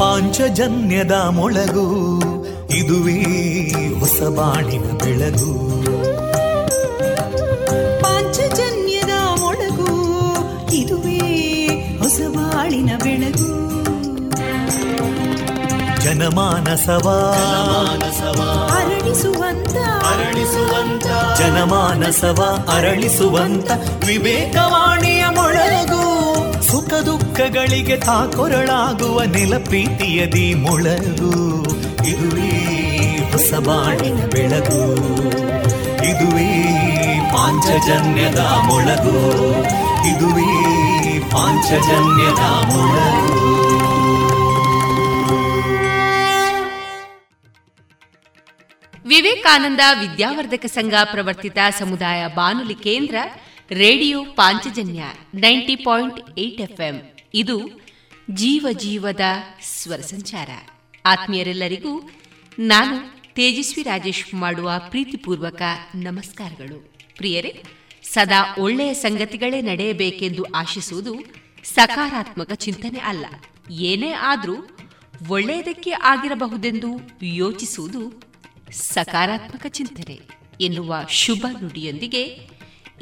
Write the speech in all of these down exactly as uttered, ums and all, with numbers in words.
ಪಾಂಚಜನ್ಯದ ಮೊಳಗು, ಇದುವೇ ಹೊಸಬಾಣಿನ ಬೆಳಗು. ಪಾಂಚಜನ್ಯದ ಮೊಳಗು, ಇದುವೇ ಹೊಸಬಾಳಿನ ಬೆಳಗು. ಜನಮಾನಸವ ಅರಳಿಸುವಂತ ಅರಳಿಸುವಂತ ಜನಮಾನಸವ ಅರಳಿಸುವಂತ ವಿವೇಕವಾಣಿಯ ಮೊಳಗು. ಸುಖ ದುಃಖಗಳಿಗೆ ತಾಕೊರಳಾಗುವ ನೆಲಪ್ರೀತಿಯದಿ ಮೊಳಗು. ಇದುವೇ ಹೊಸಬಾಣಿನ ಬೆಳಗು, ಇದುವೇ ಪಾಂಚಜನ್ಯದ ಮೊಳಗು, ಇದುವೇ ಪಾಂಚಜನ್ಯದ ಮೊಳಗು. ವಿವೇಕಾನಂದ ವಿದ್ಯಾವರ್ಧಕ ಸಂಘ ಪ್ರವರ್ತಿತ ಸಮುದಾಯ ಬಾನುಲಿ ಕೇಂದ್ರ radio Panchajanya ninety point eight FM, ಇದು ಜೀವ ಜೀವದ ಸ್ವರ ಸಂಚಾರ. ಆತ್ಮೀಯರೆಲ್ಲರಿಗೂ ನಾನು ತೇಜಸ್ವಿ ರಾಜೇಶ್ ಮಾಡುವ ಪ್ರೀತಿಪೂರ್ವಕ ನಮಸ್ಕಾರಗಳು. ಪ್ರಿಯರೇ, ಸದಾ ಒಳ್ಳೆಯ ಸಂಗತಿಗಳೇ ನಡೆಯಬೇಕೆಂದು ಆಶಿಸುವುದು ಸಕಾರಾತ್ಮಕ ಚಿಂತನೆ ಅಲ್ಲ. ಏನೇ ಆದರೂ ಒಳ್ಳೆಯದಕ್ಕೆ ಆಗಿರಬಹುದೆಂದು ಯೋಚಿಸುವುದು ಸಕಾರಾತ್ಮಕ ಚಿಂತನೆ ಎನ್ನುವ ಶುಭ ನುಡಿಯೊಂದಿಗೆ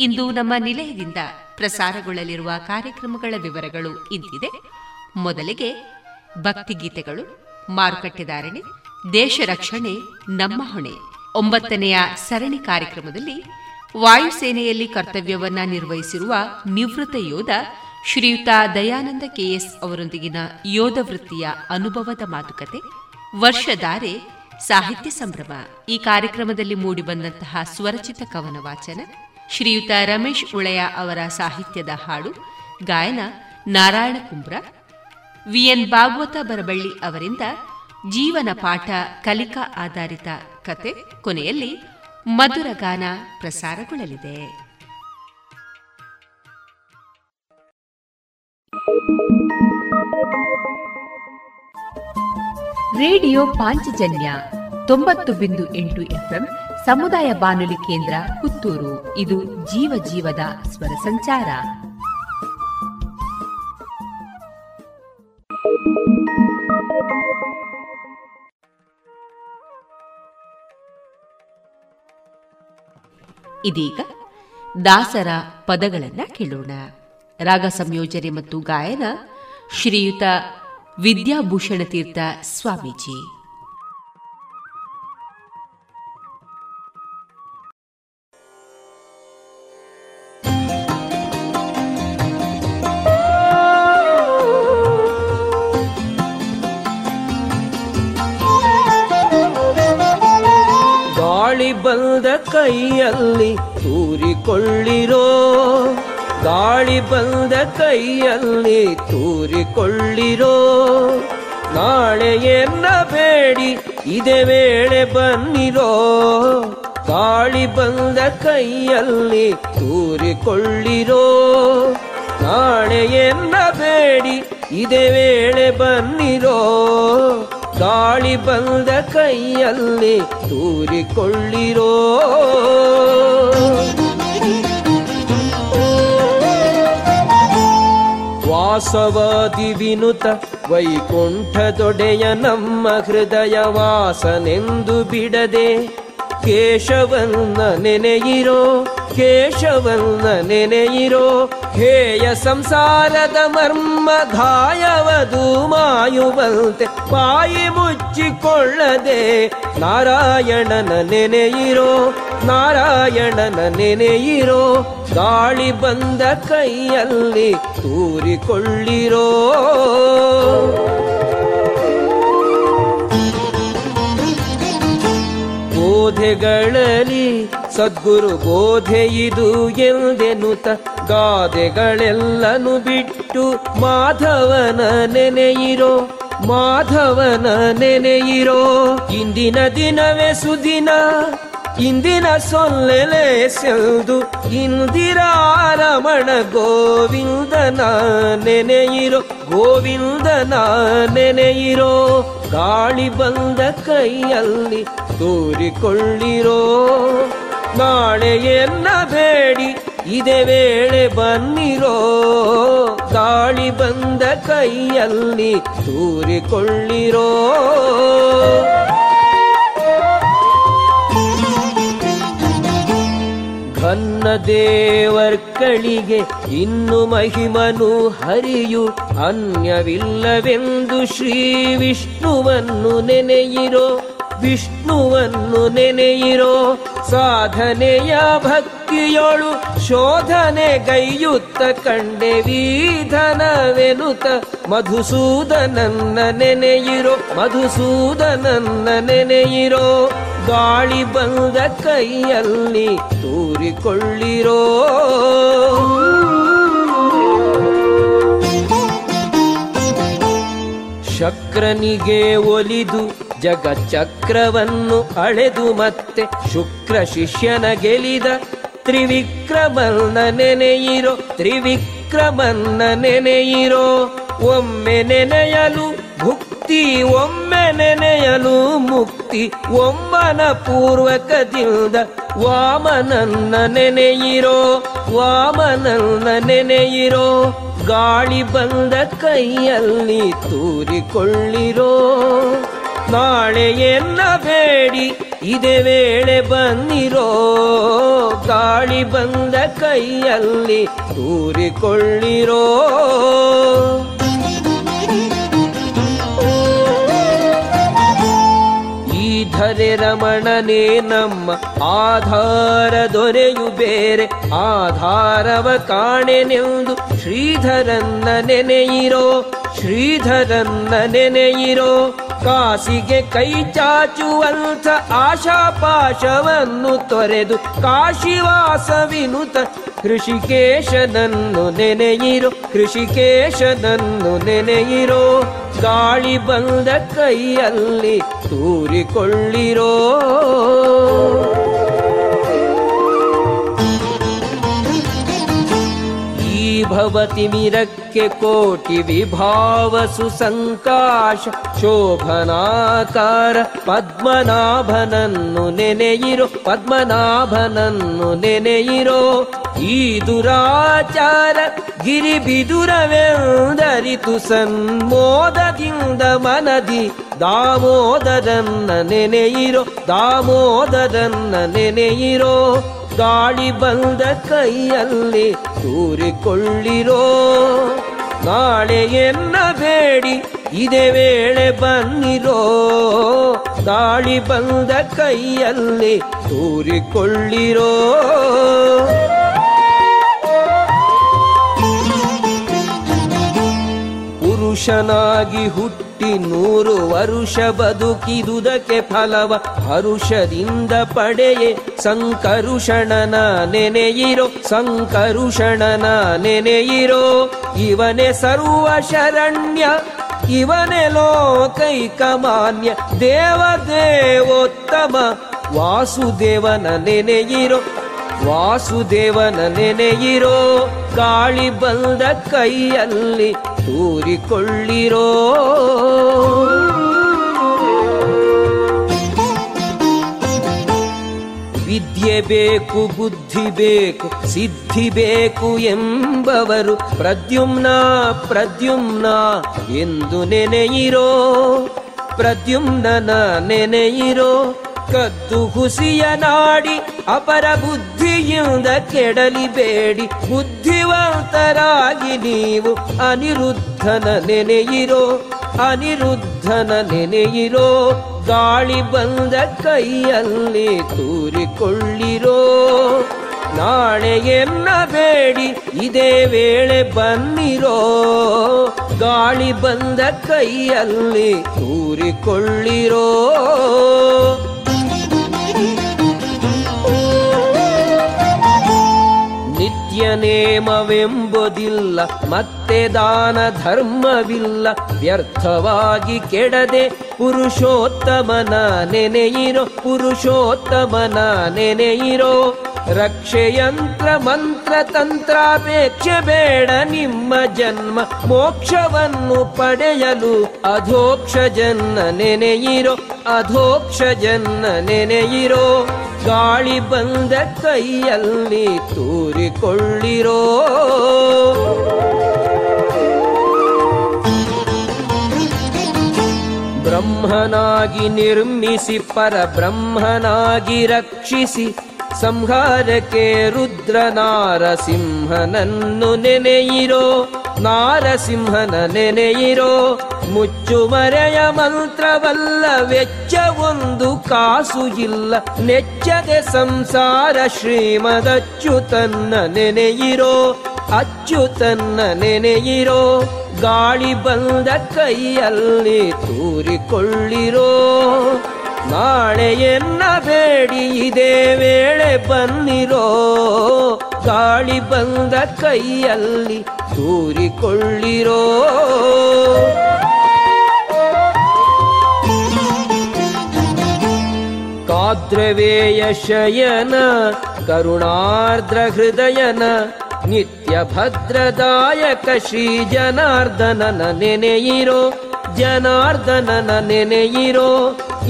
ಇಂದು ನಮ್ಮ ನಿಲಯದಿಂದ ಪ್ರಸಾರಗೊಳ್ಳಲಿರುವ ಕಾರ್ಯಕ್ರಮಗಳ ವಿವರಗಳು ಇಂತಿದೆ. ಮೊದಲಿಗೆ ಭಕ್ತಿಗೀತೆಗಳು, ಮಾರುಕಟ್ಟೆದಾರಣೆ, ದೇಶ ರಕ್ಷಣೆ ನಮ್ಮ ಹೊಣೆ. ಒಂಬತ್ತನೆಯ ಸರಣಿ ಕಾರ್ಯಕ್ರಮದಲ್ಲಿ ವಾಯುಸೇನೆಯಲ್ಲಿ ಕರ್ತವ್ಯವನ್ನು ನಿರ್ವಹಿಸಿರುವ ನಿವೃತ್ತ ಯೋಧ ಶ್ರೀಯುತ ದಯಾನಂದ ಕೆಎಸ್ ಅವರೊಂದಿಗಿನ ಯೋಧ ವೃತ್ತಿಯ ಅನುಭವದ ಮಾತುಕತೆ, ವರ್ಷಧಾರೆ, ಸಾಹಿತ್ಯ ಸಂಭ್ರಮ. ಈ ಕಾರ್ಯಕ್ರಮದಲ್ಲಿ ಮೂಡಿಬಂದಂತಹ ಸ್ವರಚಿತ ಕವನ ವಾಚನ, ಶ್ರೀಯುತ ರಮೇಶ್ ಉಳೆಯ ಅವರ ಸಾಹಿತ್ಯದ ಹಾಡು ಗಾಯನ, ನಾರಾಯಣ ಕುಂಬ್ರ, ವಿ ಎನ್ ಭಾಗವತ ಬರವಳ್ಳಿ ಅವರಿಂದ ಜೀವನ ಪಾಠ ಕಲಿಕಾ ಆಧಾರಿತ ಕತೆ, ಕೊನೆಯಲ್ಲಿ ಮಧುರ ಗಾನ ಪ್ರಸಾರಗೊಳ್ಳಲಿದೆ. ರೇಡಿಯೋ ಪಾಂಚಜನ್ಯ ತೊಂಬತ್ತು ಬಿಂದು ಎಂಟು ಎಫ್ಎಂ ಸಮುದಾಯ ಬಾನುಲಿ ಕೇಂದ್ರ ಪುತ್ತೂರು, ಇದು ಜೀವ ಜೀವದ ಸ್ವರ ಸಂಚಾರ. ಇದೀಗ ದಾಸರ ಪದಗಳನ್ನು ಕೇಳೋಣ. ರಾಗ ಸಂಯೋಜನೆ ಮತ್ತು ಗಾಯನ ಶ್ರೀಯುತ ವಿದ್ಯಾಭೂಷಣ ತೀರ್ಥ ಸ್ವಾಮೀಜಿ. ಗಾಳಿ ಬಂದ ಕೈಯಲ್ಲಿ ತೂರಿಕೊಳ್ಳಿರೋ, ಗಾಳಿ ಬಂದ ಕೈಯಲ್ಲಿ ತೂರಿಕೊಳ್ಳಿರೋ, ನಾಳೆಯನ್ನ ಬೇಡಿ ಇದೇ ವೇಳೆ ಬನ್ನಿರೋ. ಗಾಳಿ ಬಂದ ಕೈಯಲ್ಲಿ ತೂರಿಕೊಳ್ಳಿರೋ, ನಾಳೆಯನ್ನ ಬೇಡಿ ಇದೇ ವೇಳೆ ಬನ್ನಿರೋ. ಗಾಳಿ ಬಂದ ಕೈಯಲ್ಲಿ ತೂರಿಕೊಳ್ಳಿರೋ. ವಾಸವಾದಿ ವಿನುತ ವೈಕುಂಠದೊಡೆಯ ನಮ್ಮ ಹೃದಯ ವಾಸನೆಂದು ಬಿಡದೆ ಕೇಶವನ್ನ ನೆನೆಯಿರೋ, ಕೇಶವನ್ನ ನೆನೆಯಿರೋ. ಹೇಯ ಸಂಸಾರದ ಮರ್ಮ ಗಾಯವದು ಮಾಯುವಂತೆ ಬಾಯಿ ಮುಚ್ಚಿಕೊಳ್ಳದೆ ನಾರಾಯಣನ ನೆನೆಯಿರೋ, ನಾರಾಯಣನ ನೆನೆಯಿರೋ. ಗಾಳಿ ಬಂದ ಕೈಯಲ್ಲಿ ತೂರಿಕೊಳ್ಳಿರೋ. ಬೋಧೆಗಳಲ್ಲಿ ಸದ್ಗುರು ಬೋಧೆಯಿದು ಎಂದೆನುತ ಗಾದೆಗಳೆಲ್ಲನು ಬಿಟ್ಟು ಮಾಧವನ ನೆನೆಯಿರೋ, ಮಾಧವನ ನೆನೆಯಿರೋ. ಇಂದಿನ ದಿನವೇ ಸುದಿನ, ಇಂದಿನ ಸೊಲ್ಲೆಲೆ ಸೆಲ್ದು ಇಂದಿರಾರಮಣ ಗೋವಿಂದನ ನೆನೆಯಿರೋ, ಗೋವಿಂದನ ನೆನೆಯಿರೋ. ಗಾಳಿ ಬಂದ ಕೈಯಲ್ಲಿ ತೂರಿಕೊಳ್ಳಿರೋ, ನಾಳೆಯನ್ನ ಬೇಡಿ ಇದೇ ವೇಳೆ ಬನ್ನಿರೋ ಗಾಳಿ ಬಂದ ಕೈಯಲ್ಲಿ ತೂರಿಕೊಳ್ಳಿರೋ. ಅನ್ನ ದೇವರ್ಗಳಿಗೆ ಇನ್ನು ಮಹಿಮನು ಹರಿಯು ಅನ್ಯವಿಲ್ಲವೆಂದು ಶ್ರೀ ವಿಷ್ಣುವನ್ನು ನೆನೆಯಿರೋ ವಿಷ್ಣುವನ್ನು ನೆನೆಯಿರೋ. ಸಾಧನೆಯ ಭಕ್ತಿಯೊಳು ಶೋಧನೆಗೈಯುತ್ತ ಕಂಡೆ ವೀಧನವೆನುತ ಮಧುಸೂದನನ್ನ ನೆನೆಯಿರೋ ಮಧುಸೂದನನ್ನ ನೆನೆಯಿರೋ. ಗಾಳಿ ಬಂದ ಕೈಯಲ್ಲಿ ತೂರಿಕೊಳ್ಳಿರೋ. ಶಕ್ರನಿಗೆ ಒಲಿದು ಜಗಚಕ್ರವನ್ನು ಅಳೆದು ಮತ್ತೆ ಶುಕ್ರ ಶಿಷ್ಯನ ಗೆಲಿದ ತ್ರಿವಿಕ್ರಮನ್ನ ನೆನೆಯಿರೋ ತ್ರಿವಿಕ್ರಮನ್ನ ನೆನೆಯಿರೋ. ಒಮ್ಮೆ ನೆನೆಯಲು ಭುಕ್ತಿ ಒಮ್ಮೆ ನೆನೆಯಲು ಮುಕ್ತಿ ಒಮ್ಮನ ಪೂರ್ವಕದಿಂದ ವಾಮನನ್ನ ನೆನೆಯಿರೋ ವಾಮನನ್ನ ನೆನೆಯಿರೋ. ಗಾಳಿ ಬಂದ ಕೈಯಲ್ಲಿ ತೂರಿಕೊಳ್ಳಿರೋ. ನಾಳೆಯನ್ನ ಬೇಡಿ ಇದೇ ವೇಳೆ ಬನ್ನಿರೋ ಗಾಳಿ ಬಂದ ಕೈಯಲ್ಲಿ ತೂರಿಕೊಳ್ಳಿರೋ. ಈ ಧರೆ ರಮಣನೇ ನಮ್ಮ ಆಧಾರ ದೊರೆಯು ಬೇರೆ ಆಧಾರವ ಕಾಣೆನೆಂದು ಶ್ರೀಧರನ್ನ ನೆನೆಯಿರೋ ಶ್ರೀಧರನ್ನ ನೆನೆಯಿರೋ. ಕಾಸಿಗೆ ಕೈ ಚಾಚುವಂಥ ಆಶಾಪಾಶವನ್ನು ತೊರೆದು ಕಾಶಿವಾಸವಿನುತ ಕೃಷಿಕೇಶನನ್ನು ನೆನೆಯಿರೋ ಕೃಷಿಕೇಶನನ್ನು ನೆನೆಯಿರೋ. ಗಾಳಿ ಬಂದ ಕೈಯಲ್ಲಿ ತೂರಿಕೊಳ್ಳಿರೋ. ಭವತಿಮಿರಕ್ಕೆ ಕೋಟಿ ವಿಭಾವ ಸುಸಂಕಾಶ ಶೋಭನಾಕಾರ ಪದ್ಮನಾಭನನ್ನು ನೆನೆಯಿರೋ ಪದ್ಮನಾಭನನ್ನು ನೆನೆಯಿರೋ. ಈ ದುರಾಚಾರ ಗಿರಿಬಿದುರವೆಂದರಿತು ಸನ್ಮೋದದಿಂದ ಮನದಿ ದಾಮೋದರನ್ನ ನೆನೆಯಿರೋ ದಾಮೋದರನ್ನ ನೆನೆಯಿರೋ. ಗಾಳಿ ಬಂದ ಕೈಯಲ್ಲಿ ತೂರಿಕೊಳ್ಳಿರೋ. ನಾಳೆಯನ್ನ ಬೇಡಿ ಇದೇ ವೇಳೆ ಬನ್ನಿರೋ ಗಾಳಿ ಬಂದ ಕೈಯಲ್ಲಿ ತೂರಿಕೊಳ್ಳಿರೋ. ಪುರುಷನಾಗಿ ಹುಟ್ಟಿ ನೂರು ವರುಷ ಬದುಕಿದುದಕ್ಕೆ ಫಲವ ಹರುಷದಿಂದ ಪಡೆಯೇ ಸಂಕರುಷಣನ ನೆನೆಯಿರೋ ಸಂಕರುಷಣನ ನೆನೆಯಿರೋ. ಇವನೇ ಸರ್ವ ಶರಣ್ಯ ಇವನೇ ಲೋಕೈಕಮಾನ್ಯ ದೇವದೇವೋತ್ತಮ ವಾಸುದೇವನ ನೆನೆಯಿರೋ ವಾಸುದೇವನ ನೆನೆಯಿರೋ. ಗಾಳಿ ಬಂದ ಕೈಯಲ್ಲಿ ತೂರಿಕೊಳ್ಳಿರೋ. ವಿದ್ಯೆ ಬೇಕು ಬುದ್ಧಿ ಬೇಕು ಸಿದ್ಧಿ ಬೇಕು ಎಂಬವರು ಪ್ರದ್ಯುಮ್ನ ಪ್ರದ್ಯುಮ್ನ ಎಂದು ನೆನೆಯಿರೋ ಪ್ರದ್ಯುಮ್ನ ನೆನೆಯಿರೋ. ಕದ್ದು ಹುಸಿಯ ನಾಡಿ ಅಪರ ಬುದ್ಧಿಯಿಂದ ಕೆಡಲಿಬೇಡಿ ಬುದ್ಧಿವಂತರಾಗಿ ನೀವು ಅನಿರುದ್ಧನ ನೆನೆಯಿರೋ ಅನಿರುದ್ಧನ ನೆನೆಯಿರೋ. ಗಾಳಿ ಬಂದ ಕೈಯಲ್ಲಿ ತೂರಿಕೊಳ್ಳಿರೋ. ನಾಳೆಯನ್ನ ಬೇಡಿ ಇದೇ ವೇಳೆ ಬನ್ನಿರೋ ಗಾಳಿ ಬಂದ ಕೈಯಲ್ಲಿ ತೂರಿಕೊಳ್ಳಿರೋ. ನೇಮವೆಂಬುದಿಲ್ಲ ಮತ್ತೆ ದಾನ ಧರ್ಮವಿಲ್ಲ ವ್ಯರ್ಥವಾಗಿ ಕೆಡದೆ ಪುರುಷೋತ್ತಮನ ನೆನೆಯಿರೋ ಪುರುಷೋತ್ತಮನ ನೆನೆಯಿರೋ. ರಕ್ಷೆಯಂತ್ರ ಮಂತ್ರ ತಂತ್ರಾಪೇಕ್ಷೆ ಬೇಡ ನಿಮ್ಮ ಜನ್ಮ ಮೋಕ್ಷವನ್ನು ಪಡೆಯಲು ಅಧೋಕ್ಷ ಜನ್ನ ನೆನೆಯಿರೋ ಅಧೋಕ್ಷ ಜನ್ನ ನೆನೆಯಿರೋ. ಗಾಳಿ ಬಂದ ಕೈಯಲ್ಲಿ ತೂರಿಕೊಳ್ಳಿರೋ, ಬ್ರಹ್ಮನಾಗಿ ನಿರ್ಮಿಸಿ ಪರಬ್ರಹ್ಮನಾಗಿ ರಕ್ಷಿಸಿ ಸಂಹಾರಕ್ಕೆ ರುದ್ರ ನಾರಸಿಂಹನನ್ನು ನೆನೆಯಿರೋ, ನಾರಸಿಂಹನ ನೆನೆಯಿರೋ. ಮುಚ್ಚುಮರೆಯ ಮಂತ್ರವಲ್ಲ ವೆಚ್ಚ ಒಂದು ಕಾಸು ಇಲ್ಲ, ನೆಚ್ಚದೆ ಸಂಸಾರ ಶ್ರೀಮದಚ್ಯುತನ್ನ ನೆನೆಯಿರೋ, ಅಚ್ಯುತನ್ನ ನೆನೆಯಿರೋ. ಗಾಳಿ ಬಂದ ಕೈಯಲ್ಲಿ ತೂರಿಕೊಳ್ಳಿರೋ, ನಾಳೆಯನ್ನ ಬೇಡಿ ಇದೇ ವೇಳೆ ಬನ್ನಿರೋ. ಗಾಳಿ ಬಂದ ಕೈಯಲ್ಲಿ ತೂರಿಕೊಳ್ಳಿರೋ. ಕಾದ್ರವೇಯ ಶಯನ ಕರುಣಾರ್ದ್ರ ಹೃದಯನ ನಿತ್ಯ ಭದ್ರದಾಯಕ ಶ್ರೀ ಜನಾರ್ದನನ ನೆನೆಯಿರೋ, ಜನಾರ್ದನನ ನೆನೆಯಿರೋ.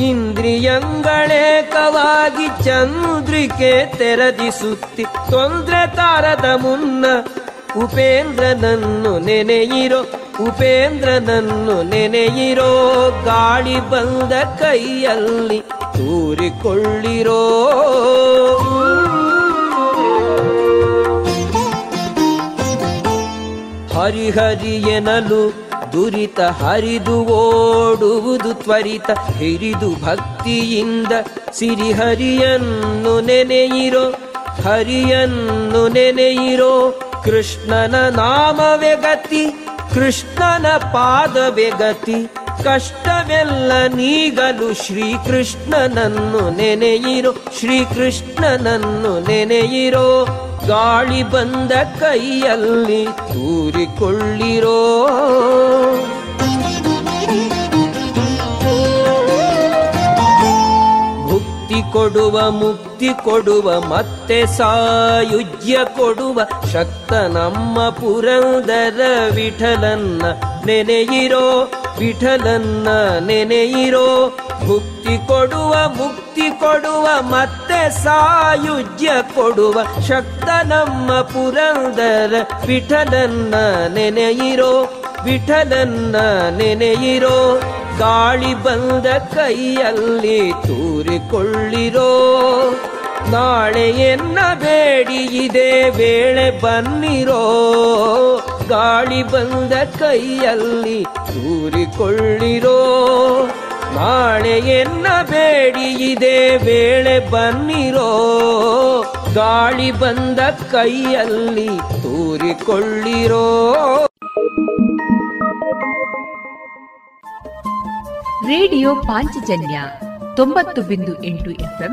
ಇಂದ್ರಿಯಂಗಳೇಕವಾಗಿ ಚಂದ್ರಿಕೆ ತೆರದಿಸುತ್ತಿ ತೊಂದ್ರೆ ತಾರದ ಮುನ್ನ ಉಪೇಂದ್ರನನ್ನು ನೆನೆಯಿರೋ, ಉಪೇಂದ್ರನನ್ನು ನೆನೆಯಿರೋ. ಗಾಳಿ ಬಂದ ಕೈಯಲ್ಲಿ ತೂರಿಕೊಳ್ಳಿರೋ, ಹರಿಹರಿಯನಲು ದುರಿತ ಹರಿದು ಓಡುವುದು ತ್ವರಿತ, ಹಿರಿದು ಭಕ್ತಿಯಿಂದ ಸಿರಿಹರಿಯನ್ನು ನೆನೆಯಿರೋ, ಹರಿಯನ್ನು ನೆನೆಯಿರೋ. ಕೃಷ್ಣನ ನಾಮವೇ ಗತಿ, ಕೃಷ್ಣನ ಪಾದವೇ ಗತಿ, ಕಷ್ಟವೆಲ್ಲ ನೀಗಲು ಶ್ರೀಕೃಷ್ಣನನ್ನು ನೆನೆಯಿರೋ, ಶ್ರೀಕೃಷ್ಣನನ್ನು ನೆನೆಯಿರೋ. ಗಾಳಿ ಬಂದ ಕೈಯಲ್ಲಿ ತೂರಿಕೊಳ್ಳಿರೋ. ಭುಕ್ತಿ ಕೊಡುವ ಮುಕ್ತಿ ಕೊಡುವ ಮತ್ತೆ ಸಾಯುಜ್ಯ ಕೊಡುವ ಶಕ್ತ ನಮ್ಮ ಪುರಂದರ ವಿಠಲನ್ನ ನೆನೆಯಿರೋ, ವಿಠಲನ್ನ ನೆನೆಯಿರೋ. ಭುಕ್ತಿ ಕೊಡುವ ಮುಕ್ತಿ ಕೊಡುವ ಮತ್ತೆ ಸಾಯುಜ್ಯ ಕೊಡುವ ಶಕ್ತ ನಮ್ಮ ಪುರಂದರ ವಿಠಲನ್ನ ನೆನೆಯಿರೋ, ವಿಠಲನ್ನ ನೆನೆಯಿರೋ. ಗಾಳಿ ಬಂದ ಕೈಯಲ್ಲಿ ತೂರಿಕೊಳ್ಳಿರೋ, ನಾಳೆಯನ್ನ ಬೇಡಿ ಇದೇ ವೇಳೆ ಬನ್ನಿರೋ. ಗಾಳಿ ಬಂದ ಕೈಯಲ್ಲಿ ತೂರಿಕೊಳ್ಳಿರೋ, ನಾಳೆಯನ್ನ ಬೇಡಿ ಇದೇ ವೇಳೆ ಬನ್ನಿರೋ. ಗಾಳಿ ಬಂದ ಕೈಯಲ್ಲಿ ತೂರಿಕೊಳ್ಳಿರೋ. ರೇಡಿಯೋ ಪಾಂಚಜನ್ಯ ತೊಂಬತ್ತು ಬಿಂದು ಎಂಟು ಎಫ್ಎಂ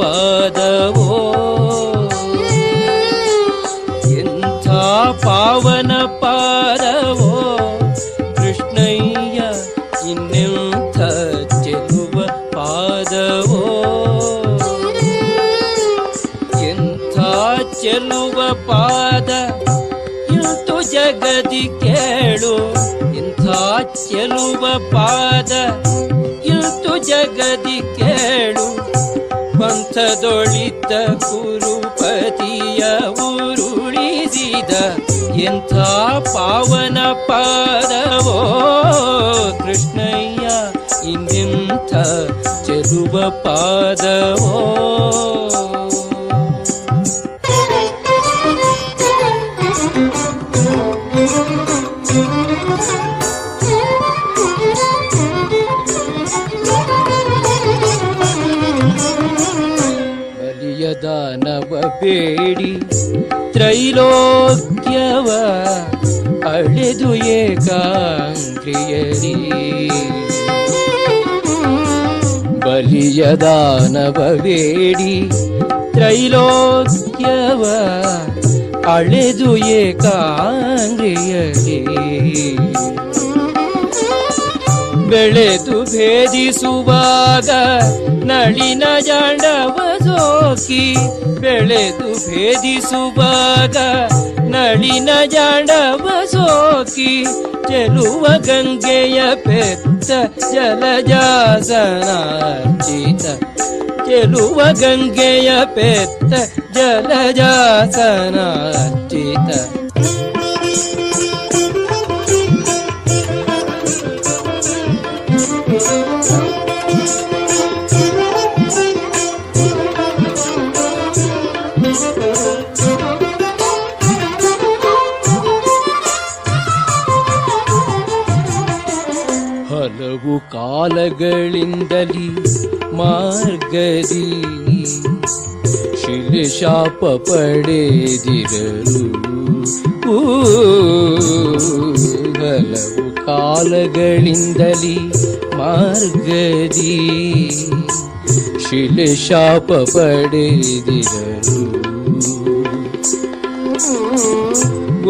ಪಾದವೋ ಎಂಥ ಪಾವನ ಪಾದವೋ ಕೃಷ್ಣಯ್ಯ ಇನ್ನೆಂಥ ಚೆಲುವ ಪಾದವೋ, ಎಂಥ ಚೆಲುವ ಪಾದ ಇಂತು ಜಗದಿ ಕೇಳು, ಇಂಥ ಚೆಲುವ ಪಾದ ಇಂತು ಜಗದಿ ಕೇಳು. ಪಂಥದೊಳಿತ ಕುರುಪತಿಯ ಉರುಳಿಸಿದ ಎಂಥ ಪಾವನ ಪಾದವೋ ಕೃಷ್ಣಯ್ಯ ಇನ್ನೆಂಥ ಚೆಲುವ ಪಾದವೋ. ದಾನವ ಬೇಡಿ ತ್ರೈಲೋಕ್ಯವ ಅಳೆದು ಏಕಾಂಕ್ರಿಯರಿ. ಬಲಿಯ ದಾನವ ಬೇಡಿ ತ್ರೈಲೋಕ್ಯವ ಅಳೆದು ಏಕಾಂಗ್ರಿಯರಿ. ಬೆಳೆದು ಭೇದಿಸುವಾಗ ನಳಿನ ಜಾಂಡವ ಸೋಕಿ, ಬೆಳೆದು ಭೇದಿಸುವಾಗ ನಳಿನ ಜಾಂಡವ ಸೋಕಿ, ಚೆಲುವ ಗಂಗೆಯ ಪೆತ್ತ ಜಲಜಾಸನಾರ್ಜಿತ, ಚೆಲುವ ಗಂಗೆಯ ಪೆತ್ತ ಜಲಜಾಸನಾರ್ಜಿತ. ಹಲವು ಕಾಲಗಳಿಂದಲೀ ಮಾರ್ಗದಿ ಶಿಲೆಶಾಪ ಪಡೆದಿರಲು, ಹಲವು ಕಾಲಗಳಿಂದಲೀ ಮಾರ್ಗದಿ ಶಿಲೆಶಾಪ ಪಡೆದಿರಲು.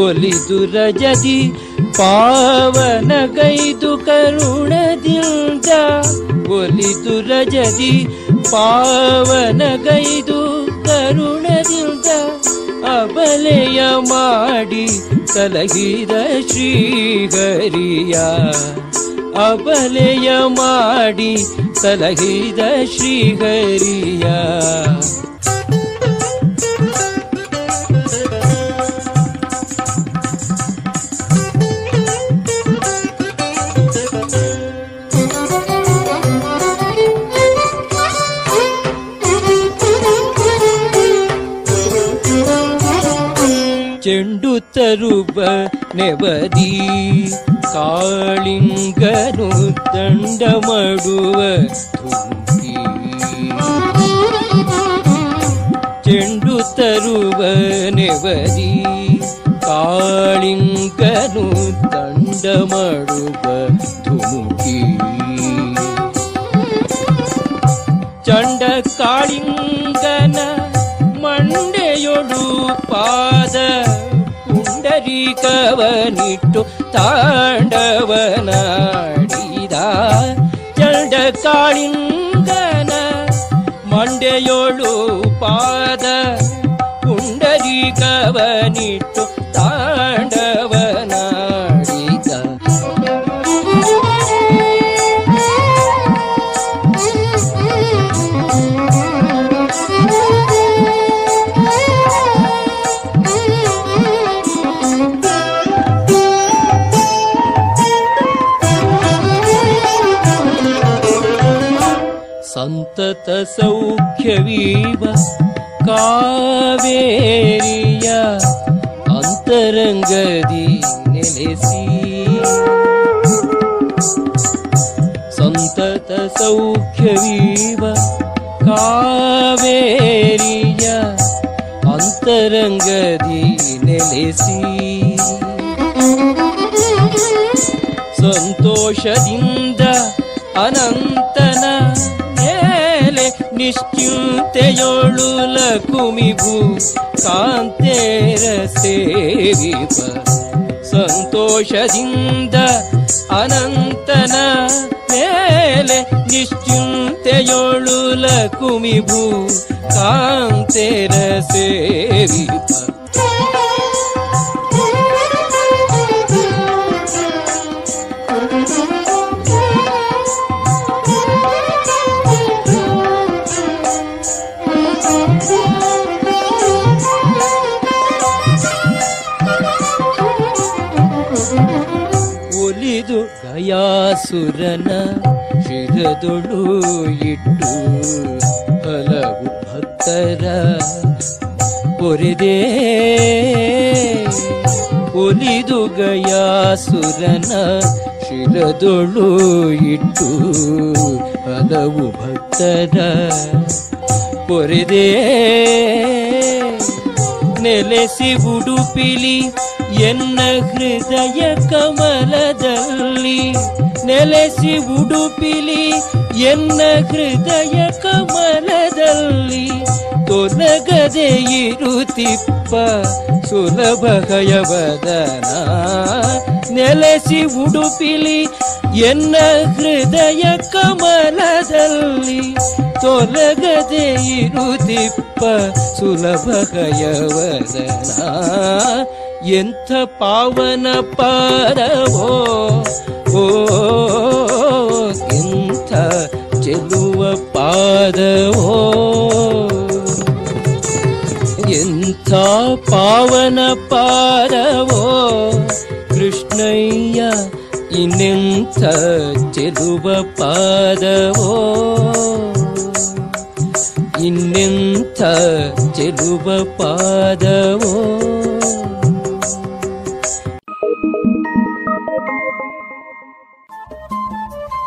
ಒಲಿದು ರಜದಿ ಪಾವನ ಗೈದು ಕರುಣದಿಂದ, ಒಲಿದು ರಜದಿ ಪಾವನ ಗೈದು ಕರುಣದಿಂದ, ಅಬಲೆಯ ಮಾಡಿ ಸಲಹಿದ ಶ್ರೀಹರಿಯ, ಅಬಲೆಯ ಮಾಡಿ ಸಲಹಿದ ಶ್ರೀಹರಿಯ. ಚೆಂಡು ತರುವ ನೆವದಿ ಕಾಳಿಂಗನು ದಂಡ ಮಾಡುವ ಧುಂಕಿ, ಚೆಂಡು ತರುವ ನೆವದಿ ಕಾಳಿಂಗನು ದಂಡ ಮಾಡುವ ಧುಮುಕಿ. ಚಂಡ ಕಾಳಿಂಗನ ಮಂಡೆಯೊಡು ಪಾದ ಕವನಿಟ್ಟು ತಾಂಡವನಾಡಿದ, ಚಂಡ ಕಾಳಿಂಗನ ಮಂಡೆಯೋಳು ಪಾದ ಪುಂಡರಿ ಕವನಿಟ್ಟು ತಾಂಡವನಾಡಿದ. ಸಂತತ ಸೌಖ್ಯವೀವ ಕಾವೇರಿಯ ಅಂತರಂಗದಿ ನೆಲೆಸಿ, ಸಂತತ ಸೌಖ್ಯವೀವ ಕಾವೇರಿಯ ಅಂತರಂಗದಿ ನೆಲೆಸಿ. ಸಂತೋಷದಿಂದ ಅನಂತನ ನಿಶ್ಚಿಂತೆಯೋಳು ಲಕುಮಿಭು ಕಾಂತೇರ ಸೇವಿವ, ಸಂತೋಷದಿಂದ ಅನಂತನ ಮೇಲೆ ನಿಶ್ಚಿಂತೆಯೋಳು ಲಕುಮಿಭು ಕಾಂತೇರ ಸೇವಿವ. ಸುರನ ಶಿರದೊಳು ಇಟ್ಟು ಹಲವು ಭಕ್ತರ ಪೊರೆದೆ, ಒಲಿದು ಗಯಾಸುರನ ಶಿರದೊಳು ಇಟ್ಟು ಹಲವು ಭಕ್ತರ ಪೊರೆದೇ ನೆಲೆಸಿ ಉಡುಪಿಲಿ ಎನ್ನ ಹೃದಯ ಕಮಲದಲ್ಲಿ, ನೆಲೆಸಿ ಉಡುಪಿಲಿ ಎನ್ನ ಹೃದಯ ಕಮಲದಲ್ಲಿ, ತೊಲಗದೆ ಇರುತ್ತಿಪ್ಪ ಸುಲಭ ಹಯವದನ. ನೆಲೆಸಿ ಉಡುಪಿಲಿ ಎನ್ನ ಹೃದಯ ಕಮಲದಲ್ಲಿ, ತೊಲಗದೆ ಇರುತ್ತಿಪ್ಪ ಸುಲಭ ಹಯವದನ. ಎಂಥ ಪಾವನ ಪಾದವೋ ಓ, ಎಂಥ ಚೆಲುವ ಪಾದವೋ, ಎಂಥ ಪಾವನ ಪಾದವೋ ಕೃಷ್ಣಯ್ಯ, ಇನ್ನೆಂಥ ಚೆಲುವ ಪಾದವೋ, ಇನ್ನೆಂಥ ಚೆಲುವ ಪಾದವೋ.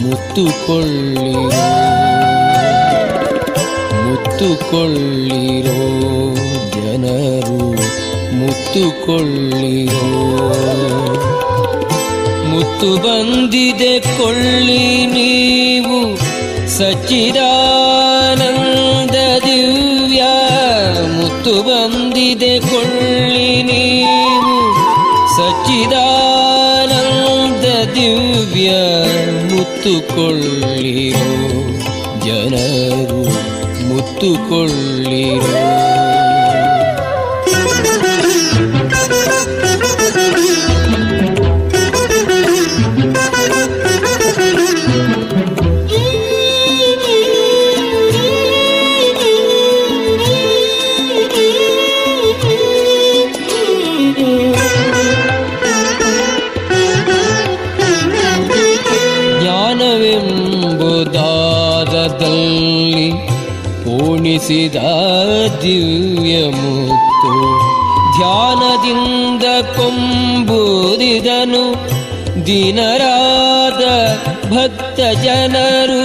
ಮುತ್ತುಕೊಳ್ಳಿರೋ ಮುತ್ತುಕೊಳ್ಳಿರೋ ಜನರು, ಮುತ್ತುಕೊಳ್ಳಿರೋ ಮುತ್ತು ಬಂದಿದೆ ಕೊಳ್ಳಿ ನೀವು ಸಚ್ಚಿದಾನಂದ ದಿವ್ಯ. ಮುತ್ತು ಬಂದಿದೆ ಕೊಳ್ಳಿ ನೀವು ಸಚ್ಚಿದಾನಂದ ದಿವ್ಯ. ಮುತ್ತುಕೊಳ್ಳಿರೋ ಜನರು, ಮುತ್ತುಕೊಳ್ಳಿರೋ. ಪೋಣಿಸಿದ ದಿವ್ಯ ಮುತ್ತು ಧ್ಯಾನದಿಂದ ಕೊಂಬೂದಿದನು ದೀನರಾದ ಭಕ್ತ ಜನರು.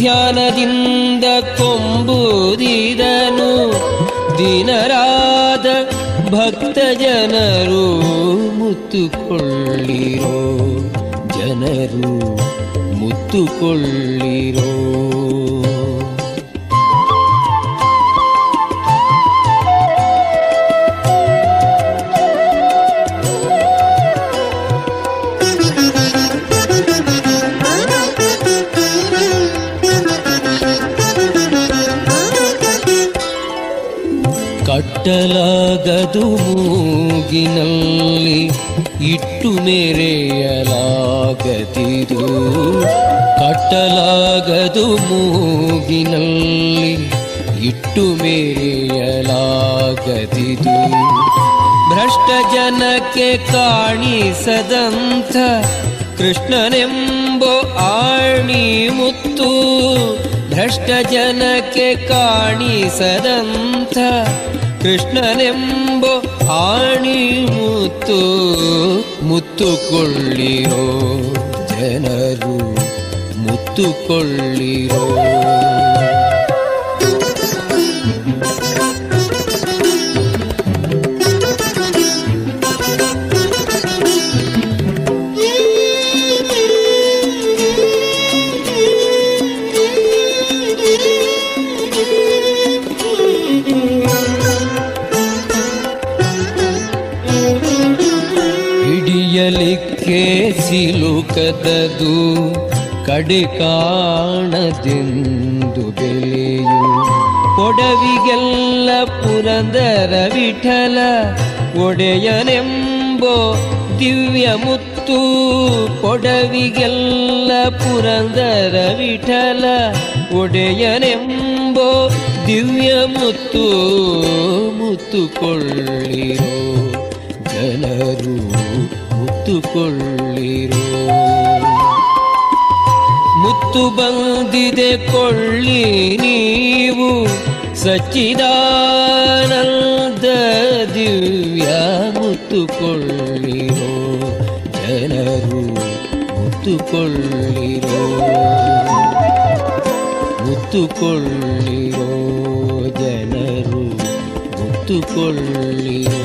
ಧ್ಯಾನದಿಂದ ಕೊಂಬೂದಿದನು ದೀನರಾದ ಭಕ್ತ ಜನರು. ಮುತ್ತುಕೊಳ್ಳಿರೋ ಜನರು, ಮುತ್ತುಕೊಳ್ಳಿರೋ. ಕಟ್ಟಲಾಗದು ಮೂಗಿನಲ್ಲಿ ಇಟ್ಟು ಮೇರೆಯಲಾಗದಿದು, ಕಟ್ಟಲಾಗದು ಮೂಗಿನಲ್ಲಿ ಇಟ್ಟು ಮೇರೆಯಲಾಗದಿದು. ಭ್ರಷ್ಟ ಜನಕ್ಕೆ ಕಾಣಿಸದಂಥ ಕೃಷ್ಣನೆಂಬೋ ಆಣಿ ಮುತ್ತು. ಭ್ರಷ್ಟ ಜನಕ್ಕೆ ಕಾಣಿಸದಂಥ ಕೃಷ್ಣನೆಂಬೋ ಆಣಿ ಮುತ್ತು. ಮುತ್ತುಕೊಳ್ಳಿರೋ ಜನರು, ಮುತ್ತುಕೊಳ್ಳಿರೋ. ಕಡಿಯಲಿಕ್ಕೆ ಸಿಲುಕದದು ಕಡೆ ಕಾಣದೆಂದು ಬೆಲೆಯು ಕೊಡವಿಗೆಲ್ಲ ಪುರಂದರ ವಿಠಲ ಒಡೆಯನೆಂಬೋ ದಿವ್ಯ ಮುತ್ತು ಕೊಡವಿಗೆಲ್ಲ ಪುರಂದರ ವಿಠಲ ಒಡೆಯನೆಂಬೋ ದಿವ್ಯ ಮುತ್ತು ಮುತ್ತುಕೊಳ್ಳಿರೋ ಜನರು ಮುತ್ತುಕೊಳ್ಳಿರೋ ಮುತ್ತು ಬಂದಿದೆ ಕೊಳ್ಳಿ ನೀವು ಸಚ್ಚಿದಾನಂದ ದಿವ್ಯ ಮುತ್ತುಕೊಳ್ಳಿರೋ ಜನರು ಮುತ್ತುಕೊಳ್ಳಿರೋ ಮುತ್ತುಕೊಳ್ಳಿರೋ ಜನರು ಮುತ್ತುಕೊಳ್ಳಿರೋ.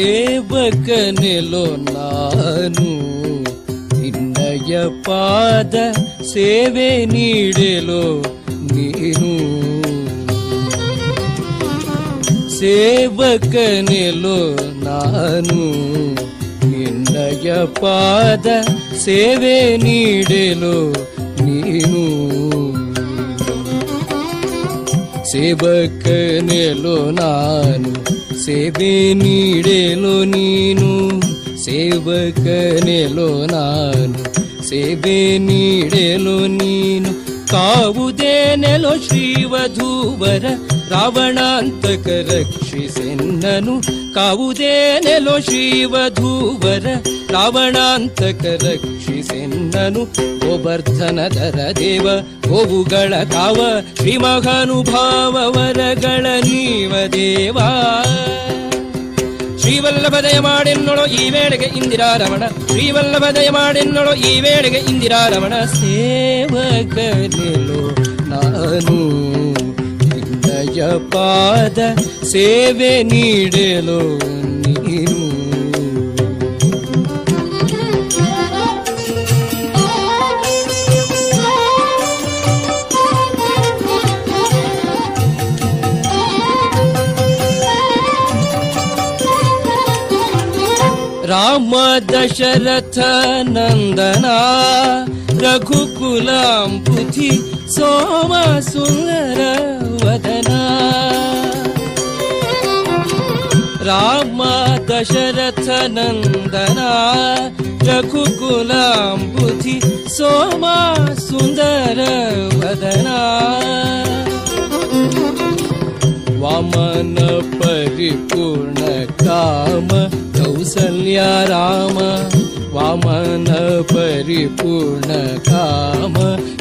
ಸೇವಕನೆಲೋ ನಾನು ನಿನ್ನಯ ಪಾದ ಸೇವೆ ನೀಡೆಲೋ ನೀನು ಸೇವಕನೆಲೋ ನಾನು ನಿನ್ನಯ ಪಾದ ಸೇವೆ ನೀಡೆಲೋ ನೀನು ಸೇವಕನೆಲೋ ನಾನು ಸೇವೆ ನೀಡೆಲೋ ನೀನು ಸೇವಕನೆಲೋ ನಾನು ಸೇವೆ ನೀಡೆಲೋ ನೀನು ಕಾವುದೇನೆಲೋ ಶ್ರೀವಧೂವರ ರಾವಣಾಂತಕ ರಕ್ಷಿಸೆನ್ನನು ಕಾವುದೇನೆಲೋ ಶ್ರೀವಧೂವರ ರಾವಣಾಂತಕ ರಕ್ಷಿಸೆನ್ನನು ಗೋವರ್ಧನಧರ ದೇವ ಗೋವುಗಳ ಕಾವ ಶ್ರೀಮಹಾನುಭಾವವರಗಳ ನೀವ ದೇವ ಶ್ರೀವಲ್ಲಭದಯ ಮಾಡೆನ್ನೊಳೋ ಈ ವೇಳೆಗೆ ಇಂದಿರಾ ರಮಣ ಶ್ರೀವಲ್ಲಭದಯ ಮಾಡೆನ್ನೊಳೋ ಈ ವೇಳೆಗೆ ಇಂದಿರಾ ರಮಣ ಸೇವಕನೆಲೋ ನಾನು ನಿನ್ನಯ ಪಾದ ಸೇವೆ ನೀಡೆಲೋ ನೀನು ರಾಮ ದಶರಥ ನಂದನ ರಘುಕುಲಾಂಬುಧಿ ಸೋಮ ಸುಂದರ ವದನ ರಾಮ ದಶರಥ ನಂದನ ರಘುಕುಲಾಂಬುಧಿ ಸೋಮ ಸುಂದರ ವದನ ವಾಮನ ಪರಿಪೂರ್ಣ ಕಾಮ ಕೌಸಲ್ಯ ರಾಮ ವಾಮನ ಪರಿಪೂರ್ಣ ಕಾಮ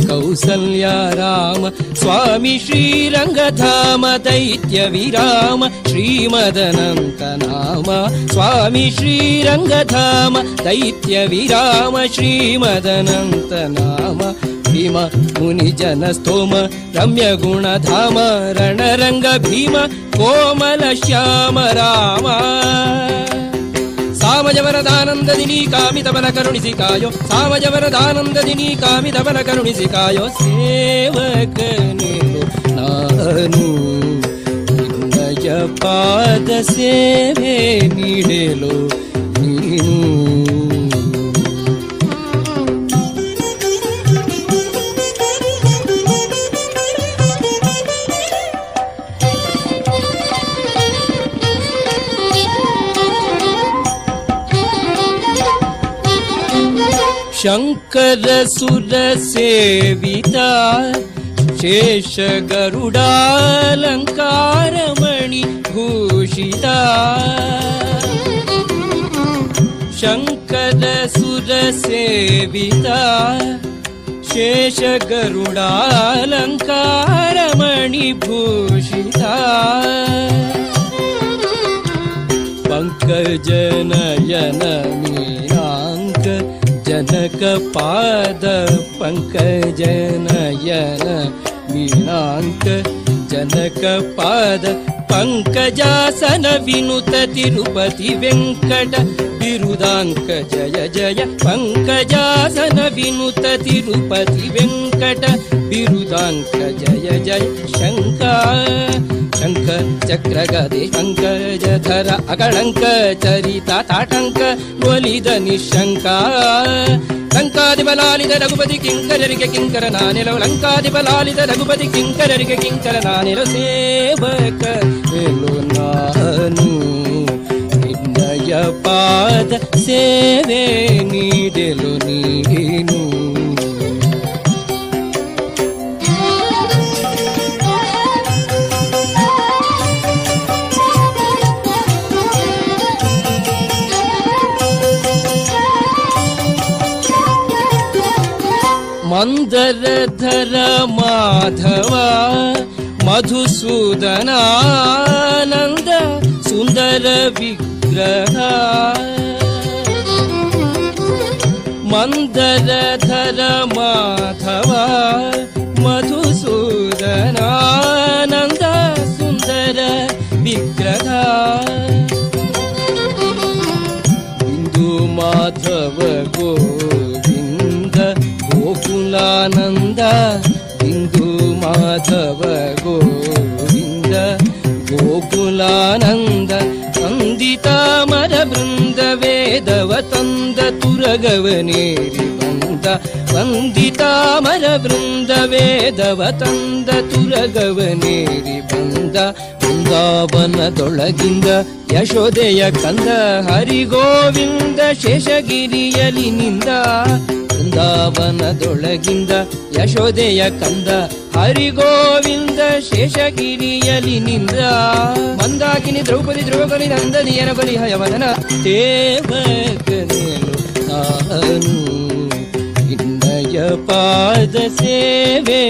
ಕೌಸಲ್ಯ ರಾಮ ಸ್ವಾಮಿ ಶ್ರೀರಂಗಧಾಮ ದೈತ್ಯ ವಿರಾಮ ಶ್ರೀಮದನಂತನಾಮ ಸ್ವಾಮಿ ಶ್ರೀರಂಗಧಾಮ ದೈತ್ಯ ವಿರಾಮ ಶ್ರೀಮದನಂತನಾಮ ಭೀಮ ಮುನಿಜನ ಸ್ತೋಮ ರಮ್ಯ ಗುಣಧಾಮ ರಣರಂಗ ಭೀಮ ಕೋಮಲ ಶ್ಯಾಮ ರಾಮ ಸಾಮಜವರದಾನಂದದಿನಿ ಕಾಮಿತವನ ಕರುಣಿಸಿ ಕಾಯೋ ಸಾಮಜವರದಾನಂದದಿನಿ ಕಾಮಿತವನ ಕರುಣಿಸಿ ಕಾಯೋ ಸೇವಕನೆಲೋ ನಾನು ನಿನ್ನಯ ಪಾದ ಸೇವೆ ನೀಡೆಲೋ ನೀನು ಶಂಕರ ಸುರ ಸೇವಿತ ಶೇಷ ಗರುಡಾಲಂಕಾರ ಮಣಿ ಭೂಷಿತ ಶಂಕರ ಸುರ ಸೇವಿತ ಶೇಷ ಗರುಡಾಲಂಕಾರ ಮಣಿಭೂಷಿತ ಪಂಕಜ ನಯನ ನೀಲಾಂಕ ಜನಕ ಪಾದ ಪಂಕಜ ನಯನ ನೀಲಾಂಕ ಜನಕ ಪಾದ ಪಂಕಜಾಸನ ವಿನುತ ತಿರುಪತಿ ವೆಂಕಟ ಬಿರುದಾಂಕ ಜಯ ಜಯ ಪಂಕಜಾಸನ ವಿನುತ ತಿರುಪತಿ ವೆಂಕಟ ಬಿರುದಾಂಕ ಜಯ ಜಯ ಶಂಕ ಶಂಕ ಚಕ್ರಗದೆ ಪಂಕಜಧರ ಅಗಳಂಕ ಚರಿತ ತಾಟಂಕ ಒಲಿದ ನಿಶಂಕ ಲಂಕಾಧಿಬಲಾಲಿದ ರಘುಪತಿ ಕಿಂಕರರಿಗೆ ಕಿಂಕರ ನಾನೆಲ ಲಂಕಾಧಿಬಲಾಲಿದ ರಘುಪತಿ ಕಿಂಕರರಿಗೆ ಕಿಂಕರ ನಾನೆಲ ಸೇವಕ ಎಲು ನಾನು ನಿನ್ನಯ ಪಾದ ಸೇವೆ ನೀಡೆಲು ನೀನು ಮಂದರಧರ ಮಾಧವ ಮಧುಸೂದನಾನಂದ ಸುಂದರ ವಿಗ್ರಹ ಮಂದರಧರ ಮಾಧವ ಮಧುಸೂದನಾನಂದ ಸುಂದರ ವಿಗ್ರಹ ಹಿಂದೂ ಮಾಧವ ಗೋ ಗೋಕುಲಾನಂದ ಬಿಂದು ಮಾಧವ ಗೋವಿಂದ ಗೋಕುಲಾನಂದ ವಂದಿತಾಮರ ಬೃಂದ ವೇದವ ತಂದ ತುರಗವನೇರಿ ಬಂದ ವಂದಿತಾಮರ ಬೃಂದ ವೇದವ ತಂದ ತುರಗವನೇರಿ ಬಂದ ವೃಂದಾವನದೊಳಗಿಂದ ಯಶೋದೆಯ ಕಂದ ಹರಿಗೋವಿಂದ ಶೇಷಗಿರಿಯಲಿ ನಿಂದ ವೃಂದಾವನದೊಳಗಿಂದ ಯಶೋದೆಯ ಕಂದ ಹರಿಗೋವಿಂದ ಶೇಷಗಿರಿಯಲಿ ನಿಂದ ಮಂದಾಕಿನಿ ದ್ರೌಪದಿ ದ್ರೌಪದಿ ನಂದನಿಯನ ಬಲಿಹಯವದನ ದೇವಕನೇನು ನಾನು ನಿನ್ನಯ ಪಾದ ಸೇವೆ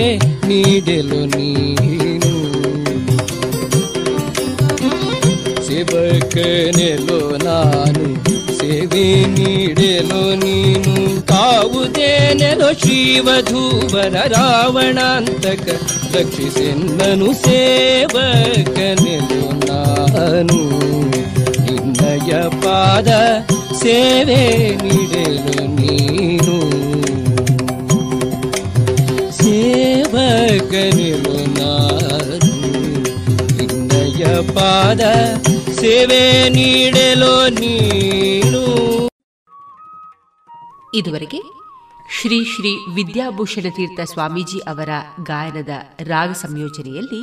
ನೀಡೆಲು ನೀನು ಸೇವಕನೆಲು ನಾನು ಸೇವೆ ನೀಡೆಲು ನೀನು ಕಾವುದೇನೆಲೋ ಶ್ರೀವಧೂವರ ರಾವಣಾಂತಕ ರಕ್ಷಿಸೆನ್ನನು ಸೇವಕನೆಲು ನಾನು ನಿನ್ನಯ ಪಾದ ಸೇವೆ ನೀಡೆಲು ನೀನು ಸೇವಕನೆಲು ನಾನು ನಿನ್ನಯ ಪಾದ ಸೇವೆ ನೀಡೆಲು ನೀನು. ಇದುವರೆಗೆ ಶ್ರೀ ಶ್ರೀ ವಿದ್ಯಾಭೂಷಣ ತೀರ್ಥ ಸ್ವಾಮೀಜಿ ಅವರ ಗಾಯನದ ರಾಗ ಸಂಯೋಜನೆಯಲ್ಲಿ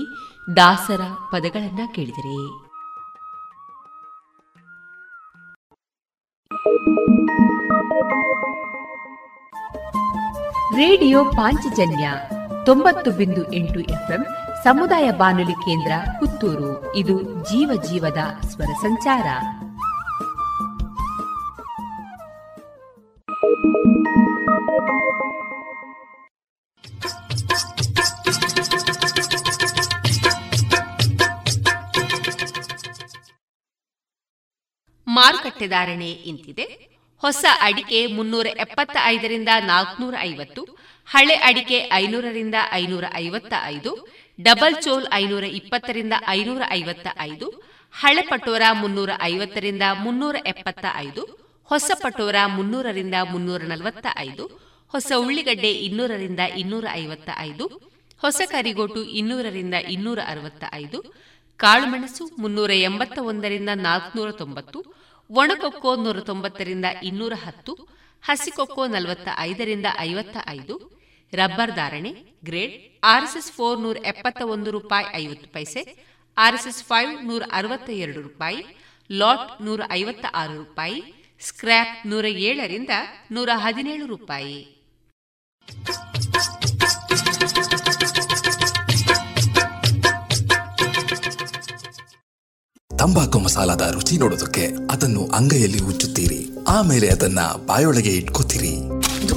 ದಾಸರ ಪದಗಳನ್ನು ಕೇಳಿದರೆ ರೇಡಿಯೋ ಪಾಂಚಜನ್ಯ ತೊಂಬತ್ತು ಬಿಂದು ಎಂಟು ಎಫ್ಎಂ ಸಮುದಾಯ ಬಾನುಲಿ ಕೇಂದ್ರ ಪುತ್ತೂರು. ಇದು ಜೀವ ಜೀವದ ಸ್ವರ ಸಂಚಾರ. ಮಾರುಕಟ್ಟೆ ಧಾರಣೆ ಇಂತಿದೆ. ಹೊಸ ಅಡಿಕೆ ಮುನ್ನೂರ ಎಪ್ಪತ್ತ ಐದರಿಂದ ನಾಲ್ಕುನೂರ ಐವತ್ತು, ಹಳೆ ಅಡಿಕೆ ಐನೂರರಿಂದ ಐನೂರ ಐವತ್ತ ಐದು, ಡಬಲ್ ಚೋಲ್ ಐನೂರ ಇಪ್ಪತ್ತರಿಂದ ಐನೂರ ಐವತ್ತ ಐದು, ಹಳೆ ಪಟೋರ ಮುನ್ನೂರ ಐವತ್ತರಿಂದ ಮುನ್ನೂರ ಎಪ್ಪತ್ತ ಐದು, ಹೊಸ ಪಟೋರ ಮುನ್ನೂರರಿಂದ ಮುನ್ನೂರ ನಲವತ್ತ ಐದು, ಹೊಸ ಉಳ್ಳಿಗಡ್ಡೆ ಇನ್ನೂರರಿಂದ ಇನ್ನೂರ ಐವತ್ತ ಐದು, ಹೊಸ ಕರಿಗೋಟು ಇನ್ನೂರರಿಂದ ಇನ್ನೂರ ಅರವತ್ತ ಐದು, ಕಾಳುಮೆಣಸು ಮುನ್ನೂರ ಎಂಬತ್ತ ಒಂದರಿಂದ ನಾಲ್ಕುನೂರ ತೊಂಬತ್ತು, ಒಣಕೊಕ್ಕೋ ನೂರ ತೊಂಬತ್ತರಿಂದ ಇನ್ನೂರ ಹತ್ತು, ಹಸಿಕೊಕ್ಕೋ ನಲವತ್ತ ಐದರಿಂದ ಐವತ್ತ ಐದು. ರಬ್ಬರ್ ಧಾರಣೆ ಗ್ರೇಡ್ ಆರ್ಎಸ್ಎಸ್ ಫೋರ್ ನೂರ ಎಪ್ಪತ್ತ ಒಂದು ರೂಪಾಯಿ ಐವತ್ತು ಪೈಸೆ, ಆರ್ಎಸ್ಎಸ್ ಫೈವ್ ನೂರ ಅರವತ್ತ ಎರಡು ರೂಪಾಯಿ, ಲಾಟ್ ನೂರ ಐವತ್ತ ಆರು ರೂಪಾಯಿ, ಸ್ಕ್ರ್ಯಾಪ್ ನೂರ ಏಳರಿಂದ ನೂರ ಹದಿನೇಳು ರೂಪಾಯಿ. ತಂಬಾಕು ಮಸಾಲದ ರುಚಿ ನೋಡೋದಕ್ಕೆ ಅದನ್ನು ಅಂಗೈಯಲ್ಲಿ ಉಚ್ಚುತ್ತೀರಿ. ಆಮೇಲೆ ಅದನ್ನ ಬಾಯೊಳಗೆ ಇಟ್ಕೋತೀರಿ.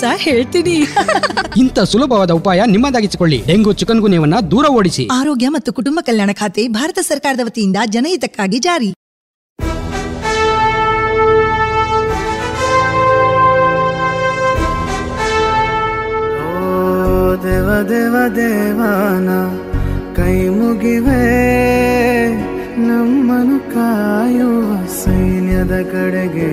ಸಹ ಹೇಳ್ತೀನಿ. ಇಂಥ ಸುಲಭವಾದ ಉಪಾಯ ನಿಮ್ಮದಾಗಿಸಿಕೊಳ್ಳಿ. ಡೆಂಗು ಚಿಕನ್ ಗುನ್ಯವನ್ನ ದೂರ ಓಡಿಸಿ. ಆರೋಗ್ಯ ಮತ್ತು ಕುಟುಂಬ ಕಲ್ಯಾಣ ಖಾತೆ, ಭಾರತ ಸರ್ಕಾರದ ವತಿಯಿಂದ ಜನಹಿತಕ್ಕಾಗಿ ಜಾರಿ. ಓ ದೇವ ದೇವ ದೇವಾನ, ಕೈ ಮುಗಿವೆ ನಮ್ಮನು ಕಾಯುವ ಸೈನ್ಯದ ಕಡೆಗೆ.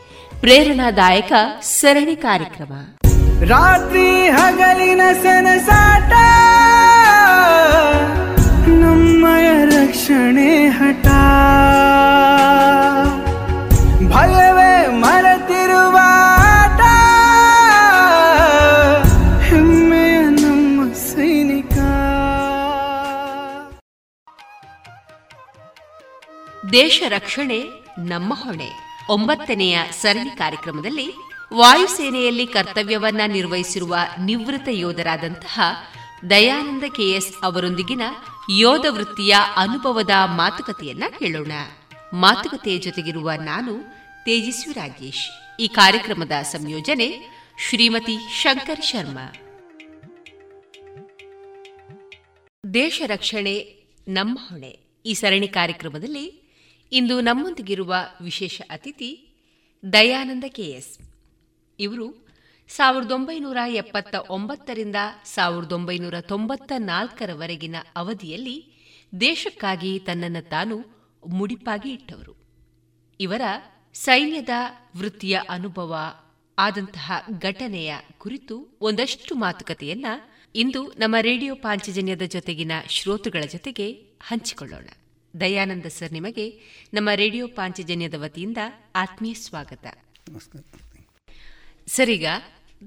ಪ್ರೇರಣಾದಾಯಕ ಸರಣಿ ಕಾರ್ಯಕ್ರಮ. ರಾತ್ರಿ ಹಗಲಿನ ಸನಸಾಟ, ನಮ್ಮಯ ರಕ್ಷಣೆ ಹಠ. ಭಯವೇ ಮರೆತಿರುವ ಆಟ, ಹೆಮ್ಮೆಯ ನಮ್ಮ ಸೈನಿಕ. ದೇಶ ರಕ್ಷಣೆ ನಮ್ಮ ಹೊಣೆ ಒಂಬತ್ತನೆಯ ಸರಣಿ ಕಾರ್ಯಕ್ರಮದಲ್ಲಿ ವಾಯುಸೇನೆಯಲ್ಲಿ ಕರ್ತವ್ಯವನ್ನ ನಿರ್ವಹಿಸಿರುವ ನಿವೃತ್ತ ಯೋಧರಾದಂತಹ ದಯಾನಂದ ಕೆಎಸ್ ಅವರೊಂದಿಗಿನ ಯೋಧ ವೃತ್ತಿಯ ಅನುಭವದ ಮಾತುಕತೆಯನ್ನ ಕೇಳೋಣ. ಮಾತುಕತೆಯ ಜೊತೆಗಿರುವ ನಾನು ತೇಜಸ್ವಿ ರಾಗೇಶ್. ಈ ಕಾರ್ಯಕ್ರಮದ ಸಂಯೋಜನೆ ಶ್ರೀಮತಿ ಶಂಕರ್ ಶರ್ಮಾ. ದೇಶ ರಕ್ಷಣೆ ನಮ್ಮ ಹೊಣೆ ಈ ಸರಣಿ ಕಾರ್ಯಕ್ರಮದಲ್ಲಿ ಇಂದು ನಮ್ಮೊಂದಿಗಿರುವ ವಿಶೇಷ ಅತಿಥಿ ದಯಾನಂದ ಕೆಎಸ್. ಇವರು ಸಾವಿರದ ಒಂಬೈನೂರ ಎಪ್ಪತ್ತ ಒಂಬತ್ತರಿಂದ ಸಾವಿರದ ಒಂಬೈನೂರ ತೊಂಬತ್ತ ನಾಲ್ಕರವರೆಗಿನ ಅವಧಿಯಲ್ಲಿ ದೇಶಕ್ಕಾಗಿ ತನ್ನನ್ನು ತಾನು ಮುಡಿಪಾಗಿ ಇಟ್ಟವರು. ಇವರ ಸೈನ್ಯದ ವೃತ್ತಿಯ ಅನುಭವ ಆದಂತಹ ಘಟನೆಯ ಕುರಿತು ಒಂದಷ್ಟು ಮಾತುಕತೆಯನ್ನು ಇಂದು ನಮ್ಮ ರೇಡಿಯೋ ಪಾಂಚಜನ್ಯದ ಜೊತೆಗಿನ ಶ್ರೋತೃಗಳ ಜೊತೆಗೆ ಹಂಚಿಕೊಳ್ಳೋಣ. ದಯಾನಂದ ಸರ್, ನಿಮಗೆ ನಮ್ಮ ರೇಡಿಯೋ ಪಾಂಚಜನ್ಯದ ವತಿಯಿಂದ ಆತ್ಮೀಯ ಸ್ವಾಗತ. ಸರಿಗ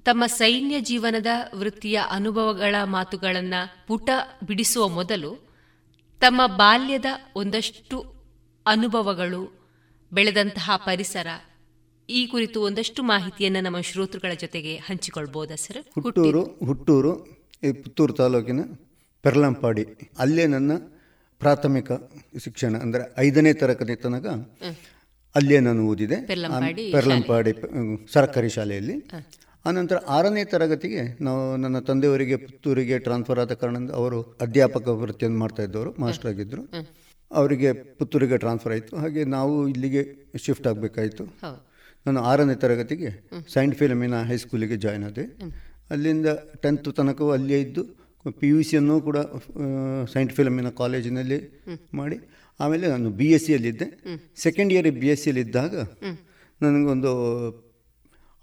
ತಮ್ಮ ಸೈನ್ಯ ಜೀವನದ ವೃತ್ತಿಯ ಅನುಭವಗಳ ಮಾತುಗಳನ್ನು ಪುಟ ಬಿಡಿಸುವ ಮೊದಲು ತಮ್ಮ ಬಾಲ್ಯದ ಒಂದಷ್ಟು ಅನುಭವಗಳು, ಬೆಳೆದಂತಹ ಪರಿಸರ ಈ ಕುರಿತು ಒಂದಷ್ಟು ಮಾಹಿತಿಯನ್ನು ನಮ್ಮ ಶ್ರೋತೃಗಳ ಜೊತೆಗೆ ಹಂಚಿಕೊಳ್ಬೋದಾ ಸರ್? ಹುಟ್ಟೂರು ಹುಟ್ಟೂರು ಪುತ್ತೂರು ತಾಲೂಕಿನ ಪೆರ್ಲಂಪಾಡಿ, ಅಲ್ಲೇ ನನ್ನ ಪ್ರಾಥಮಿಕ ಶಿಕ್ಷಣ, ಅಂದರೆ ಐದನೇ ತರಗತಿ ತನಕ ಅಲ್ಲೇ ನಾನು ಓದಿದೆ, ಪೆರ್ಲಂಪಾಡಿ ಸರ್ಕಾರಿ ಶಾಲೆಯಲ್ಲಿ. ಆನಂತರ ಆರನೇ ತರಗತಿಗೆ ನಾವು, ನನ್ನ ತಂದೆಯವರಿಗೆ ಪುತ್ತೂರಿಗೆ ಟ್ರಾನ್ಸ್ಫರ್ ಆದ ಕಾರಣದಿಂದ ಅವರು ಅಧ್ಯಾಪಕ ವೃತ್ತಿಯನ್ನು ಮಾಡ್ತಾ ಇದ್ದವರು, ಮಾಸ್ಟರ್ ಆಗಿದ್ದರು. ಅವರಿಗೆ ಪುತ್ತೂರಿಗೆ ಟ್ರಾನ್ಸ್ಫರ್ ಆಯಿತು, ಹಾಗೆ ನಾವು ಇಲ್ಲಿಗೆ ಶಿಫ್ಟ್ ಆಗಬೇಕಾಯಿತು. ನಾನು ಆರನೇ ತರಗತಿಗೆ ಸೈಂಟ್ ಫಿಲಮಿನಾ ಹೈಸ್ಕೂಲಿಗೆ ಜಾಯ್ನ್ ಆದೆ. ಅಲ್ಲಿಂದ ಟೆಂತ್ ತನಕವೂ ಅಲ್ಲೇ ಇದ್ದು, ಪಿ ಯು ಸಿಯನ್ನು ಕೂಡ ಸೈಂಟ್ ಫಿಲಮಿನ ಕಾಲೇಜಿನಲ್ಲಿ ಮಾಡಿ, ಆಮೇಲೆ ನಾನು ಬಿ ಎಸ್ ಸಿಯಲ್ಲಿದ್ದೆ. ಸೆಕೆಂಡ್ ಇಯರ್ ಬಿ ಎಸ್ ಸಿಯಲ್ಲಿದ್ದಾಗ ನನಗೊಂದು,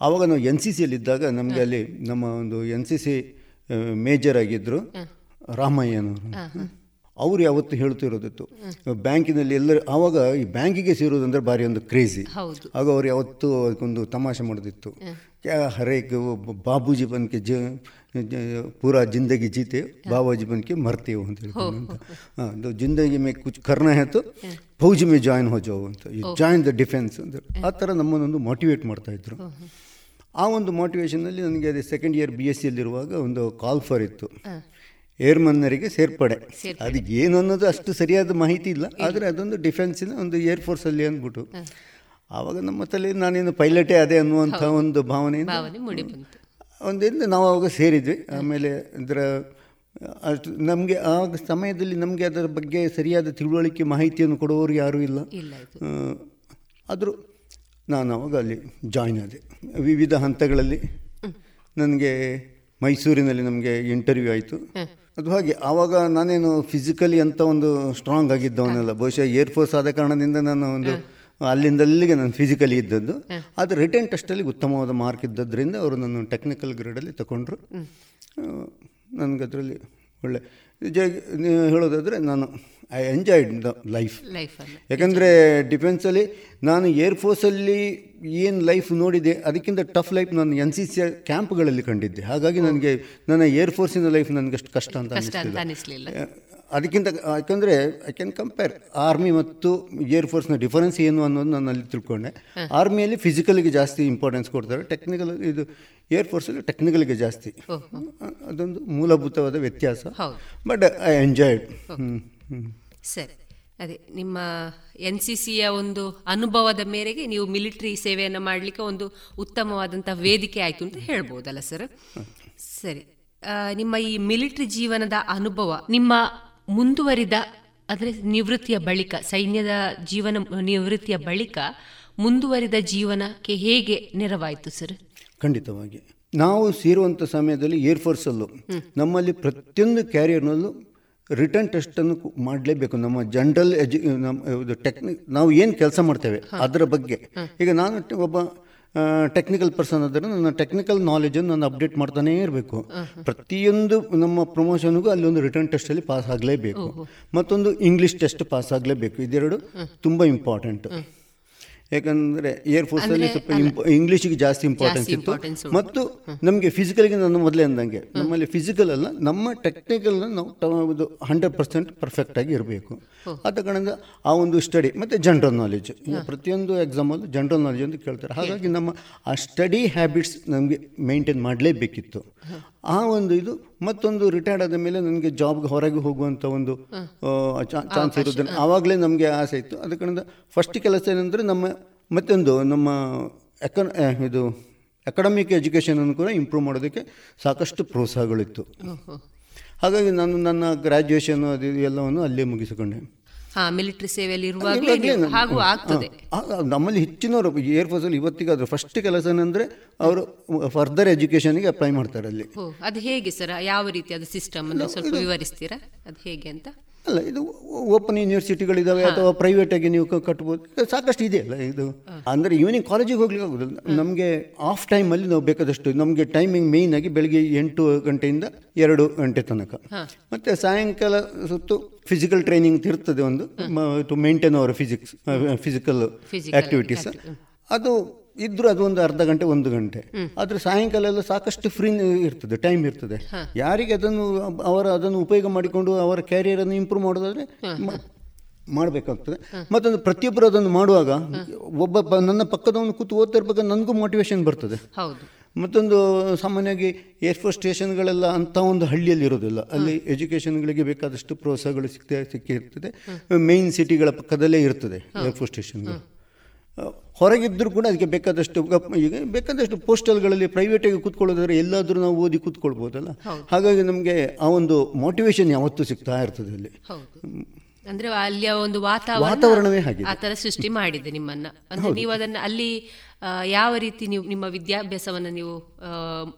ಆವಾಗ ನಾವು ಎನ್ ಸಿ ಸಿಯಲ್ಲಿದ್ದಾಗ ನಮಗೆ ಅಲ್ಲಿ ನಮ್ಮ ಒಂದು ಎನ್ ಸಿ ಸಿ ಮೇಜರ್ ಆಗಿದ್ದರು ರಾಮಯ್ಯನವರು. ಅವರು ಯಾವತ್ತು ಹೇಳ್ತಿರೋದಿತ್ತು ಬ್ಯಾಂಕಿನಲ್ಲಿ ಎಲ್ಲರೂ. ಆವಾಗ ಈ ಬ್ಯಾಂಕಿಗೆ ಸೇರೋದಂದ್ರೆ ಭಾರಿ ಒಂದು ಕ್ರೇಜಿ. ಆಗ ಅವ್ರು ಯಾವತ್ತೂ ಒಂದು ತಮಾಷೆ ಮಾಡೋದಿತ್ತು, ಹರೇಕ್ ಬಾಬೂಜಿ ಬನ್ಕೆ ಜ ಪೂರಾ ಜಿಂದಗಿ ಜೀತೆ ಬಾಬಾಜಿ ಬನ್ಕೆ ಮರ್ತೇವು ಅಂತ ಹೇಳ್ಕೊಂಡಂತ. ಹಾಂ, ಜಿಂದಗಿ ಮೇ ಕುಚ್ ಕರ್ನ ಹೇ ತೋ ಫೌಜ್ ಮೇ ಜಾಯಿನ್ ಹೋ ಜಾವು ಅಂತ, ಜಾಯಿನ್ ದ ಡಿಫೆನ್ಸ್ ಅಂತ ಹೇಳಿ ಆ ಥರ ನಮ್ಮನ್ನೊಂದು ಮೋಟಿವೇಟ್ ಮಾಡ್ತಾಯಿದ್ರು. ಆ ಒಂದು ಮೋಟಿವೇಷನಲ್ಲಿ ನನಗೆ ಅದೇ ಸೆಕೆಂಡ್ ಇಯರ್ ಬಿ ಎಸ್ ಸಿಯಲ್ಲಿರುವಾಗ ಒಂದು ಕಾಲ್ ಫಾರ್ ಇತ್ತು, ಏರ್ಮನ್ನರಿಗೆ ಸೇರ್ಪಡೆ. ಅದಕ್ಕೆ ಏನು ಅನ್ನೋದು ಅಷ್ಟು ಸರಿಯಾದ ಮಾಹಿತಿ ಇಲ್ಲ, ಆದರೆ ಅದೊಂದು ಡಿಫೆನ್ಸಿನ ಒಂದು ಏರ್ಫೋರ್ಸಲ್ಲಿ ಅಂದ್ಬಿಟ್ಟು ಆವಾಗ ನಮ್ಮ ತಲೆ ನಾನೇನು ಪೈಲಟೇ ಅದೇ ಅನ್ನುವಂಥ ಒಂದು ಭಾವನೆಯಿಂದ ಒಂದಿಂದ ನಾವು ಆವಾಗ ಸೇರಿದ್ವಿ. ಆಮೇಲೆ ಅದರ ಅಷ್ಟು ನಮಗೆ ಆ ಸಮಯದಲ್ಲಿ ನಮಗೆ ಅದರ ಬಗ್ಗೆ ಸರಿಯಾದ ತಿಳುವಳಿಕೆ ಮಾಹಿತಿಯನ್ನು ಕೊಡೋರು ಯಾರೂ ಇಲ್ಲ. ಆದರೂ ನಾನು ಆವಾಗ ಅಲ್ಲಿ ಜಾಯ್ನ್ ಆದೆ. ವಿವಿಧ ಹಂತಗಳಲ್ಲಿ ನನಗೆ ಮೈಸೂರಿನಲ್ಲಿ ನಮಗೆ ಇಂಟರ್ವ್ಯೂ ಆಯಿತು. ಅದು ಹಾಗೆ ಆವಾಗ ನಾನೇನು ಫಿಸಿಕಲಿ ಅಂತ ಒಂದು ಸ್ಟ್ರಾಂಗ್ ಆಗಿದ್ದವನಲ್ಲ, ಬಹುಶಃ ಏರ್ಫೋರ್ಸ್ ಆದ ಕಾರಣದಿಂದ ನಾನು ಒಂದು ಅಲ್ಲಿಂದಲ್ಲಿಗೆ ನಾನು ಫಿಸಿಕಲಿ ಇದ್ದದ್ದು. ಆದರೆ ರಿಟರ್ನ್ ಟೆಸ್ಟಲ್ಲಿ ಉತ್ತಮವಾದ ಮಾರ್ಕ್ ಇದ್ದದ್ರಿಂದ ಅವರು ನನ್ನ ಟೆಕ್ನಿಕಲ್ ಗ್ರೇಡಲ್ಲಿ ತಗೊಂಡ್ರು. ನನಗದರಲ್ಲಿ ಒಳ್ಳೆ ನಿಜ ಹೇಳೋದಾದರೆ ನಾನು ಐ ಎಂಜಾಯ್ಡ್ ದ ಲೈಫ್. ಯಾಕಂದರೆ ಡಿಫೆನ್ಸಲ್ಲಿ ನಾನು ಏರ್ಫೋರ್ಸಲ್ಲಿ ಏನು ಲೈಫ್ ನೋಡಿದೆ ಅದಕ್ಕಿಂತ ಟಫ್ ಲೈಫ್ ನಾನು ಎನ್ ಸಿ ಸಿಯ ಕ್ಯಾಂಪ್ಗಳಲ್ಲಿ ಕಂಡಿದ್ದೆ. ಹಾಗಾಗಿ ನನಗೆ ನನ್ನ ಏರ್ಫೋರ್ಸಿನ ಲೈಫ್ ನನಗಷ್ಟು ಕಷ್ಟ ಅಂತ ಅನ್ನಿಸ್ಲಿಲ್ಲ. ಅದಕ್ಕಿಂತ ಯಾಕಂದರೆ ಐ ಕ್ಯಾನ್ ಕಂಪೇರ್ ಆರ್ಮಿ ಮತ್ತು ಏರ್ಫೋರ್ಸ್ನ ಡಿಫರೆನ್ಸ್ ಏನು ಅನ್ನೋದು ನಾನು ಅಲ್ಲಿ ತಿಳ್ಕೊಂಡೆ. ಆರ್ಮಿಯಲ್ಲಿ ಫಿಸಿಕಲ್ಗೆ ಜಾಸ್ತಿ ಇಂಪಾರ್ಟೆನ್ಸ್ ಕೊಡ್ತಾರೆ, ಟೆಕ್ನಿಕಲ್ ಇದು ಏರ್ಫೋರ್ಸಲ್ಲಿ ಟೆಕ್ನಿಕಲ್ಗೆ ಜಾಸ್ತಿ. ಅದೊಂದು ಮೂಲಭೂತವಾದ ವ್ಯತ್ಯಾಸ. But I enjoyed. ಸರಿ, ಅದೇ ನಿಮ್ಮ ಎನ್ ಸಿ ಸಿಯ ಒಂದು ಅನುಭವದ ಮೇರೆಗೆ ನೀವು ಮಿಲಿಟರಿ ಸೇವೆಯನ್ನು ಮಾಡಲಿಕ್ಕೆ ಒಂದು ಉತ್ತಮವಾದಂಥ ವೇದಿಕೆ ಆಯಿತು ಅಂತ ಹೇಳ್ಬೋದಲ್ಲ ಸರ್? ಸರಿ, ನಿಮ್ಮ ಈ ಮಿಲಿಟರಿ ಜೀವನದ ಅನುಭವ ನಿಮ್ಮ ಮುಂದುವರಿದ ಅಂದರೆ ನಿವೃತ್ತಿಯ ಬಳಿಕ, ಸೈನ್ಯದ ಜೀವನ ನಿವೃತ್ತಿಯ ಬಳಿಕ ಮುಂದುವರಿದ ಜೀವನಕ್ಕೆ ಹೇಗೆ ನೆರವಾಯಿತು ಸರ್? ಖಂಡಿತವಾಗಿ ನಾವು ಸೇರುವಂಥ ಸಮಯದಲ್ಲಿ ಏರ್ಫೋರ್ಸಲ್ಲೂ ನಮ್ಮಲ್ಲಿ ಪ್ರತಿಯೊಂದು ಕ್ಯಾರಿಯರ್ನಲ್ಲೂ ರಿಟರ್ನ್ ಟೆಸ್ಟನ್ನು ಮಾಡಲೇಬೇಕು. ನಮ್ಮ ಜನರಲ್ ಎಜು ನಮ್ಮ ಟೆಕ್ನಿಕ್ ನಾವು ಏನು ಕೆಲಸ ಮಾಡ್ತೇವೆ ಅದರ ಬಗ್ಗೆ. ಈಗ ನಾನು ಒಬ್ಬ ಟೆಕ್ನಿಕಲ್ ಪರ್ಸನ್ ಆದರೆ ನನ್ನ ಟೆಕ್ನಿಕಲ್ ನಾಲೆಜನ್ನು ನಾನು ಅಪ್ಡೇಟ್ ಮಾಡ್ತಾನೇ ಇರಬೇಕು. ಪ್ರತಿಯೊಂದು ನಮ್ಮ ಪ್ರಮೋಷನ್ಗೂ ಅಲ್ಲಿ ಒಂದು ರಿಟರ್ನ್ ಟೆಸ್ಟಲ್ಲಿ ಪಾಸ್ ಆಗಲೇಬೇಕು, ಮತ್ತೊಂದು ಇಂಗ್ಲೀಷ್ ಟೆಸ್ಟ್ ಪಾಸ್ ಆಗಲೇಬೇಕು. ಇದೆರಡು ತುಂಬ ಇಂಪಾರ್ಟೆಂಟ್. ಯಾಕಂದರೆ ಏರ್ಫೋರ್ಸಲ್ಲಿ ಸ್ವಲ್ಪ ಇಂಗ್ಲೀಷಿಗೆ ಜಾಸ್ತಿ ಇಂಪಾರ್ಟೆನ್ಸ್ ಇತ್ತು. ಮತ್ತು ನಮಗೆ ಫಿಸಿಕಲ್ಗೆ ನಾನು ಮೊದಲೇ ಅಂದಂಗೆ ನಮ್ಮಲ್ಲಿ ಫಿಸಿಕಲ್ ಅಲ್ಲ ನಮ್ಮ ಟೆಕ್ನಿಕಲ್ನ ನಾವು ಹಂಡ್ರೆಡ್ ಪರ್ಸೆಂಟ್ ಪರ್ಫೆಕ್ಟಾಗಿ ಇರಬೇಕು. ಆದ ಕಾರಣದಿಂದ ಆ ಒಂದು ಸ್ಟಡಿ ಮತ್ತು ಜನರಲ್ ನಾಲೆಜ್, ಪ್ರತಿಯೊಂದು ಎಕ್ಸಾಮಲ್ಲೂ ಜನರಲ್ ನಾಲೆಜ್ ಅಂತ ಕೇಳ್ತಾರೆ. ಹಾಗಾಗಿ ನಮ್ಮ ಆ ಸ್ಟಡಿ ಹ್ಯಾಬಿಟ್ಸ್ ನಮಗೆ ಮೇಂಟೈನ್ ಮಾಡಲೇಬೇಕಿತ್ತು. ಆ ಒಂದು ಇದು ಮತ್ತೊಂದು ರಿಟೈರ್ಡ್ ಆದ ಮೇಲೆ ನನಗೆ ಜಾಬ್ಗೆ ಹೊರಗೆ ಹೋಗುವಂಥ ಒಂದು ಚಾನ್ಸ್ ಇರೋದನ್ನು ಆವಾಗಲೇ ನಮಗೆ ಆಸೆ ಇತ್ತು. ಅದಕ್ಕಿಂತ ಫಸ್ಟ್ ಕೆಲಸ ಏನಂದರೆ ನಮ್ಮ ಮತ್ತೊಂದು ನಮ್ಮ ಎಕನ ಇದು ಅಕಾಡೆಮಿಕ್ ಎಜುಕೇಷನನ್ನು ಕೂಡ ಇಂಪ್ರೂವ್ ಮಾಡೋದಕ್ಕೆ ಸಾಕಷ್ಟು ಪ್ರೋತ್ಸಾಹಗಳಿತ್ತು. ಹಾಗಾಗಿ ನಾನು ನನ್ನ ಗ್ರ್ಯಾಜುಯೇಷನ್ ಅದು ಎಲ್ಲವನ್ನು ಅಲ್ಲೇ ಮುಗಿಸಿಕೊಂಡೆ. ಮಿಲಿಟರಿ ಸೇವೆಯಲ್ಲಿ ನಮ್ಮಲ್ಲಿ ಹೆಚ್ಚಿನವರು ಏರ್ಫೋರ್ಸಲ್ಲಿ ಇವತ್ತಿಗೆ ಅದ್ರ ಫಸ್ಟ್ ಕೆಲಸ ಏನಂದರೆ ಅವರು ಫರ್ದರ್ ಎಜುಕೇಷನ್ಗೆ ಅಪ್ಲೈ ಮಾಡ್ತಾರೆ. ಅಲ್ಲಿ ಅದು ಹೇಗೆ ಸರ್, ಯಾವ ರೀತಿ ಅದು ಸಿಸ್ಟಮ್ ಅನ್ನು ಸ್ವಲ್ಪ ವಿವರಿಸ್ತೀರಾ, ಅದು ಹೇಗೆ ಅಂತ? ಅಲ್ಲ, ಇದು ಓಪನ್ ಯೂನಿವರ್ಸಿಟಿಗಳಿದ್ದಾವೆ ಅಥವಾ ಪ್ರೈವೇಟ್ ಆಗಿ ನೀವು ಕಟ್ಬೋದು, ಸಾಕಷ್ಟು ಇದೆಯಲ್ಲ ಇದು. ಅಂದರೆ ಈವ್ನಿಂಗ್ ಕಾಲೇಜಿಗೆ ಹೋಗ್ಲಿಕ್ಕೆ ಆಗೋದಿಲ್ಲ ನಮಗೆ, ಆಫ್ ಟೈಮಲ್ಲಿ ನಾವು ಬೇಕಾದಷ್ಟು ನಮಗೆ ಟೈಮಿಂಗ್ ಮೇಯ್ನ್ ಆಗಿ ಬೆಳಗ್ಗೆ ಎಂಟು ಗಂಟೆಯಿಂದ ಎರಡು ಗಂಟೆ ತನಕ, ಮತ್ತು ಸಾಯಂಕಾಲ ಸುತ್ತು ಫಿಸಿಕಲ್ ಟ್ರೈನಿಂಗ್ ಇರ್ತದೆ ಒಂದು to maintain our physics physical activities. ಅದು ಇದ್ರೂ ಅದು ಒಂದು ಅರ್ಧ ಗಂಟೆ ಒಂದು ಗಂಟೆ. ಆದರೆ ಸಾಯಂಕಾಲ ಎಲ್ಲ ಸಾಕಷ್ಟು ಫ್ರೀ ಇರ್ತದೆ, ಟೈಮ್ ಇರ್ತದೆ. ಯಾರಿಗೆ ಅದನ್ನು ಅವರ ಅದನ್ನು ಉಪಯೋಗ ಮಾಡಿಕೊಂಡು ಅವರ ಕ್ಯಾರಿಯರನ್ನು ಇಂಪ್ರೂವ್ ಮಾಡೋದಾದರೆ ಮಾಡಬೇಕಾಗ್ತದೆ. ಮತ್ತೊಂದು ಪ್ರತಿಯೊಬ್ಬರು ಅದನ್ನು ಮಾಡುವಾಗ ಒಬ್ಬ ನನ್ನ ಪಕ್ಕದವನು ಕೂತು ಓದ್ತಾ ಇರಬೇಕಾದ್ರೆ ನನಗೂ ಮೋಟಿವೇಶನ್ ಬರ್ತದೆ. ಮತ್ತೊಂದು ಸಾಮಾನ್ಯವಾಗಿ ಏರ್ಫೋರ್ಸ್ ಸ್ಟೇಷನ್ಗಳೆಲ್ಲ ಅಂಥ ಒಂದು ಹಳ್ಳಿಯಲ್ಲಿ ಇರೋದಿಲ್ಲ, ಅಲ್ಲಿ ಎಜುಕೇಷನ್ಗಳಿಗೆ ಬೇಕಾದಷ್ಟು ಪ್ರೋತ್ಸಾಹಗಳು ಸಿಕ್ತೇ ಸಿಕ್ಕಿರ್ತದೆ. ಮೇನ್ ಸಿಟಿಗಳ ಪಕ್ಕದಲ್ಲೇ ಇರ್ತದೆ ಏರ್ಫೋರ್ಸ್ ಸ್ಟೇಷನ್ಗಳು. ಹೊರಗಿದ್ದರೂ ಕೂಡ ಅದಕ್ಕೆ ಬೇಕಾದಷ್ಟು ಈಗ ಬೇಕಾದಷ್ಟು ಪೋಸ್ಟಲ್ಗಳಲ್ಲಿ ಪ್ರೈವೇಟಾಗಿ ಕೂತ್ಕೊಳ್ಳೋದಾದ್ರೆ ಎಲ್ಲಾದರೂ ನಾವು ಓದಿ ಕೂತ್ಕೊಳ್ಬೋದಲ್ಲ. ಹಾಗಾಗಿ ನಮಗೆ ಆ ಒಂದು ಮೋಟಿವೇಶನ್ ಯಾವತ್ತೂ ಸಿಗ್ತಾ ಇರ್ತದೆ ಅಲ್ಲಿ. ಅಂದ್ರೆ ಅಲ್ಲಿಯ ಒಂದು ವಾತಾವರಣವೇ ಹಾಗೆ ಆ ಥರ ಸೃಷ್ಟಿ ಮಾಡಿದೆ ನಿಮ್ಮನ್ನ. ಅಂದ್ರೆ ನೀವು ಅದನ್ನ ಅಲ್ಲಿ ಯಾವ ರೀತಿ ನೀವು ನಿಮ್ಮ ವಿದ್ಯಾಭ್ಯಾಸವನ್ನು ನೀವು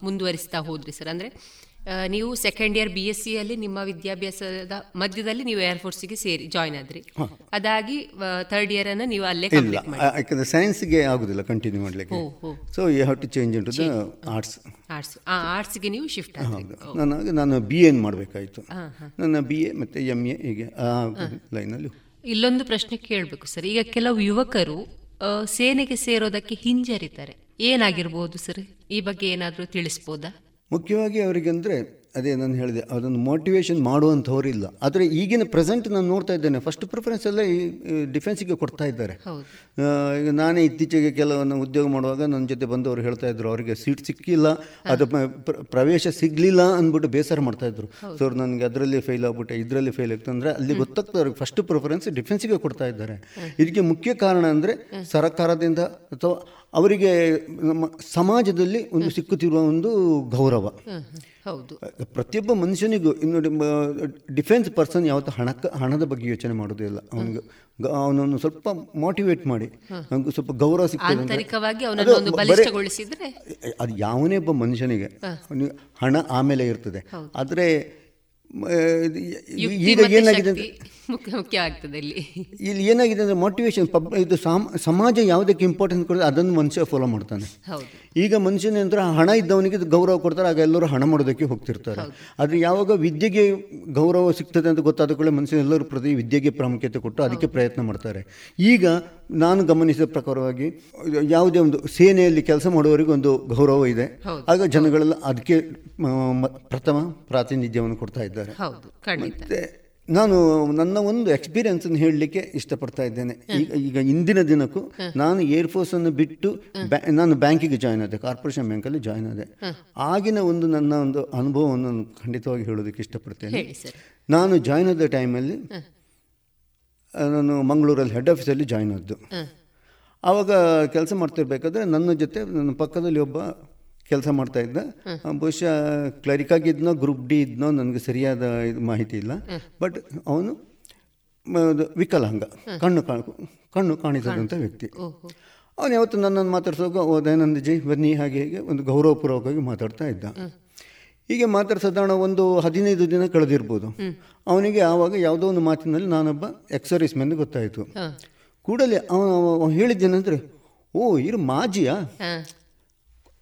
ಮುಂದುವರಿಸ್ತಾ ಹೋದ್ರಿ ಸರ್? ಅಂದ್ರೆ ನೀವು ಸೆಕೆಂಡ್ ಇಯರ್ ಬಿ ಎಸ್ ಸಿಯಲ್ಲಿ ನಿಮ್ಮ ವಿದ್ಯಾಭ್ಯಾಸದ ಮಧ್ಯದಲ್ಲಿ ನೀವು ಏರ್ಫೋರ್ಸ್ಗೆ ಸೇರಿ ಜಾಯ್ನ್ ಆದ್ರಿ, ಅದಾಗಿ ಥರ್ಡ್ ಇಯರ್ ಅನ್ನು ನೀವು ಅಲ್ಲೇ ಕಂಪ್ಲೀಟ್ ಮಾಡಿ. ಯಾಕಂದ್ರೆ ಸೈನ್ಸ್ಗೆ ಆಗುದಿಲ್ಲ ಕಂಟಿನ್ಯೂ ಮಾಡಲಿಕ್ಕೆ, so you have to change into the arts arts ಆ ಆರ್ಟ್ಸ್ಗೆ ನೀವು ಶಿಫ್ಟ್ ಆಗಿ ನಾನು ನಾನು ಬಿ ಎನ್ ಮಾಡಬೇಕಾಯಿತು. ನನ್ನ ಬಿ ಎ ಮತ್ತು ಎಮ್ ಎ ಹೀಗೆ ಆ ಲೈನಲ್ಲಿ. ಇಲ್ಲೊಂದು ಪ್ರಶ್ನೆ ಕೇಳಬೇಕು ಸರ್, ಈಗ ಕೆಲವು ಯುವಕರು ಸೇನೆಗೆ ಸೇರೋದಕ್ಕೆ ಹಿಂಜರಿತಾರೆ, ಏನಾಗಿರ್ಬೋದು ಸರ್? ಈ ಬಗ್ಗೆ ಏನಾದರೂ ತಿಳಿಸ್ಬೋದಾ? ಮುಖ್ಯವಾಗಿ ಅವರಿಗೆ ಅಂದರೆ ಅದೇ ನಾನು ಹೇಳಿದೆ, ಅದೊಂದು ಮೋಟಿವೇಶನ್ ಮಾಡುವಂಥವ್ರು ಇಲ್ಲ. ಆದರೆ ಈಗಿನ ಪ್ರೆಸೆಂಟ್ ನಾನು ನೋಡ್ತಾ ಇದ್ದೇನೆ, ಫಸ್ಟ್ ಪ್ರಿಫರೆನ್ಸ್ ಎಲ್ಲ ಈ ಡಿಫೆನ್ಸಿಗೆ ಕೊಡ್ತಾ ಇದ್ದಾರೆ. ಈಗ ನಾನೇ ಇತ್ತೀಚೆಗೆ ಕೆಲವನ್ನು ಉದ್ಯೋಗ ಮಾಡುವಾಗ ನನ್ನ ಜೊತೆ ಬಂದವರು ಹೇಳ್ತಾ ಇದ್ರು, ಅವರಿಗೆ ಸೀಟ್ ಸಿಕ್ಕಿಲ್ಲ, ಅದು ಪ್ರವೇಶ ಸಿಗಲಿಲ್ಲ ಅಂದ್ಬಿಟ್ಟು ಬೇಸರ ಮಾಡ್ತಾಯಿದ್ರು. ಸೊ ನನಗೆ ಅದರಲ್ಲಿ ಫೇಲ್ ಆಗ್ಬಿಟ್ಟೆ, ಇದರಲ್ಲಿ ಫೇಲ್ ಆಗ್ತದೆ ಅಂದರೆ ಅಲ್ಲಿ ಗೊತ್ತಾಗ್ತದೆ ಅವ್ರಿಗೆ ಫಸ್ಟ್ ಪ್ರಿಫರೆನ್ಸ್ ಡಿಫೆನ್ಸಿಗೆ ಕೊಡ್ತಾ ಇದ್ದಾರೆ. ಇದಕ್ಕೆ ಮುಖ್ಯ ಕಾರಣ ಅಂದರೆ ಸರ್ಕಾರದಿಂದ ಅಥವಾ ಅವರಿಗೆ ನಮ್ಮ ಸಮಾಜದಲ್ಲಿ ಒಂದು ಸಿಕ್ಕುತ್ತಿರುವ ಒಂದು ಗೌರವ. ಹೌದು, ಪ್ರತಿಯೊಬ್ಬ ಮನುಷ್ಯನಿಗೂ ಇನ್ನು ಡಿಫೆನ್ಸ್ ಪರ್ಸನ್ ಯಾವತ್ತೂ ಹಣಕ್ಕೆ ಹಣದ ಬಗ್ಗೆ ಯೋಚನೆ ಮಾಡೋದಿಲ್ಲ. ಅವನಿಗೆ ಅವನನ್ನು ಸ್ವಲ್ಪ ಮೋಟಿವೇಟ್ ಮಾಡಿ ಅವನಿಗೆ ಸ್ವಲ್ಪ ಗೌರವ ಸಿಗ್ತದೆ. ಅದು ಯಾವನೇ ಒಬ್ಬ ಮನುಷ್ಯನಿಗೆ ಹಣ ಆಮೇಲೆ ಇರ್ತದೆ, ಆದರೆ ಈಗ ಏನಾಗಿದೆ ಇಲ್ಲಿ ಏನಾಗಿದೆ ಅಂದರೆ ಮೋಟಿವೇಶನ್ ಪಬ್ ಇದು ಸಮಾಜ ಯಾವುದಕ್ಕೆ ಇಂಪಾರ್ಟೆನ್ಸ್ ಕೊಡುತ್ತೆ ಅದನ್ನು ಮನುಷ್ಯ ಫಾಲೋ ಮಾಡ್ತಾನೆ. ಈಗ ಮನುಷ್ಯನ ನಂತರ ಹಣ ಇದ್ದವನಿಗೆ ಗೌರವ ಕೊಡ್ತಾರೆ, ಆಗ ಎಲ್ಲರೂ ಹಣ ಮಾಡೋದಕ್ಕೆ ಹೋಗ್ತಿರ್ತಾರೆ. ಆದರೆ ಯಾವಾಗ ವಿದ್ಯೆಗೆ ಗೌರವ ಸಿಗ್ತದೆ ಅಂತ ಗೊತ್ತಾದ ಕೂಡಲೇ ಮನುಷ್ಯನ ಎಲ್ಲರೂ ಪ್ರತಿ ವಿದ್ಯೆಗೆ ಪ್ರಾಮುಖ್ಯತೆ ಕೊಟ್ಟು ಅದಕ್ಕೆ ಪ್ರಯತ್ನ ಮಾಡ್ತಾರೆ. ಈಗ ನಾನು ಗಮನಿಸಿದ ಪ್ರಕಾರವಾಗಿ ಯಾವುದೇ ಒಂದು ಸೇನೆಯಲ್ಲಿ ಕೆಲಸ ಮಾಡುವವರಿಗೆ ಒಂದು ಗೌರವ ಇದೆ, ಆಗ ಜನಗಳೆಲ್ಲ ಅದಕ್ಕೆ ಪ್ರಥಮ ಪ್ರಾತಿನಿಧ್ಯವನ್ನು ಕೊಡ್ತಾ ಇದ್ದಾರೆ. ಮತ್ತೆ ನಾನು ನನ್ನ ಒಂದು ಎಕ್ಸ್ಪೀರಿಯನ್ಸ್ ಅನ್ನು ಹೇಳಲಿಕ್ಕೆ ಇಷ್ಟಪಡ್ತಾ ಇದ್ದೇನೆ. ಈಗ ಈಗ ಇಂದಿನ ದಿನಕ್ಕೂ ನಾನು ಏರ್ಫೋರ್ಸನ್ನು ಬಿಟ್ಟು ನಾನು ಬ್ಯಾಂಕಿಗೆ ಜಾಯ್ನ್ ಆದೆ, ಕಾರ್ಪೊರೇಷನ್ ಬ್ಯಾಂಕಲ್ಲಿ ಜಾಯ್ನ್ ಆದೆ. ಆಗಿನ ಒಂದು ನನ್ನ ಒಂದು ಅನುಭವವನ್ನು ನಾನು ಖಂಡಿತವಾಗಿ ಹೇಳೋದಕ್ಕೆ ಇಷ್ಟಪಡ್ತೇನೆ. ನಾನು ಜಾಯ್ನ್ ಆದ ಟೈಮಲ್ಲಿ ನಾನು ಮಂಗಳೂರಲ್ಲಿ ಹೆಡ್ ಆಫೀಸಲ್ಲಿ ಜಾಯ್ನ್ ಆದ್ದು. ಆವಾಗ ಕೆಲಸ ಮಾಡ್ತಿರ್ಬೇಕಾದ್ರೆ ನನ್ನ ಜೊತೆ ನನ್ನ ಪಕ್ಕದಲ್ಲಿ ಒಬ್ಬ ಕೆಲಸ ಮಾಡ್ತಾ ಇದ್ದ, ಬಹುಶಃ ಕ್ಲರಿಕ್ ಆಗಿದ್ನೋ ಗ್ರೂಪ್ ಡಿ ಇದ್ನೋ ನನಗೆ ಸರಿಯಾದ ಮಾಹಿತಿ ಇಲ್ಲ, ಬಟ್ ಅವನು ವಿಕಲಾಂಗ, ಕಣ್ಣು ಕಣ್ಣು ಕಾಣಿಸದಂಥ ವ್ಯಕ್ತಿ. ಅವನು ಯಾವತ್ತು ನನ್ನನ್ನು ಮಾತಾಡ್ಸೋಕೆ, ಓ ದಯಾನಂದ ಜಿ ಬನ್ನಿ, ಹಾಗೆ ಹೀಗೆ ಒಂದು ಗೌರವಪೂರ್ವಕವಾಗಿ ಮಾತಾಡ್ತಾ ಇದ್ದ. ಹೀಗೆ ಮಾತಾಡ್ಸೋದಾಣ ಒಂದು ಹದಿನೈದು ದಿನ ಕಳೆದಿರ್ಬೋದು. ಅವನಿಗೆ ಆವಾಗ ಯಾವುದೋ ಒಂದು ಮಾತಿನಲ್ಲಿ ನಾನೊಬ್ಬ ಎಕ್ಸರ್ವೀಸ್ ಮ್ಯಾನ್ ಗೊತ್ತಾಯಿತು. ಕೂಡಲೇ ಅವನು ಹೇಳಿದ್ದೇನೆಂದರೆ, ಓ ಇರು ಮಾಜಿಯಾ?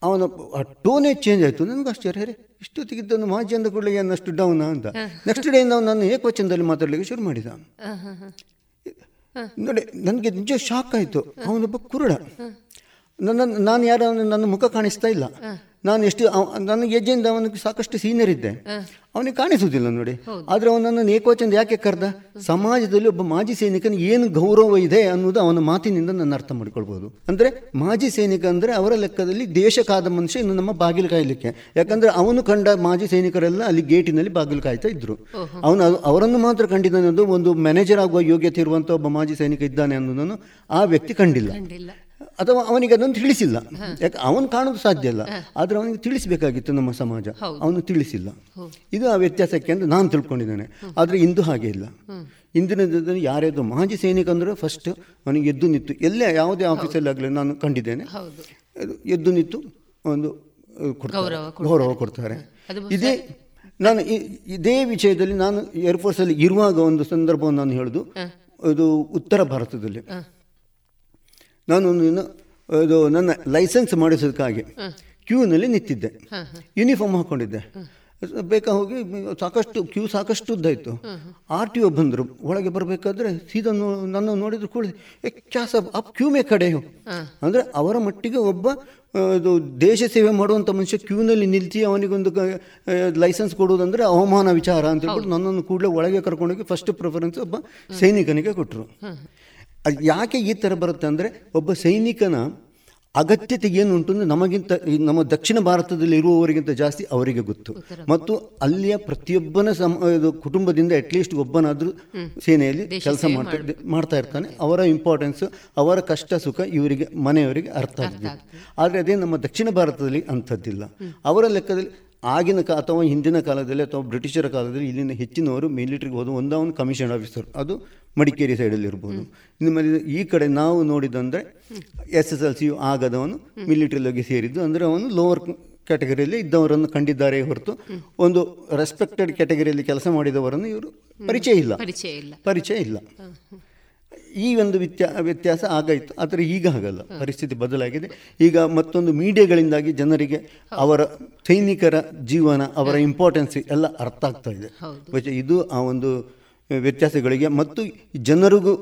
ಅವನ ಟೋನೇ ಚೇಂಜ್ ಆಯಿತು. ನನಗೆ ಆಶ್ಚರ್ಯ, ರೇ ಇಷ್ಟೊತ್ತಿಗಿದ್ದನು ಮಾಜಿ ಅಂದ ಕೂಡಲೇ ಏನಷ್ಟು ಡೌನಾ ಅಂತ. ನೆಕ್ಸ್ಟ್ ಡೇ ನಾವು ನಾನು ಏಕವಚನದಲ್ಲಿ ಮಾತಾಡಲಿಕ್ಕೆ ಶುರು ಮಾಡಿದ. ನೋಡಿ, ನನಗೆ ನಿಜ ಶಾಕ್ ಆಯಿತು. ಅವನೊಬ್ಬ ಕುರುಡ, ನನ್ನ ನಾನು ಯಾರು ನನ್ನ ಮುಖ ಕಾಣಿಸ್ತಾ ಇಲ್ಲ. ನಾನು ಎಷ್ಟು ನನ್ನ ಏಜೆಂದ ಅವನಿಗೆ ಸಾಕಷ್ಟು ಸೀನಿಯರ್ ಇದ್ದೆ, ಅವನಿಗೆ ಕಾಣಿಸೋದಿಲ್ಲ ನೋಡಿ. ಆದರೆ ಅವನನ್ನು ಏಕವಚನ ಯಾಕೆ ಕರೆದ? ಸಮಾಜದಲ್ಲಿ ಒಬ್ಬ ಮಾಜಿ ಸೈನಿಕನಿಗೆ ಏನು ಗೌರವ ಇದೆ ಅನ್ನೋದು ಅವನ ಮಾತಿನಿಂದ ನಾನು ಅರ್ಥ ಮಾಡ್ಕೊಳ್ಬೋದು. ಅಂದರೆ ಮಾಜಿ ಸೈನಿಕ ಅಂದರೆ ಅವರ ಲೆಕ್ಕದಲ್ಲಿ ದೇಶ ಕಾದ ಮನುಷ್ಯ ಇನ್ನು ನಮ್ಮ ಬಾಗಿಲು ಕಾಯಲಿಕ್ಕೆ. ಯಾಕಂದರೆ ಅವನು ಕಂಡ ಮಾಜಿ ಸೈನಿಕರೆಲ್ಲ ಅಲ್ಲಿ ಗೇಟಿನಲ್ಲಿ ಬಾಗಿಲು ಕಾಯ್ತಾ ಇದ್ರು. ಅವನು ಅವರನ್ನು ಮಾತ್ರ ಕಂಡಿದ್ದಾನೆ ಅನ್ನೋದು, ಒಂದು ಮ್ಯಾನೇಜರ್ ಆಗುವ ಯೋಗ್ಯತೆ ಇರುವಂಥ ಒಬ್ಬ ಮಾಜಿ ಸೈನಿಕ ಇದ್ದಾನೆ ಅನ್ನೋದನ್ನು ಆ ವ್ಯಕ್ತಿ ಕಂಡಿಲ್ಲ, ಅಥವಾ ಅವನಿಗೆ ಅದನ್ನು ತಿಳಿಸಿಲ್ಲ. ಯಾಕೆ ಅವನು ಕಾಣೋದು ಸಾಧ್ಯ ಇಲ್ಲ, ಆದರೆ ಅವನಿಗೆ ತಿಳಿಸಬೇಕಾಗಿತ್ತು ನಮ್ಮ ಸಮಾಜ, ಅವನು ತಿಳಿಸಿಲ್ಲ. ಇದು ಆ ವ್ಯತ್ಯಾಸಕ್ಕೆ ಅಂತ ನಾನು ತಿಳ್ಕೊಂಡಿದ್ದೇನೆ. ಆದರೆ ಇಂದು ಹಾಗೆ ಇಲ್ಲ. ಇಂದಿನ ದಿನದಲ್ಲಿ ಯಾರ್ಯಾರು ಮಾಜಿ ಸೈನಿಕ ಅಂದರೆ ಫಸ್ಟ್ ಅವನಿಗೆ ಎದ್ದು ನಿಂತು, ಎಲ್ಲೇ ಯಾವುದೇ ಆಫೀಸಲ್ಲಿ ಆಗಲಿ ನಾನು ಕಂಡಿದ್ದೇನೆ, ಎದ್ದು ನಿಂತು ಒಂದು ಗೌರವ ಕೊಡ್ತಾರೆ. ಇದೇ ನಾನು ಇದೇ ವಿಷಯದಲ್ಲಿ ನಾನು ಏರ್ಫೋರ್ಸಲ್ಲಿ ಇರುವಾಗ ಒಂದು ಸಂದರ್ಭವನ್ನು ನಾನು ಹೇಳೋದು, ಇದು ಉತ್ತರ ಭಾರತದಲ್ಲಿ ನಾನು ಇದು ನನ್ನ ಲೈಸೆನ್ಸ್ ಮಾಡಿಸೋದಕ್ಕಾಗಿ ಕ್ಯೂನಲ್ಲಿ ನಿಂತಿದ್ದೆ, ಯೂನಿಫಾರ್ಮ್ ಹಾಕ್ಕೊಂಡಿದ್ದೆ. ಬೇಕಾ ಹೋಗಿ ಸಾಕಷ್ಟು ಕ್ಯೂ ಸಾಕಷ್ಟು ಉದ್ದಾಯಿತು. ಆರ್ ಟಿ ಒ ಬಂದರು. ಒಳಗೆ ಬರಬೇಕಾದ್ರೆ ಸೀದಾ ನನ್ನ ನೋಡಿದ್ರು ಕೂಡ ಕ್ಯಾಸ ಅಪ್ ಕ್ಯೂಮೆ ಕಡೆ ಅಂದರೆ ಅವರ ಮಟ್ಟಿಗೆ ಒಬ್ಬ ಇದು ದೇಶ ಸೇವೆ ಮಾಡುವಂಥ ಮನುಷ್ಯ ಕ್ಯೂನಲ್ಲಿ ನಿಲ್ಸಿ ಅವನಿಗೊಂದು ಲೈಸೆನ್ಸ್ ಕೊಡುವುದಂದರೆ ಅವಮಾನ ವಿಚಾರ ಅಂತ ಹೇಳ್ಬಿಟ್ಟು ನನ್ನನ್ನು ಕೂಡಲೇ ಒಳಗೆ ಕರ್ಕೊಂಡೋಗಿ ಫಸ್ಟ್ ಪ್ರಿಫರೆನ್ಸ್ ಒಬ್ಬ ಸೈನಿಕನಿಗೆ ಕೊಟ್ಟರು. ಅದು ಯಾಕೆ ಈ ಥರ ಬರುತ್ತೆ ಅಂದರೆ, ಒಬ್ಬ ಸೈನಿಕನ ಅಗತ್ಯತೆ ಏನುಂಟು ಅಂದರೆ ನಮಗಿಂತ ನಮ್ಮ ದಕ್ಷಿಣ ಭಾರತದಲ್ಲಿ ಇರುವವರಿಗಿಂತ ಜಾಸ್ತಿ ಅವರಿಗೆ ಗೊತ್ತು. ಮತ್ತು ಅಲ್ಲಿಯ ಪ್ರತಿಯೊಬ್ಬನ ಸಮ ಕುಟುಂಬದಿಂದ ಅಟ್ಲೀಸ್ಟ್ ಒಬ್ಬನಾದರೂ ಸೇನೆಯಲ್ಲಿ ಕೆಲಸ ಮಾಡ್ತಾ ಮಾಡ್ತಾ ಇರ್ತಾನೆ. ಅವರ ಇಂಪಾರ್ಟೆನ್ಸ್, ಅವರ ಕಷ್ಟ ಸುಖ ಇವರಿಗೆ ಮನೆಯವರಿಗೆ ಅರ್ಥ ಆಗ್ತದೆ. ಆದರೆ ಅದೇ ನಮ್ಮ ದಕ್ಷಿಣ ಭಾರತದಲ್ಲಿ ಅಂಥದ್ದಿಲ್ಲ. ಅವರ ಲೆಕ್ಕದಲ್ಲಿ ಆಗಿನ ಕಾ ಅಥವಾ ಹಿಂದಿನ ಕಾಲದಲ್ಲಿ ಅಥವಾ ಬ್ರಿಟಿಷರ ಕಾಲದಲ್ಲಿ ಇಲ್ಲಿನ ಹೆಚ್ಚಿನವರು ಮಿಲಿಟ್ರಿಗೆ ಹೋದ ಒಂದ ಒಂದು ಕಮಿಷನ್ ಆಫೀಸರ್, ಅದು ಮಡಿಕೇರಿ ಸೈಡಲ್ಲಿ ಇರ್ಬೋದು. ನಿಮ್ಮಲ್ಲಿ ಈ ಕಡೆ ನಾವು ನೋಡಿದಂದರೆ ಎಸ್ ಎಸ್ ಎಲ್ ಸಿ ಆಗದವನು ಮಿಲಿಟ್ರಿಲೋಗಿ ಸೇರಿದ್ದು, ಅಂದರೆ ಅವನು ಲೋವರ್ ಕ್ಯಾಟಗರಿಯಲ್ಲಿ ಇದ್ದವರನ್ನು ಕಂಡಿದ್ದಾರೆ ಹೊರತು ಒಂದು ರೆಸ್ಪೆಕ್ಟೆಡ್ ಕ್ಯಾಟಗರಿಯಲ್ಲಿ ಕೆಲಸ ಮಾಡಿದವರನ್ನು ಇವರು ಪರಿಚಯ ಇಲ್ಲ ಪರಿಚಯ ಇಲ್ಲ ಈ ಒಂದು ವ್ಯತ್ಯಾ ವ್ಯತ್ಯಾಸ ಆಗಾಯಿತು. ಆದರೆ ಈಗ ಹಾಗಲ್ಲ, ಪರಿಸ್ಥಿತಿ ಬದಲಾಗಿದೆ. ಈಗ ಮತ್ತೊಂದು ಮೀಡಿಯಾಗಳಿಂದಾಗಿ ಜನರಿಗೆ ಅವರ ಸೈನಿಕರ ಜೀವನ, ಅವರ ಇಂಪಾರ್ಟೆನ್ಸ್ ಎಲ್ಲ ಅರ್ಥ ಆಗ್ತಾ ಇದೆ. ಇದು ಆ ಒಂದು ವ್ಯತ್ಯಾಸಗಳಿಗೆ ಮತ್ತು ಜನರಿಗೂ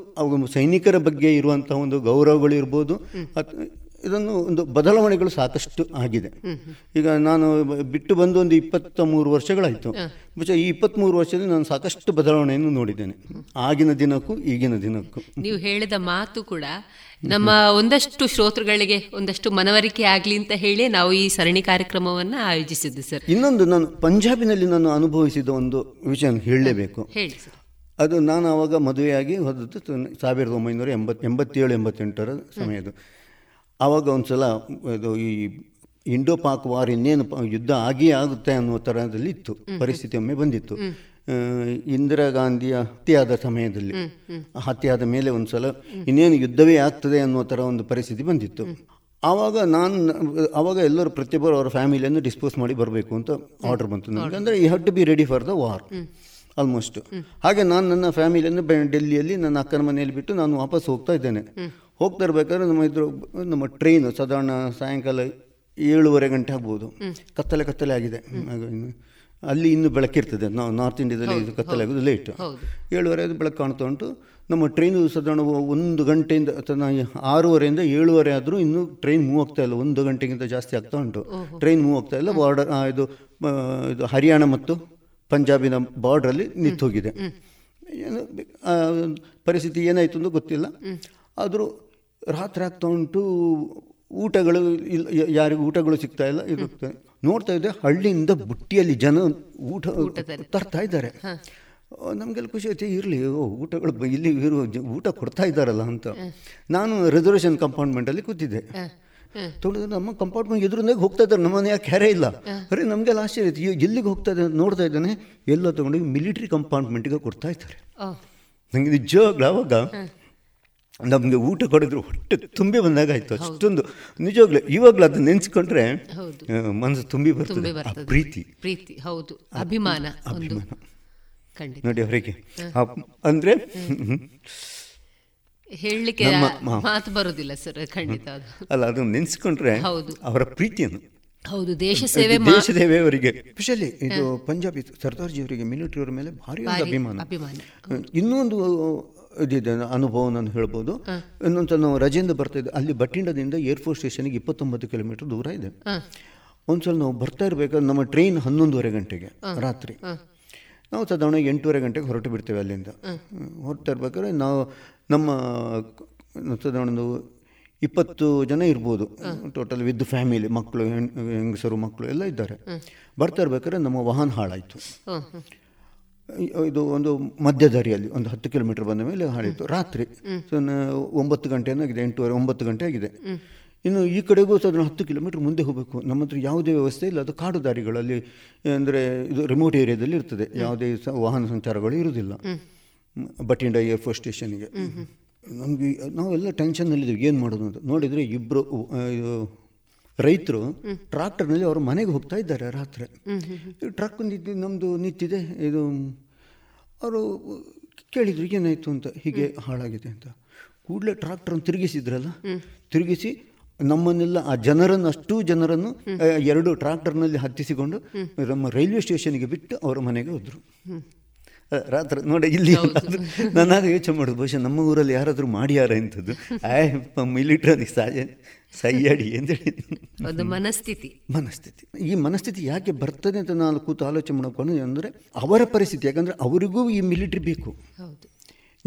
ಸೈನಿಕರ ಬಗ್ಗೆ ಇರುವಂತಹ ಒಂದು ಗೌರವಗಳು ಇರ್ಬೋದು, ಇದನ್ನು ಒಂದು ಬದಲಾವಣೆಗಳು ಸಾಕಷ್ಟು ಆಗಿದೆ. ಈಗ ನಾನು ಬಿಟ್ಟು ಬಂದು ಒಂದು ಇಪ್ಪತ್ತ ಮೂರು ವರ್ಷಗಳಾಯಿತು. ಬಟ್ ಈ ಇಪ್ಪತ್ತ್ಮೂರು ವರ್ಷದಲ್ಲಿ ನಾನು ಸಾಕಷ್ಟು ಬದಲಾವಣೆಯನ್ನು ನೋಡಿದ್ದೇನೆ, ಆಗಿನ ದಿನಕ್ಕೂ ಈಗಿನ ದಿನಕ್ಕೂ. ನೀವು ಹೇಳಿದ ಮಾತು ಕೂಡ ನಮ್ಮ ಒಂದಷ್ಟು ಶ್ರೋತೃಗಳಿಗೆ ಒಂದಷ್ಟು ಮನವರಿಕೆ ಆಗಲಿ ಅಂತ ಹೇಳಿ ನಾವು ಈ ಸರಣಿ ಕಾರ್ಯಕ್ರಮವನ್ನು ಆಯೋಜಿಸಿದ್ವಿ ಸರ್. ಇನ್ನೊಂದು ನಾನು ಪಂಜಾಬಿನಲ್ಲಿ ನಾನು ಅನುಭವಿಸಿದ ಒಂದು ವಿಷಯ ಹೇಳಲೇಬೇಕು. ಹೇಳಿ ಸರ್. ಅದು ನಾನು ಆವಾಗ ಮದುವೆಯಾಗಿ ಹೋದದ್ದು ಸಾವಿರದ ಒಂಬೈನೂರ ಎಂಬತ್ತು ಎಂಬತ್ತೇಳು ಎಂಬತ್ತೆಂಟರ ಸಮಯದ್ದು. ಆವಾಗ ಒಂದು ಸಲ ಇದು ಈ ಇಂಡೋ ಪಾಕ್ ವಾರ್ ಇನ್ನೇನು ಯುದ್ಧ ಆಗಿಯೇ ಆಗುತ್ತೆ ಅನ್ನೋ ಥರದಲ್ಲಿ ಇತ್ತು ಪರಿಸ್ಥಿತಿ. ಒಮ್ಮೆ ಬಂದಿತ್ತು ಇಂದಿರಾ ಗಾಂಧಿಯ ಹತ್ಯೆಯಾದ ಸಮಯದಲ್ಲಿ, ಹತ್ಯೆಯಾದ ಮೇಲೆ ಒಂದು ಸಲ ಇನ್ನೇನು ಯುದ್ಧವೇ ಆಗ್ತದೆ ಅನ್ನೋ ಥರ ಒಂದು ಪರಿಸ್ಥಿತಿ ಬಂದಿತ್ತು. ಆವಾಗ ನಾನು ಆವಾಗ ಎಲ್ಲರೂ ಪ್ರತಿಯೊಬ್ಬರು ಅವರ ಫ್ಯಾಮಿಲಿಯನ್ನು ಡಿಸ್ಪೋಸ್ ಮಾಡಿ ಬರಬೇಕು ಅಂತ ಆರ್ಡರ್ ಬಂತು ನನಗೆ. ಅಂದರೆ you have to be ready for the war almost. ಹಾಗೆ ನಾನು ನನ್ನ ಫ್ಯಾಮಿಲಿಯನ್ನು ಡೆಲ್ಲಿಯಲ್ಲಿ ನನ್ನ ಅಕ್ಕನ ಮನೆಯಲ್ಲಿ ಬಿಟ್ಟು ನಾನು ವಾಪಸ್ ಹೋಗ್ತಾ ಇದ್ದೇನೆ. ಹೋಗ್ತಾ ಇರ್ಬೇಕಾದ್ರೆ ನಮ್ಮ ಇದ್ರ ನಮ್ಮ ಟ್ರೈನು ಸಾಧಾರಣ ಸಾಯಂಕಾಲ ಏಳುವರೆ ಗಂಟೆ ಆಗ್ಬೋದು. ಕತ್ತಲೆ ಕತ್ತಲೆ ಆಗಿದೆ, ಅಲ್ಲಿ ಇನ್ನೂ ಬೆಳಕಿರ್ತದೆ. ನಾವು ನಾರ್ತ್ ಇಂಡಿಯಾದಲ್ಲಿ ಇದು ಕತ್ತಲೆ ಆಗೋದು ಲೇಟ್, ಏಳುವರೆ ಅದು ಬೆಳಕು ಕಾಣ್ತಾ ಉಂಟು. ನಮ್ಮ ಟ್ರೈನು ಸಾಧಾರಣ ಒಂದು ಗಂಟೆಯಿಂದ ಅಥವಾ ಆರೂವರೆಯಿಂದ ಏಳುವರೆ ಆದರೂ ಇನ್ನೂ ಟ್ರೈನ್ ಮೂವ್ ಆಗ್ತಾ ಇಲ್ಲ. ಒಂದು ಗಂಟೆಗಿಂತ ಜಾಸ್ತಿ ಆಗ್ತಾ ಉಂಟು, ಟ್ರೈನ್ ಮೂವ್ ಆಗ್ತಾ ಇಲ್ಲ. ಬಾರ್ಡರ್ ಇದು ಇದು ಹರಿಯಾಣ ಮತ್ತು ಪಂಜಾಬಿನ ಬಾರ್ಡ್ರಲ್ಲಿ ನಿಂತು ಹೋಗಿದೆ. ಪರಿಸ್ಥಿತಿ ಏನಾಯಿತು ಅಂತ ಗೊತ್ತಿಲ್ಲ. ಆದರೂ ರಾತ್ರಿ ಆಗ್ತಾ ಉಂಟು, ಊಟಗಳು ಇಲ್ಲ, ಯಾರಿಗೂ ಊಟಗಳು ಸಿಗ್ತಾ ಇಲ್ಲ. ಇದು ನೋಡ್ತಾ ಇದ್ದೆ, ಹಳ್ಳಿಯಿಂದ ಬುಟ್ಟಿಯಲ್ಲಿ ಜನ ಊಟ ತರ್ತಾ ಇದ್ದಾರೆ. ನಮಗೆಲ್ಲ ಖುಷಿ ಆಯ್ತು, ಇರಲಿ ಊಟಗಳು ಇಲ್ಲಿ ಇರುವ ಊಟ ಕೊಡ್ತಾ ಇದ್ದಾರಲ್ಲ ಅಂತ. ನಾನು ರಿಸರ್ವೇಷನ್ ಕಂಪಾರ್ಟ್ಮೆಂಟಲ್ಲಿ ಕೂತಿದ್ದೆ. ತೊಗೊಂಡಿದ್ರೆ ನಮ್ಮ ಕಂಪಾರ್ಟ್ಮೆಂಟ್ ಎದುರೇ ಹೋಗ್ತಾ ಇದ್ದಾರೆ, ನಮ್ಮ ಮನೆಯ ಕ್ಯಾರೇ ಇಲ್ಲ. ಅರೆ ನಮಗೆಲ್ಲ ಆಶ್ಚರ್ಯ ಆಯ್ತು, ಎಲ್ಲಿಗೆ ಹೋಗ್ತಾ ಇದ್ದಾರೆ ನೋಡ್ತಾ ಇದ್ದಾನೆ. ಎಲ್ಲ ತೊಗೊಂಡೋಗಿ ಮಿಲಿಟರಿ ಕಂಪಾರ್ಟ್ಮೆಂಟಿಗೆ ಕೊಡ್ತಾ ಇದ್ದಾರೆ. ನನಗೆ ನಿಜವಾಗ್ಲೂ ಆವಾಗ ನಮಗೆ ಊಟ ಕೊಡಿದ್ರು ಹೊಟ್ಟೆ ತುಂಬಿ ಬಂದಾಗಾಯ್ತು. ಅಷ್ಟೊಂದು ನಿಜವಾಗ್ಲೂ ಇವಾಗಲೂ ಅದನ್ನ ನೆನೆಸ್ಕೊಂಡ್ರೆ ಮನಸ್ಸು ತುಂಬಿ ಬರ್ತದೆ. ಪ್ರೀತಿ ಪ್ರೀತಿ ಹೌದು, ಅಭಿಮಾನ ಅಭಿಮಾನ ನೋಡಿ ಅವರಿಗೆ. ಅಂದರೆ ಹೇಳಲಿಕ್ಕೆ ಮಾತು ಬರೋದಿಲ್ಲ ಸರ್, ಖಂಡಿತ ಅಲ್ಲ. ಅದನ್ನ ನೆನೆಸ್ಕೊಂಡ್ರೆ ಅವರ ಪ್ರೀತಿಯನ್ನು, ಹೌದು, ದೇಶ ಸೇವೆ ದೇಶ ಸೇವೆ ಅವರಿಗೆ. ಸ್ಪೆಷಲಿ ಇದು ಪಂಜಾಬಿ ಸರ್ದಾರ್ಜಿ ಅವರಿಗೆ, ಮಿಲಿಟರಿ ಅವರ ಮೇಲೆ ಭಾರಿ ಅಭಿಮಾನ ಅಭಿಮಾನ ಇನ್ನೊಂದು ಇದಿದೆ ಅನುಭವ ನಾನು ಹೇಳ್ಬೋದು. ಇನ್ನೊಂದು ನಾವು ರಜೆಯಿಂದ ಬರ್ತಾ ಇದ್ದೆ, ಅಲ್ಲಿ ಬಟಿಂಡದಿಂದ ಏರ್ಫೋರ್ಸ್ ಸ್ಟೇಷನ್ಗೆ ಇಪ್ಪತ್ತೊಂಬತ್ತು ಕಿಲೋಮೀಟರ್ ದೂರ ಇದೆ. ಒಂದ್ಸಲ ನಾವು ಬರ್ತಾ ಇರಬೇಕಾದ್ರೆ ನಮ್ಮ ಟ್ರೈನ್ ಹನ್ನೊಂದುವರೆ ಗಂಟೆಗೆ ರಾತ್ರಿ, ನಾವು ಸಾಧಾರಣ ಎಂಟೂವರೆ ಗಂಟೆಗೆ ಹೊರಟು ಬಿಡ್ತೇವೆ ಅಲ್ಲಿಂದ. ಹೊರಡ್ತಾ ಇರ್ಬೇಕಾದ್ರೆ ನಾವು ನಮ್ಮ ಸಾಧಾರಣ ಒಂದು ಇಪ್ಪತ್ತು ಜನ ಇರ್ಬೋದು ಟೋಟಲ್ ವಿದ್ ಫ್ಯಾಮಿಲಿ, ಮಕ್ಕಳು ಹೆಂಗಸರು ಮಕ್ಕಳು ಎಲ್ಲ ಇದ್ದಾರೆ. ಬರ್ತಾ ಇರ್ಬೇಕಾದ್ರೆ ನಮ್ಮ ವಾಹನ ಹಾಳಾಯಿತು. ಇದು ಒಂದು ಮಧ್ಯ ದಾರಿಯಲ್ಲಿ ಒಂದು ಹತ್ತು ಕಿಲೋಮೀಟರ್ ಬಂದ ಮೇಲೆ ಹಾಳಿತ್ತು. ರಾತ್ರಿ ಒಂಬತ್ತು ಗಂಟೆನೂ ಆಗಿದೆ, ಎಂಟೂವರೆ ಒಂಬತ್ತು ಗಂಟೆ ಆಗಿದೆ. ಇನ್ನು ಈ ಕಡೆಗೂ ಅದನ್ನು ಹತ್ತು ಕಿಲೋಮೀಟರ್ ಮುಂದೆ ಹೋಗಬೇಕು. ನಮ್ಮ ಹತ್ರ ಯಾವುದೇ ವ್ಯವಸ್ಥೆ ಇಲ್ಲ, ಅದು ಕಾಡು ದಾರಿಗಳಲ್ಲಿ, ಅಂದರೆ ಇದು ರಿಮೋಟ್ ಏರಿಯಾದಲ್ಲಿ ಇರ್ತದೆ, ಯಾವುದೇ ವಾಹನ ಸಂಚಾರಗಳು ಇರುವುದಿಲ್ಲ ಬಟಿಂಡ ಏರ್ಫೋರ್ಸ್ ಸ್ಟೇಷನ್ಗೆ. ನಮಗೆ ನಾವೆಲ್ಲ ಟೆನ್ಷನ್ನಲ್ಲಿದ್ದೀವಿ, ಏನು ಮಾಡೋದು ಅಂತ. ನೋಡಿದರೆ ಇಬ್ಬರು ರೈತರು ಟ್ರಾಕ್ಟರ್ನಲ್ಲಿ ಅವ್ರ ಮನೆಗೆ ಹೋಗ್ತಾ ಇದ್ದಾರೆ ರಾತ್ರಿ. ಟ್ರಕ್ ನಿಂತು ನಮ್ಮದು ನಿಂತಿದೆ ಇದು. ಅವರು ಕೇಳಿದ್ರು ಏನಾಯಿತು ಅಂತ, ಹೀಗೆ ಹಾಳಾಗಿದೆ ಅಂತ. ಕೂಡಲೇ ಟ್ರಾಕ್ಟರನ್ನು ತಿರುಗಿಸಿದ್ರಲ್ಲ, ತಿರುಗಿಸಿ ನಮ್ಮನ್ನೆಲ್ಲ ಆ ಜನರನ್ನು ಅಷ್ಟೂ ಜನರನ್ನು ಎರಡು ಟ್ರಾಕ್ಟರ್ನಲ್ಲಿ ಹತ್ತಿಸಿಕೊಂಡು ನಮ್ಮ ರೈಲ್ವೆ ಸ್ಟೇಷನ್ಗೆ ಬಿಟ್ಟು ಅವರ ಮನೆಗೆ ಹೋದರು ರಾತ್ರಿ. ನೋಡಿ ಇಲ್ಲಿ ನಾನಾಗ ಯೋಚನೆ ಮಾಡೋದು, ಬಹುಶಃ ನಮ್ಮ ಊರಲ್ಲಿ ಯಾರಾದರೂ ಮಾಡ್ಯಾರ ಇಂಥದ್ದು. ಆಯ್ ಮಿಲಿಟ್ರಿ ಸಾಯ ಸೈಯಾಡಿ ಅಂತೇಳಿ ಒಂದು ಮನಸ್ಥಿತಿ ಮನಸ್ಥಿತಿ ಈ ಮನಸ್ಥಿತಿ ಯಾಕೆ ಬರ್ತದೆ ಅಂತ ನಾನು ಕೂತು ಆಲೋಚನೆ ಮಾಡ್ಕೊಂಡು, ಅಂದರೆ ಅವರ ಪರಿಸ್ಥಿತಿ. ಯಾಕಂದರೆ ಅವರಿಗೂ ಈ ಮಿಲಿಟ್ರಿ ಬೇಕು,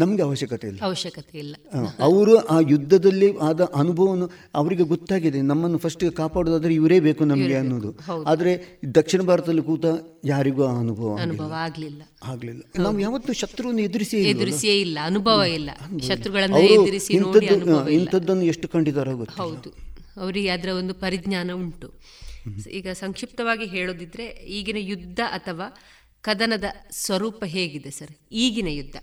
ನಮಗೆ ಅವಶ್ಯಕತೆ ಇಲ್ಲ ಅವಶ್ಯಕತೆ ಇಲ್ಲ ಅವರು ಆ ಯುದ್ಧದಲ್ಲಿ ಆದ ಅನುಭವವನ್ನು ಅವರಿಗೆ ಗೊತ್ತಾಗಿದೆ. ನಮ್ಮನ್ನು ಫಸ್ಟ್ ಕಾಪಾಡೋದಾದ್ರೆ ಇವರೇ ಬೇಕು ನಮಗೆ ಅನ್ನೋದು. ಆದರೆ ದಕ್ಷಿಣ ಭಾರತದಲ್ಲಿ ಕೂತ ಯಾರಿಗೂ ಆ ಅನುಭವ ಅನುಭವ ಆಗಲಿಲ್ಲ ಆಗಲಿಲ್ಲ ನಾವು ಯಾವತ್ತೂ ಶತ್ರುವನ್ನು ಎದುರಿಸಿ ಎದುರಿಸಿಯೇ ಇಲ್ಲ, ಅನುಭವ ಇಲ್ಲ ಶತ್ರುಗಳನ್ನು ಎದುರಿಸಿ. ಇಂಥದ್ದನ್ನು ಎಷ್ಟು ಕಂಡಿದ್ದಾರೆ ಗೊತ್ತು, ಹೌದು, ಅವರಿಗೆ ಅದರ ಒಂದು ಪರಿಜ್ಞಾನ ಉಂಟು. ಈಗ ಸಂಕ್ಷಿಪ್ತವಾಗಿ ಹೇಳೋದಿದ್ರೆ, ಈಗಿನ ಯುದ್ಧ ಅಥವಾ ಕದನದ ಸ್ವರೂಪ ಹೇಗಿದೆ ಸರ್? ಈಗಿನ ಯುದ್ಧ,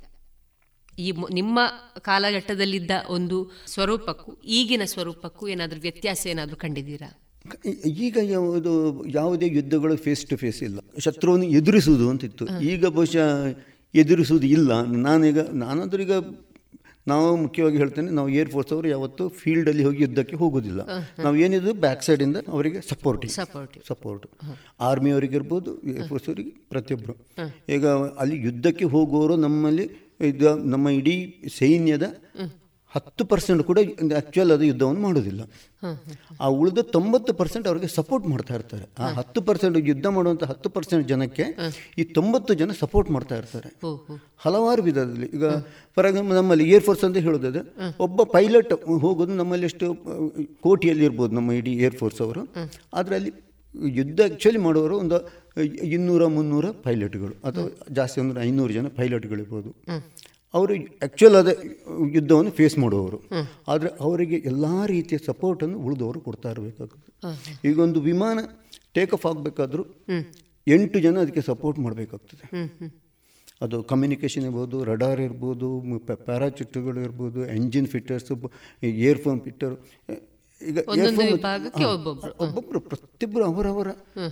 ಈ ನಿಮ್ಮ ಕಾಲಘಟ್ಟದಲ್ಲಿದ್ದ ಒಂದು ಸ್ವರೂಪಕ್ಕೂ ಈಗಿನ ಸ್ವರೂಪಕ್ಕೂ ಏನಾದರೂ ವ್ಯತ್ಯಾಸ ಏನಾದರೂ ಕಂಡಿದ್ದೀರಾ? ಈಗ ಯಾವುದು ಯಾವುದೇ ಯುದ್ಧಗಳು ಫೇಸ್ ಟು ಫೇಸ್ ಇಲ್ಲ. ಶತ್ರುವನ್ನು ಎದುರಿಸುವುದು ಅಂತಿತ್ತು, ಈಗ ಬಹುಶಃ ಎದುರಿಸುವುದು ಇಲ್ಲ. ನಾನೀಗ ನಾನಾದರೂ ಈಗ ನಾವು ಮುಖ್ಯವಾಗಿ ಹೇಳ್ತೇನೆ, ನಾವು ಏರ್ಫೋರ್ಸ್ ಅವರು ಯಾವತ್ತೂ ಫೀಲ್ಡಲ್ಲಿ ಹೋಗಿ ಯುದ್ಧಕ್ಕೆ ಹೋಗೋದಿಲ್ಲ. ನಾವು ಏನಿದ್ರು ಬ್ಯಾಕ್ ಸೈಡಿಂದ ಅವರಿಗೆ ಸಪೋರ್ಟಿಂಗ್ ಸಪೋರ್ಟ್ ಆರ್ಮಿಯವರಿಗಿರ್ಬೋದು, ಏರ್ಫೋರ್ಸ್ ಅವರಿಗೆ, ಪ್ರತಿಯೊಬ್ಬರು. ಈಗ ಅಲ್ಲಿ ಯುದ್ಧಕ್ಕೆ ಹೋಗೋರು ನಮ್ಮಲ್ಲಿ ಇದು ನಮ್ಮ ಇಡೀ ಸೈನ್ಯದ ಹತ್ತು ಪರ್ಸೆಂಟ್ ಕೂಡ ಆ್ಯಕ್ಚುಯಲ್ ಅದು ಯುದ್ಧವನ್ನು ಮಾಡೋದಿಲ್ಲ. ಆ ಉಳಿದ ತೊಂಬತ್ತು ಪರ್ಸೆಂಟ್ ಅವ್ರಿಗೆ ಸಪೋರ್ಟ್ ಮಾಡ್ತಾ ಇರ್ತಾರೆ. ಆ ಹತ್ತು ಪರ್ಸೆಂಟ್ ಯುದ್ಧ ಮಾಡುವಂಥ ಹತ್ತು ಪರ್ಸೆಂಟ್ ಜನಕ್ಕೆ ಈ ತೊಂಬತ್ತು ಜನ ಸಪೋರ್ಟ್ ಮಾಡ್ತಾ ಇರ್ತಾರೆ ಹಲವಾರು ವಿಧದಲ್ಲಿ. ಈಗ ಫಾರ್ ಎಕ್ಸಾಂಪಲ್ ನಮ್ಮಲ್ಲಿ ಏರ್ಫೋರ್ಸ್ ಅಂತ ಹೇಳೋದಾದ್ರೆ ಒಬ್ಬ ಪೈಲಟ್ ಹೋಗೋದು ನಮ್ಮಲ್ಲಿ ಎಷ್ಟು ಕೋಟಿಯಲ್ಲಿ ಇರ್ಬೋದು ನಮ್ಮ ಇಡೀ ಏರ್ಫೋರ್ಸ್ ಅವರು, ಆದರೆ ಅಲ್ಲಿ ಯುದ್ಧ ಆ್ಯಕ್ಚುಲಿ ಮಾಡೋರು ಒಂದು ಇನ್ನೂರ ಮುನ್ನೂರ ಪೈಲಟ್ಗಳು ಅಥವಾ ಜಾಸ್ತಿ ಒಂದು ಐನೂರು ಜನ ಪೈಲಟ್ಗಳಿರ್ಬೋದು. ಅವರು ಆ್ಯಕ್ಚುಯಲ್ ಅದೇ ಯುದ್ಧವನ್ನು ಫೇಸ್ ಮಾಡುವವರು, ಆದರೆ ಅವರಿಗೆ ಎಲ್ಲ ರೀತಿಯ ಸಪೋರ್ಟನ್ನು ಉಳಿದವರು ಕೊಡ್ತಾ ಇರಬೇಕಾಗ್ತದೆ. ಈಗೊಂದು ವಿಮಾನ ಟೇಕ್ ಆಫ್ ಆಗಬೇಕಾದ್ರೂ ಎಂಟು ಜನ ಅದಕ್ಕೆ ಸಪೋರ್ಟ್ ಮಾಡಬೇಕಾಗ್ತದೆ. ಅದು ಕಮ್ಯುನಿಕೇಷನ್ ಇರ್ಬೋದು, ರಡಾರ್ ಇರ್ಬೋದು, ಪ್ಯಾರಾಚೂಟ್ಗಳು ಇರ್ಬೋದು, ಎಂಜಿನ್ ಫಿಟ್ಟರ್ಸು, ಏರ್ಫೋನ್ ಫಿಟ್ಟರು, ಈಗ ಒಬ್ಬೊಬ್ಬರು ಪ್ರತಿಯೊಬ್ಬರು ಅವರವರ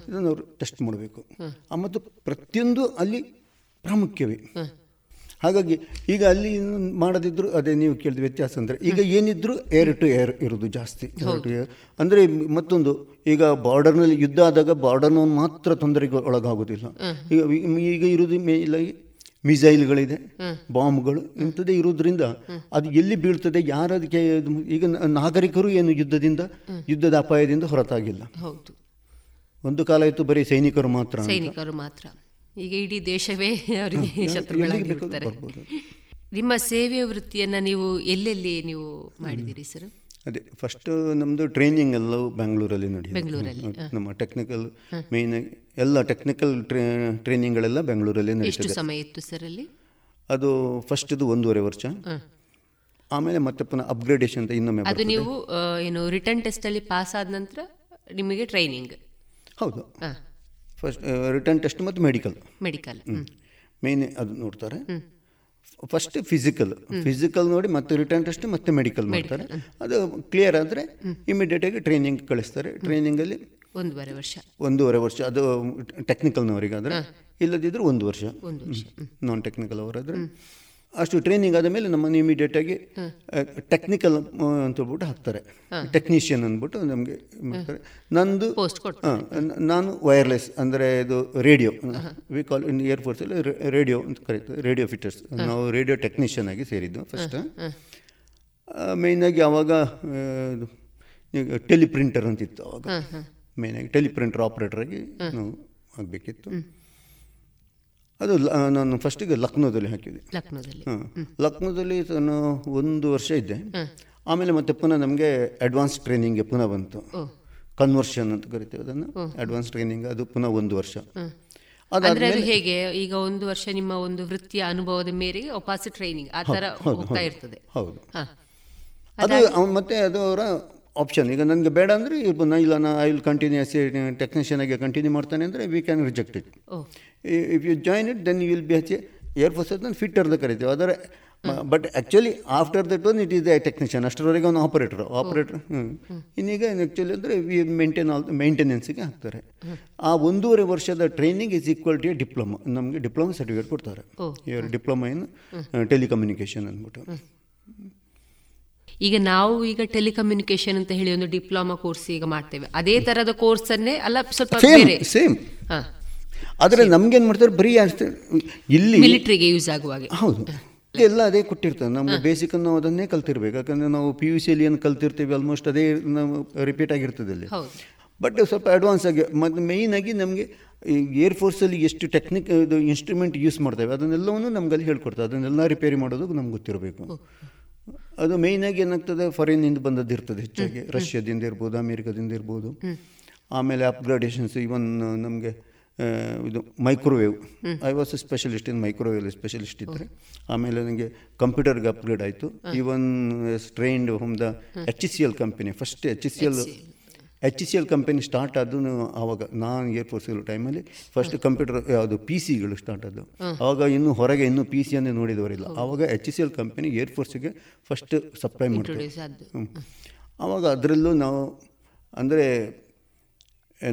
ಇದನ್ನು ಅವರು ಟೆಸ್ಟ್ ಮಾಡಬೇಕು. ಮತ್ತು ಪ್ರತಿಯೊಂದು ಅಲ್ಲಿ ಪ್ರಾಮುಖ್ಯವೇ. ಹಾಗಾಗಿ ಈಗ ಅಲ್ಲಿ ಮಾಡದಿದ್ರು ಅದೇ ನೀವು ಕೇಳಿದ ವ್ಯತ್ಯಾಸ ಅಂದರೆ ಈಗ ಏನಿದ್ರು ಏರ್ ಟು ಏರ್ ಇರೋದು ಜಾಸ್ತಿ. ಏರ್ ಟು ಏರ್ ಅಂದರೆ ಮತ್ತೊಂದು, ಈಗ ಬಾರ್ಡರ್ನಲ್ಲಿ ಯುದ್ಧ ಆದಾಗ ಬಾರ್ಡರ್ನ ಮಾತ್ರ ತೊಂದರೆಗೆ ಒಳಗಾಗೋದಿಲ್ಲ. ಈಗ ಈಗ ಇರೋದು ಮೇಲಾಗಿ ಮಿಸೈಲ್ಗಳಿದೆ, ಬಾಂಬ್ಗಳು ಇಂಥದ್ದೇ ಇರೋದ್ರಿಂದ ಅದು ಎಲ್ಲಿ ಬೀಳ್ತದೆ, ಯಾರದಕ್ಕೆ. ಈಗ ನಾಗರಿಕರು ಏನು ಯುದ್ಧದಿಂದ ಯುದ್ಧದ ಅಪಾಯದಿಂದ ಹೊರತಾಗಿಲ್ಲ. ಒಂದು ಕಾಲ ಇತ್ತು ಬರೀ ಸೈನಿಕರು ಮಾತ್ರ ಸೈನಿಕರು ಮಾತ್ರ ಈಗ ಇಡೀ ದೇಶವೇ ಅವರಿಗೆ ಶತ್ರುಗಳಾಗಿರ್ತಾರೆ. ನಿಮ್ಮ ಸೇವೆಯ ವೃತ್ತಿಯನ್ನು ನೀವು ಎಲ್ಲೆಲ್ಲಿ ನೀವು ಮಾಡಿದಿರಿ ಸರ್? ಅದೇ ಫಸ್ಟ್ ನಮ್ಮದು ಟ್ರೈನಿಂಗ್ ಎಲ್ಲವೂ ಬೆಂಗಳೂರಲ್ಲಿ ನಡೆಯುತ್ತೆ. ಬೆಂಗಳೂರಲ್ಲಿ ನಮ್ಮ ಟೆಕ್ನಿಕಲ್ ಮೇನ್ ಎಲ್ಲ ಟೆಕ್ನಿಕಲ್ ಟ್ರೈನಿಂಗ್ಗಳೆಲ್ಲ ಬೆಂಗಳೂರಲ್ಲಿ ನಡೆಯುತ್ತೆ. ಎಷ್ಟು ಸಮಯ ಇತ್ತು ಸರ್ ಅಲ್ಲಿ? ಅದು ಫಸ್ಟ್ ಇದು ಒಂದೂವರೆ ವರ್ಷ. ಆಮೇಲೆ ಮತ್ತೆ ಪುನಃ ಅಪ್ಗ್ರೇಡೇಷನ್ ಅಂತ ಇನ್ನೊಮ್ಮೆ. ಅದು ನೀವು ಏನು ರಿಟರ್ನ್ ಟೆಸ್ಟ್ ಅಲ್ಲಿ ಪಾಸ್ ಆದ ನಂತರ ನಿಮಗೆ ಟ್ರೈನಿಂಗ್? ಹೌದು, ಫಸ್ಟ್ ರಿಟರ್ನ್ ಟೆಸ್ಟ್ ಮತ್ತು ಮೆಡಿಕಲ್ ಮೆಡಿಕಲ್ ಮೇನ್ ಅದು ನೋಡ್ತಾರೆ. ಫಸ್ಟ್ ಫಿಸಿಕಲ್ ಫಿಸಿಕಲ್ ನೋಡಿ ಮತ್ತೆ ರಿಟರ್ನ್ ಟೆಸ್ಟ್ ಮತ್ತೆ ಮೆಡಿಕಲ್ ಮಾಡ್ತಾರೆ. ಅದು ಕ್ಲಿಯರ್ ಆದರೆ ಇಮಿಡಿಯೇಟಾಗಿ ಟ್ರೈನಿಂಗ್ ಕಳಿಸ್ತಾರೆ. ಟ್ರೈನಿಂಗಲ್ಲಿ ಒಂದೂವರೆ ವರ್ಷ ಒಂದೂವರೆ ವರ್ಷ ಅದು ಟೆಕ್ನಿಕಲ್ನವರಿಗಾದರೆ, ಇಲ್ಲದಿದ್ದರೆ ಒಂದು ವರ್ಷ ನಾನ್ ಟೆಕ್ನಿಕಲ್ ಅವರಾದರೆ. ಅಷ್ಟು ಟ್ರೈನಿಂಗ್ ಆದ ಮೇಲೆ ನಮ್ಮನ್ನು ಇಮಿಡಿಯೇಟಾಗಿ ಟೆಕ್ನಿಕಲ್ ಅಂತ ಹೇಳ್ಬಿಟ್ಟು ಹಾಕ್ತಾರೆ, ಟೆಕ್ನಿಷಿಯನ್ ಅಂದ್ಬಿಟ್ಟು ನಮಗೆ ಮಾಡ್ತಾರೆ. ನಂದು ನಾನು ವೈರ್ಲೆಸ್ ಅಂದರೆ ಇದು ರೇಡಿಯೋ, ವಿ ಕಾಲ್ ಇನ್ ಏರ್ಫೋರ್ಸಲ್ಲಿ ರೇಡಿಯೋ ಅಂತ ಕರೀತಾರೆ, ರೇಡಿಯೋ ಫಿಟರ್ಸ್. ನಾವು ರೇಡಿಯೋ ಟೆಕ್ನಿಷಿಯನ್ ಆಗಿ ಸೇರಿದ್ದು ಫಸ್ಟ್. ಮೇಯ್ನಾಗಿ ಆವಾಗ ಟೆಲಿಪ್ರಿಂಟರ್ ಅಂತಿತ್ತು, ಆವಾಗ ಮೇಯ್ನಾಗಿ ಟೆಲಿಪ್ರಿಂಟರ್ ಆಪ್ರೇಟರಾಗಿ ನಾವು ಆಗಬೇಕಿತ್ತು. ಅದು ನಾನು ಫಸ್ಟಿಗೆ ಲಕ್ನೋದಲ್ಲಿ ಹಾಕಿದ್ದೆ. ಲಕ್ನೋದಲ್ಲಿ ಹಾಂ ಲಕ್ನೋದಲ್ಲಿ ನಾನು ಒಂದು ವರ್ಷ ಇದ್ದೆ. ಆಮೇಲೆ ಮತ್ತೆ ಪುನಃ ನಮಗೆ ಅಡ್ವಾನ್ಸ್ ಟ್ರೈನಿಂಗ್ಗೆ ಪುನಃ ಬಂತು, ಕನ್ವರ್ಷನ್ ಅಂತ ಕರಿತೀವಿ ಅದನ್ನು, ಅಡ್ವಾನ್ಸ್ ಟ್ರೈನಿಂಗ್. ಅದು ಪುನಃ ಒಂದು ವರ್ಷ. ಅದಾದ್ರೆ ಹೇಗೆ ಈಗ ಒಂದು ವರ್ಷ ನಿಮ್ಮ ಒಂದು ವೃತ್ತಿಯ ಅನುಭವದ ಮೇರೆಗೆ ವಾಪಸ್ ಟ್ರೈನಿಂಗ್ ಆ ಥರ ಹೋಗ್ತಾ ಇರ್ತದೆ. ಹೌದು, ಅದು ಮತ್ತೆ ಅದು ಅವರ ಆಪ್ಷನ್. ಈಗ ನನಗೆ ಬೇಡ ಅಂದರೆ ಇರ್ಬೋದು, ಇಲ್ಲ ನಾನು ಐ ವಿಲ್ ಕಂಟಿನ್ಯೂಸ್ ಟೆಕ್ನಿಷಿಯನ್ ಆಗಿ ಕಂಟಿನ್ಯೂ ಮಾಡ್ತಾನೆ ಅಂದರೆ we can reject it. If you join it then you will be ಹಚ್ ಏರ್ಫೋರ್ಸ್ ಅಂತ ಫಿಟ್ಟರ್ ಅಂತ ಕರಿತೀವಿ ಅದರ. But actually after that one it is a technician, ಅಷ್ಟರವರೆಗೆ ಅವನು ಆಪರೇಟರ್ ಆಪರೇಟರ್ ಹ್ಞೂ ಇನ್ನೀಗ ಆ್ಯಕ್ಚುಲಿ ಅಂದರೆ ವಿ ಮೇಂಟೈನ್ ಆಲ್ ಮೇಂಟೆನೆನ್ಸಿಗೆ ಹಾಕ್ತಾರೆ. ಆ ಒಂದೂವರೆ ವರ್ಷದ training is equal to a diploma. ನಮಗೆ ಡಿಪ್ಲೊಮಾ ಸರ್ಟಿಫಿಕೇಟ್ ಕೊಡ್ತಾರೆ, ಇವರು ಡಿಪ್ಲೊಮಾ ಏನು ಟೆಲಿಕಮ್ಯುನಿಕೇಷನ್ ಅಂದ್ಬಿಟ್ಟು. ಈಗ ನಾವು ಈಗ ಟೆಲಿಕಮ್ಯುನಿಕೇಶನ್ ಅಂತ ಹೇಳಿ ಒಂದು ಡಿಪ್ಲೊಮಾ ಕೋರ್ಸ್ ಈಗ ಮಾಡ್ತೇವೆ, ಅದೇ ತರಹದ ಕೋರ್ಸ್ ಅನ್ನೇ ಅಲ್ಲ, ಸ್ವಲ್ಪ ಬೇರೆ ಸೇಮ್. ಆದರೆ ನಮ್ಗೇನು ಮಾಡ್ತಾರೆ ಬರೀ ಇಲ್ಲಿ ಮಿಲಿಟರಿಗೆ ಯೂಸ್ ಆಗುವಾಗೆ. ಹೌದು, ಎಲ್ಲ ಅದೇ ಕೊಟ್ಟಿರ್ತಾರೆ. ನಮ್ಮ ಬೇಸಿಕ್ ನಾವು ಅದನ್ನೇ ಕಲ್ತಿರ್ಬೇಕು, ಯಾಕಂದರೆ ನಾವು ಪಿ ಯು ಸಿಯಲ್ಲಿ ಏನು ಕಲ್ತಿರ್ತೀವಿ ಆಲ್ಮೋಸ್ಟ್ ಅದೇ ರಿಪೀಟ್ ಆಗಿರ್ತದೆ ಅಲ್ಲಿ. ಬಟ್ ಸ್ವಲ್ಪ ಅಡ್ವಾನ್ಸ್ ಆಗಿ ಮತ್ತು ಮೇಯ್ನಾಗಿ ನಮಗೆ ಏರ್ಫೋರ್ಸಲ್ಲಿ ಎಷ್ಟು ಟೆಕ್ನಿಕ್ ಇದು ಇನ್ಸ್ಟ್ರೂಮೆಂಟ್ ಯೂಸ್ ಮಾಡ್ತೇವೆ ಅದನ್ನೆಲ್ಲವೂ ನಮಗಲ್ಲಿ ಹೇಳ್ಕೊಡ್ತಾರೆ. ಅದನ್ನೆಲ್ಲ ರಿಪೇರಿ ಮಾಡೋದು ನಮ್ಗೆ ಗೊತ್ತಿರಬೇಕು. ಅದು ಮೇಯ್ನಾಗಿ ಏನಾಗ್ತದೆ, ಫಾರಿನ್ನಿಂದ ಬಂದದ್ದು ಇರ್ತದೆ ಹೆಚ್ಚಾಗಿ, ರಷ್ಯಾದಿಂದ ಇರ್ಬೋದು, ಅಮೇರಿಕಾದಿಂದ ಇರ್ಬೋದು. ಆಮೇಲೆ ಅಪ್ಗ್ರೇಡೇಷನ್ಸ್ ಇವನ್ ನಮಗೆ ಇದು microwave, I was specialist in microwave specialist ಇದ್ದರೆ. ಆಮೇಲೆ ನನಗೆ ಕಂಪ್ಯೂಟರ್ಗೆ ಅಪ್ಗ್ರೇಡ್ ಆಯಿತು. Even trained from the H C L company. First H C L H C L company start ಆದ್ದು ಆವಾಗ ನಾನು ಏರ್ಫೋರ್ಸ್ ಇರೋ ಟೈಮಲ್ಲಿ ಫಸ್ಟ್ ಕಂಪ್ಯೂಟರ್ ಅದು ಪಿ ಸಿಗಳು ಸ್ಟಾರ್ಟ್ ಆದವು. ಆವಾಗ ಇನ್ನೂ ಹೊರಗೆ ಇನ್ನೂ ಪಿ ಸಿಯನ್ನು ನೋಡಿದವರಿಲ್ಲ. ಆವಾಗ ಎಚ್ ಸಿ ಎಲ್ ಕಂಪನಿ ಏರ್ಫೋರ್ಸಿಗೆ ಫಸ್ಟ್ ಸಪ್ಲೈ ಮಾಡ್ತೀವಿ. ಆವಾಗ ಅದರಲ್ಲೂ ನಾವು ಅಂದರೆ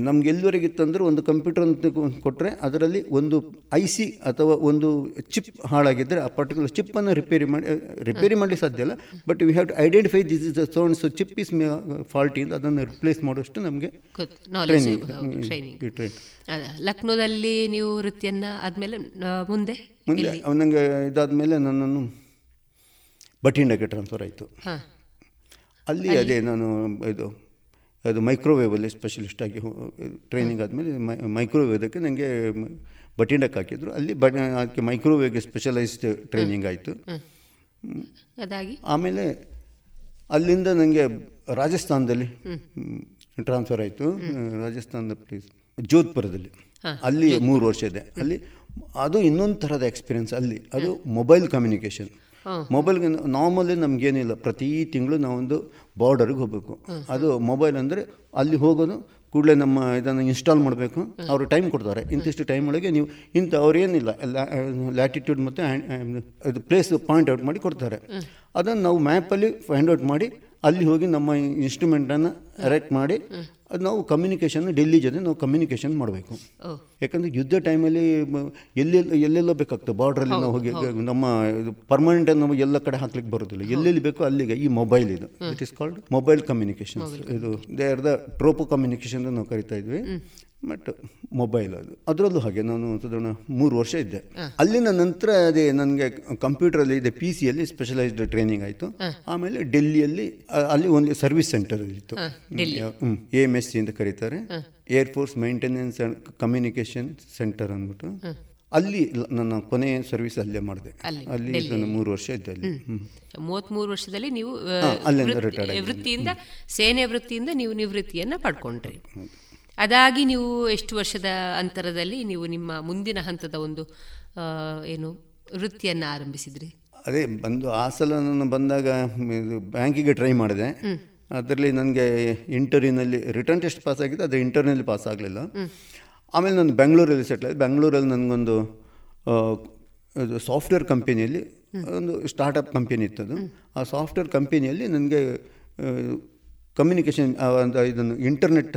ನಮಗೆಲ್ಲರಿಗಿತ್ತಂದ್ರೆ ಒಂದು ಕಂಪ್ಯೂಟರ್ ಅಂತ ಕೊಟ್ಟರೆ ಅದರಲ್ಲಿ ಒಂದು ಐ ಸಿ ಅಥವಾ ಒಂದು ಚಿಪ್ ಹಾಳಾಗಿದ್ದರೆ ಆ ಪರ್ಟಿಕ್ಯುಲರ್ ಚಿಪ್ಪನ್ನು ರಿಪೇರಿ ಮಾಡಿ ರಿಪೇರಿ ಮಾಡಲಿಕ್ಕೆ ಸಾಧ್ಯ ಇಲ್ಲ, but we have to identify this is zone so chip is faulty ಅಂತ ಅದನ್ನು ರಿಪ್ಲೇಸ್ ಮಾಡೋಷ್ಟು ನಮಗೆ ಟ್ರೈನಿಂಗ್. ಲಕ್ನೋದಲ್ಲಿ ನೀವು ವೃತ್ತಿಯನ್ನು ಆದಮೇಲೆ ಮುಂದೆ ಮುಂದೆ ನನಗೆ ಇದಾದ ಮೇಲೆ ನನ್ನನ್ನು ಬಟಿಂಡಕ್ಕೆ ಟ್ರಾನ್ಸ್ಫರ್ ಆಯಿತು. ಅಲ್ಲಿ ಅದೇ ನಾನು ಇದು ಅದು ಮೈಕ್ರೋವೇವಲ್ಲಿ ಸ್ಪೆಷಲಿಸ್ಟಾಗಿ ಟ್ರೈನಿಂಗ್ ಆದಮೇಲೆ ಮೈ ಮೈಕ್ರೋವೇವ್ದಕ್ಕೆ ನನಗೆ ಬಟಿಂಡಕ್ಕೆ ಹಾಕಿದ್ರು. ಅಲ್ಲಿ ಬಟ್ ಅದಕ್ಕೆ ಮೈಕ್ರೋವೇವ್ಗೆ ಸ್ಪೆಷಲೈಸ್ಡ್ ಟ್ರೈನಿಂಗ್ ಆಯಿತು. ಆಮೇಲೆ ಅಲ್ಲಿಂದ ನನಗೆ ರಾಜಸ್ಥಾನದಲ್ಲಿ ಟ್ರಾನ್ಸ್ಫರ್ ಆಯಿತು. ರಾಜಸ್ಥಾನದ ಪ್ಲೇಸ್ ಜೋಧಪುರದಲ್ಲಿ, ಅಲ್ಲಿ ಮೂರು ವರ್ಷ ಇದೆ. ಅಲ್ಲಿ ಅದು ಇನ್ನೊಂದು ಥರದ ಎಕ್ಸ್ಪೀರಿಯನ್ಸ್. ಅಲ್ಲಿ ಅದು ಮೊಬೈಲ್ ಕಮ್ಯುನಿಕೇಷನ್. ಮೊಬೈಲ್ಗೆ ನಾರ್ಮಲಿ ನಮಗೇನಿಲ್ಲ, ಪ್ರತಿ ತಿಂಗಳು ನಾವೊಂದು ಬಾರ್ಡರ್ಗೆ ಹೋಗಬೇಕು. ಅದು ಮೊಬೈಲ್ ಅಂದರೆ ಅಲ್ಲಿ ಹೋಗೋದು ಕೂಡಲೇ ನಮ್ಮ ಇದನ್ನು ಇನ್ಸ್ಟಾಲ್ ಮಾಡಬೇಕು. ಅವರು ಟೈಮ್ ಕೊಡ್ತಾರೆ, ಇಂತಿಷ್ಟು ಟೈಮ್ ಒಳಗೆ ನೀವು ಇಂಥ ಅವ್ರೇನಿಲ್ಲ ಲ್ಯಾಟಿಟ್ಯೂಡ್ ಮತ್ತು ಇದು ಪ್ಲೇಸ್ ಪಾಯಿಂಟ್ ಔಟ್ ಮಾಡಿ ಕೊಡ್ತಾರೆ. ಅದನ್ನು ನಾವು ಮ್ಯಾಪಲ್ಲಿ ಫೈಂಡ್ ಔಟ್ ಮಾಡಿ ಅಲ್ಲಿ ಹೋಗಿ ನಮ್ಮ ಇನ್ಸ್ಟ್ರೂಮೆಂಟನ್ನು ಅರೆಕ್ಟ್ ಮಾಡಿ ಅದು ನಾವು ಕಮ್ಯುನಿಕೇಷನ್ ಡೆಲ್ಲಿ ಜೊತೆ ನಾವು ಕಮ್ಯುನಿಕೇಷನ್ ಮಾಡಬೇಕು. ಯಾಕಂದರೆ ಯುದ್ಧ ಟೈಮಲ್ಲಿ ಎಲ್ಲೆಲ್ಲಿ ಎಲ್ಲೆಲ್ಲ ಬೇಕಾಗ್ತದೆ. ಬಾರ್ಡ್ರಲ್ಲಿ ನಾವು ಹೋಗಿ ನಮ್ಮ ಇದು ಪರ್ಮನೆಂಟಾಗಿ ನಮಗೆ ಎಲ್ಲ ಕಡೆ ಹಾಕ್ಲಿಕ್ಕೆ ಬರೋದಿಲ್ಲ. ಎಲ್ಲೆಲ್ಲಿ ಬೇಕೋ ಅಲ್ಲಿಗೆ ಈ ಮೊಬೈಲ್ ಇದು it is called mobile communication. ಇದು they are the tropo communication ಅಂತ ನಾವು ಕರಿತಾ ಇದ್ವಿ. ಬಟ್ ಮೊಬೈಲ್ ಅದು ಅದರಲ್ಲೂ ಹಾಗೆ ನಾನು ಸಾಧಾರಣ ಮೂರು ವರ್ಷ ಇದ್ದೆ. ಅಲ್ಲಿನ ನಂತರ ಅದೇ ನನಗೆ ಕಂಪ್ಯೂಟ್ರಲ್ಲಿ ಇದೆ ಪಿ ಸಿಯಲ್ಲಿ ಸ್ಪೆಷಲೈಸ್ಡ್ ಟ್ರೈನಿಂಗ್ ಆಯಿತು. ಆಮೇಲೆ ಡೆಲ್ಲಿಯಲ್ಲಿ ಅಲ್ಲಿ ಒಂದು ಸರ್ವಿಸ್ ಸೆಂಟರ್ ಇತ್ತು, ಎ ಎಮ್ ಎಸ್ ಸಿ ಅಂತ ಕರೀತಾರೆ, air force maintenance and communication centre ಅಂದ್ಬಿಟ್ಟು. ಅಲ್ಲಿ ನನ್ನ ಕೊನೆಯ ಸರ್ವಿಸ್ ಅಲ್ಲೇ ಮಾಡಿದೆ. ಅಲ್ಲಿ ನಾನು ಮೂರು ವರ್ಷ ಇದ್ದೆ. ಅಲ್ಲಿ ಮೂವತ್ಮೂರು ವರ್ಷದಲ್ಲಿ ನೀವು ಅಲ್ಲಿಂದ ರಿಟೈರ್ಡ್ ಆಗಿ ವೃತ್ತಿಯಿಂದ ಸೇನೆ ವೃತ್ತಿಯಿಂದ ನೀವು ನಿವೃತ್ತಿಯನ್ನು ಪಡ್ಕೊಂಡ್ರಿ. ಅದಾಗಿ ನೀವು ಎಷ್ಟು ವರ್ಷದ ಅಂತರದಲ್ಲಿ ನೀವು ನಿಮ್ಮ ಮುಂದಿನ ಹಂತದ ಒಂದು ಏನು ವೃತ್ತಿಯನ್ನು ಆರಂಭಿಸಿದ್ರಿ? ಅದೇ ಬಂದು ಆ ಸಲ ನಾನು ಬಂದಾಗ ಬ್ಯಾಂಕಿಗೆ ಟ್ರೈ ಮಾಡಿದೆ. ಅದರಲ್ಲಿ ನನಗೆ ಇಂಟರ್ವ್ಯೂನಲ್ಲಿ ರಿಟರ್ನ್ ಟೆಸ್ಟ್ ಪಾಸ್ ಆಗಿದೆ, ಅದು ಇಂಟರ್ವ್ಯೂನಲ್ಲಿ ಪಾಸ್ ಆಗಲಿಲ್ಲ. ಆಮೇಲೆ ನಾನು ಬೆಂಗಳೂರಲ್ಲಿ ಸೆಟ್ಲ್ ಆಯಿತು. ಬೆಂಗಳೂರಲ್ಲಿ ನನಗೊಂದು ಸಾಫ್ಟ್ವೇರ್ ಕಂಪೆನಿಯಲ್ಲಿ ಒಂದು ಸ್ಟಾರ್ಟಪ್ ಕಂಪೆನಿ ಇತ್ತು. ಅದು ಆ ಸಾಫ್ಟ್ವೇರ್ ಕಂಪೆನಿಯಲ್ಲಿ ನನಗೆ ಕಮ್ಯುನಿಕೇಷನ್ ಇದನ್ನು ಇಂಟರ್ನೆಟ್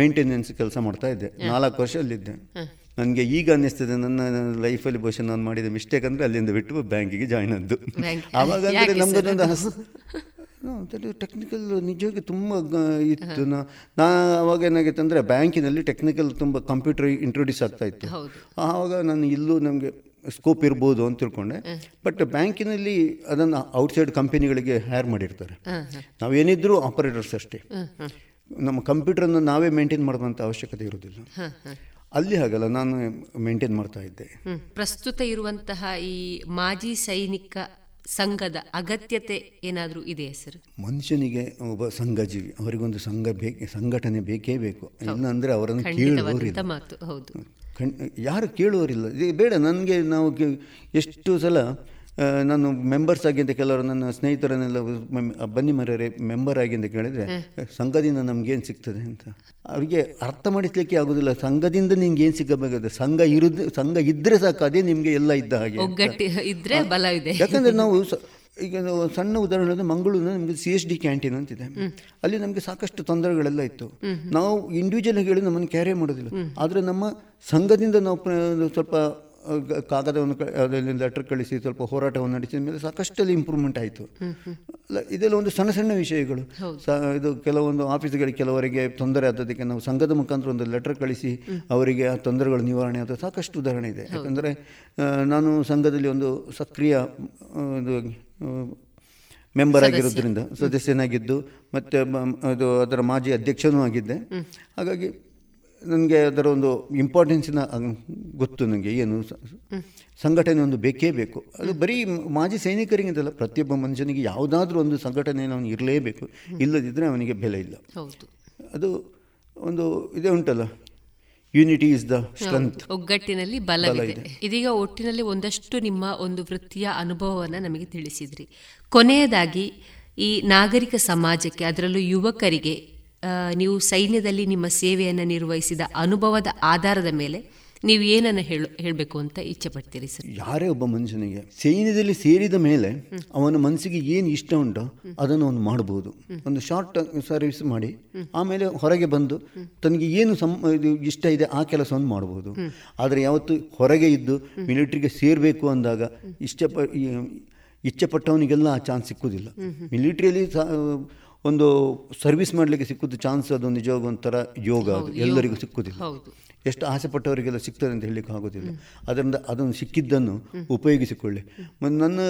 ಮೇಂಟೆನೆನ್ಸ್ ಕೆಲಸ ಮಾಡ್ತಾ ಇದ್ದೆ. ನಾಲ್ಕು ವರ್ಷ ಅಲ್ಲಿದ್ದೆ. ನನಗೆ ಈಗ ಅನ್ನಿಸ್ತದೆ ನನ್ನ ಲೈಫಲ್ಲಿ ಬಹುಶಃ ನಾನು ಮಾಡಿದ ಮಿಸ್ಟೇಕ್ ಅಂದರೆ ಅಲ್ಲಿಂದ ಬಿಟ್ಟು ಬ್ಯಾಂಕಿಗೆ ಜಾಯ್ನ್ ಆದ್ದು. ಆವಾಗ ಅಂದರೆ ನಮಗೊಂದು ಹಸ ಟೆಕ್ನಿಕಲ್ ನಿಜವಾಗಿ ತುಂಬ ಇತ್ತು. ನಾ ನಾ ಆವಾಗ ಏನಾಗಿತ್ತು ಅಂದರೆ ಬ್ಯಾಂಕಿನಲ್ಲಿ ಟೆಕ್ನಿಕಲ್ ತುಂಬ ಕಂಪ್ಯೂಟರ್ ಇಂಟ್ರೊಡ್ಯೂಸ್ ಆಗ್ತಾ ಇತ್ತು. ಆವಾಗ ನಾನು ಇಲ್ಲೂ ನಮಗೆ ಸ್ಕೋಪ್ ಇರ್ಬೋದು ಅಂತ ತಿಳ್ಕೊಂಡೆ. ಬಟ್ ಬ್ಯಾಂಕಿನಲ್ಲಿ ಅದನ್ನು ಔಟ್ಸೈಡ್ ಕಂಪನಿಗಳಿಗೆ ಹ್ಯಾರ್ ಮಾಡಿರ್ತಾರೆ. ನಾವೇನಿದ್ರೂ ಆಪರೇಟರ್ಸ್ ಅಷ್ಟೇ, ನಮ್ಮ ಕಂಪ್ಯೂಟರನ್ನು ನಾವೇ ಮೇಂಟೈನ್ ಮಾಡುವಂಥ ಅವಶ್ಯಕತೆ ಇರೋದಿಲ್ಲ. ಅಲ್ಲಿ ಹಾಗಲ್ಲ, ನಾನು ಮೇಂಟೈನ್ ಮಾಡ್ತಾ ಇದ್ದೆ. ಪ್ರಸ್ತುತ ಇರುವಂತಹ ಈ ಮಾಜಿ ಸೈನಿಕ ಸಂಘದ ಅಗತ್ಯತೆ ಏನಾದರೂ ಇದೆಯಾ ಸರ್? ಮನುಷ್ಯನಿಗೆ ಒಬ್ಬ ಸಂಘ ಜೀವಿ, ಅವರಿಗೊಂದು ಸಂಘ ಬೇಕೇ, ಸಂಘಟನೆ ಬೇಕೇ ಬೇಕು. ಇಲ್ಲ ಅಂದರೆ ಅವರನ್ನು ಕೇಳುವವರಿಲ್ಲ. ಖಂಡ ಯಾರು ಕೇಳುವವರಿಲ್ಲ. ಇದು ಬೇಡ. ನನಗೆ ನಾವು ಎಷ್ಟು ಸಲ ನಾನು ಮೆಂಬರ್ಸ್ ಆಗಿಂತ ಕೆಲವರು ನನ್ನ ಸ್ನೇಹಿತರನ್ನೆಲ್ಲ ಬನ್ನಿ ಮರೆಯರೆ ಮೆಂಬರ್ ಆಗಿಂತ ಕೇಳಿದರೆ ಸಂಘದಿಂದ ನಮಗೇನು ಸಿಗ್ತದೆ ಅಂತ ಅವರಿಗೆ ಅರ್ಥ ಮಾಡಿಸ್ಲಿಕ್ಕೆ ಆಗೋದಿಲ್ಲ. ಸಂಘದಿಂದ ನಿಮ್ಗೆ ಏನು ಸಿಗಬೇಕಾಗುತ್ತೆ? ಸಂಘ ಇರೋದು, ಸಂಘ ಇದ್ದರೆ ಸಾಕು, ಅದೇ ನಿಮಗೆ ಎಲ್ಲ ಇದ್ದ ಹಾಗೆ ಇದ್ದರೆ ಬಲ ಇದೆ. ಯಾಕಂದರೆ ನಾವು ಈಗ ಸಣ್ಣ ಉದಾಹರಣೆ ಅಂದರೆ ಮಂಗಳೂರಿನ ನಮಗೆ ಸಿ ಎಸ್ ಡಿ ಕ್ಯಾಂಟೀನ್ ಅಂತಿದೆ. ಅಲ್ಲಿ ನಮಗೆ ಸಾಕಷ್ಟು ತೊಂದರೆಗಳೆಲ್ಲ ಇತ್ತು. ನಾವು ಇಂಡಿವಿಜುವಲ್ ಆಗಿ ಹೇಳಿ ನಮ್ಮನ್ನು ಕ್ಯಾರಿ ಮಾಡೋದಿಲ್ಲ. ಆದರೆ ನಮ್ಮ ಸಂಘದಿಂದ ನಾವು ಸ್ವಲ್ಪ ಕಾಗದವನ್ನು ಅದರಲ್ಲಿ ಲೆಟರ್ ಕಳಿಸಿ ಸ್ವಲ್ಪ ಹೋರಾಟವನ್ನು ನಡೆಸಿದ ಮೇಲೆ ಸಾಕಷ್ಟಲ್ಲಿ ಇಂಪ್ರೂವ್ಮೆಂಟ್ ಆಯಿತು. ಇದೆಲ್ಲ ಒಂದು ಸಣ್ಣ ಸಣ್ಣ ವಿಷಯಗಳು. ಇದು ಕೆಲವೊಂದು ಆಫೀಸ್ಗಳಿಗೆ ಕೆಲವರಿಗೆ ತೊಂದರೆ ಆದದಕ್ಕೆ ನಾವು ಸಂಘದ ಮುಖಾಂತರ ಒಂದು ಲೆಟರ್ ಕಳಿಸಿ ಅವರಿಗೆ ಆ ತೊಂದರೆಗಳು ನಿವಾರಣೆ ಆದ ಸಾಕಷ್ಟು ಉದಾಹರಣೆ ಇದೆ. ಯಾಕಂದರೆ ನಾನು ಸಂಘದಲ್ಲಿ ಒಂದು ಸಕ್ರಿಯ ಒಂದು ಮೆಂಬರ್ ಆಗಿರೋದ್ರಿಂದ ಸದಸ್ಯನಾಗಿದ್ದು ಮತ್ತು ಅದು ಅದರ ಮಾಜಿ ಅಧ್ಯಕ್ಷನೂ ಆಗಿದ್ದೆ. ಹಾಗಾಗಿ ನನಗೆ ಅದರ ಒಂದು ಇಂಪಾರ್ಟೆನ್ಸಿನ ಗೊತ್ತು. ನನಗೆ ಏನು ಸಂಘಟನೆ ಒಂದು ಬೇಕೇ ಬೇಕು. ಅದು ಬರೀ ಮಾಜಿ ಸೈನಿಕರಿಗಿಂತಲ್ಲ, ಪ್ರತಿಯೊಬ್ಬ ಮನುಷ್ಯನಿಗೆ ಯಾವುದಾದ್ರೂ ಒಂದು ಸಂಘಟನೆ ಅವನು ಇರಲೇಬೇಕು. ಇಲ್ಲದಿದ್ದರೆ ಅವನಿಗೆ ಬೆಲೆ ಇಲ್ಲ. ಅದು ಒಂದು ಇದೇ ಉಂಟಲ್ಲ, ಯುನಿಟಿ ಇಸ್ ದ ಸ್ಟ್ರೆಂತ್, ಒಗ್ಗಟ್ಟಿನಲ್ಲಿ ಬಲವಿದೆ. ಇದೀಗ ಒಟ್ಟಿನಲ್ಲಿ ಒಂದಷ್ಟು ನಿಮ್ಮ ಒಂದು ವೃತ್ತಿಯ ಅನುಭವವನ್ನು ನಮಗೆ ತಿಳಿಸಿದ್ರಿ. ಕೊನೆಯದಾಗಿ ಈ ನಾಗರಿಕ ಸಮಾಜಕ್ಕೆ, ಅದರಲ್ಲೂ ಯುವಕರಿಗೆ ನೀವು ಸೈನ್ಯದಲ್ಲಿ ನಿಮ್ಮ ಸೇವೆಯನ್ನು ನಿರ್ವಹಿಸಿದ ಅನುಭವದ ಆಧಾರದ ಮೇಲೆ ನೀವು ಏನನ್ನ ಹೇಳಬೇಕು ಅಂತ ಇಚ್ಛೆ ಪಡ್ತೀರಿ ಸರ್? ಯಾರೇ ಒಬ್ಬ ಮನುಷ್ಯನಿಗೆ ಸೈನ್ಯದಲ್ಲಿ ಸೇರಿದ ಮೇಲೆ ಅವನ ಮನಸ್ಸಿಗೆ ಏನು ಇಷ್ಟ ಉಂಟೋ ಅದನ್ನು ಅವನು ಮಾಡಬಹುದು. ಒಂದು ಶಾರ್ಟ್ ಸರ್ವಿಸ್ ಮಾಡಿ ಆಮೇಲೆ ಹೊರಗೆ ಬಂದು ತನಗೆ ಏನು ಇಷ್ಟ ಇದೆ ಆ ಕೆಲಸವನ್ನು ಮಾಡಬಹುದು. ಆದರೆ ಯಾವತ್ತು ಹೊರಗೆ ಇದ್ದು ಮಿಲಿಟರಿಗೆ ಸೇರಬೇಕು ಅಂದಾಗ ಇಷ್ಟ ಇಚ್ಛೆಪಟ್ಟವನಿಗೆಲ್ಲ ಆ ಚಾನ್ಸ್ ಸಿಕ್ಕುವುದಿಲ್ಲ. ಮಿಲಿಟ್ರಿಯಲ್ಲಿ ಒಂದು ಸರ್ವಿಸ್ ಮಾಡಲಿಕ್ಕೆ ಸಿಕ್ಕುದು ಚಾನ್ಸ್, ಅದೊಂದು ನಿಜವಾಗ ಒಂಥರ ಯೋಗ, ಅದು ಎಲ್ಲರಿಗೂ ಸಿಕ್ಕುವುದಿಲ್ಲ. ಎಷ್ಟು ಆಸೆ ಪಟ್ಟವರಿಗೆಲ್ಲ ಸಿಗ್ತದೆ ಅಂತ ಹೇಳಲಿಕ್ಕೆ ಆಗೋದಿಲ್ಲ. ಅದರಿಂದ ಅದನ್ನು ಸಿಕ್ಕಿದ್ದನ್ನು ಉಪಯೋಗಿಸಿಕೊಳ್ಳಿ. ಮತ್ತು ನನ್ನ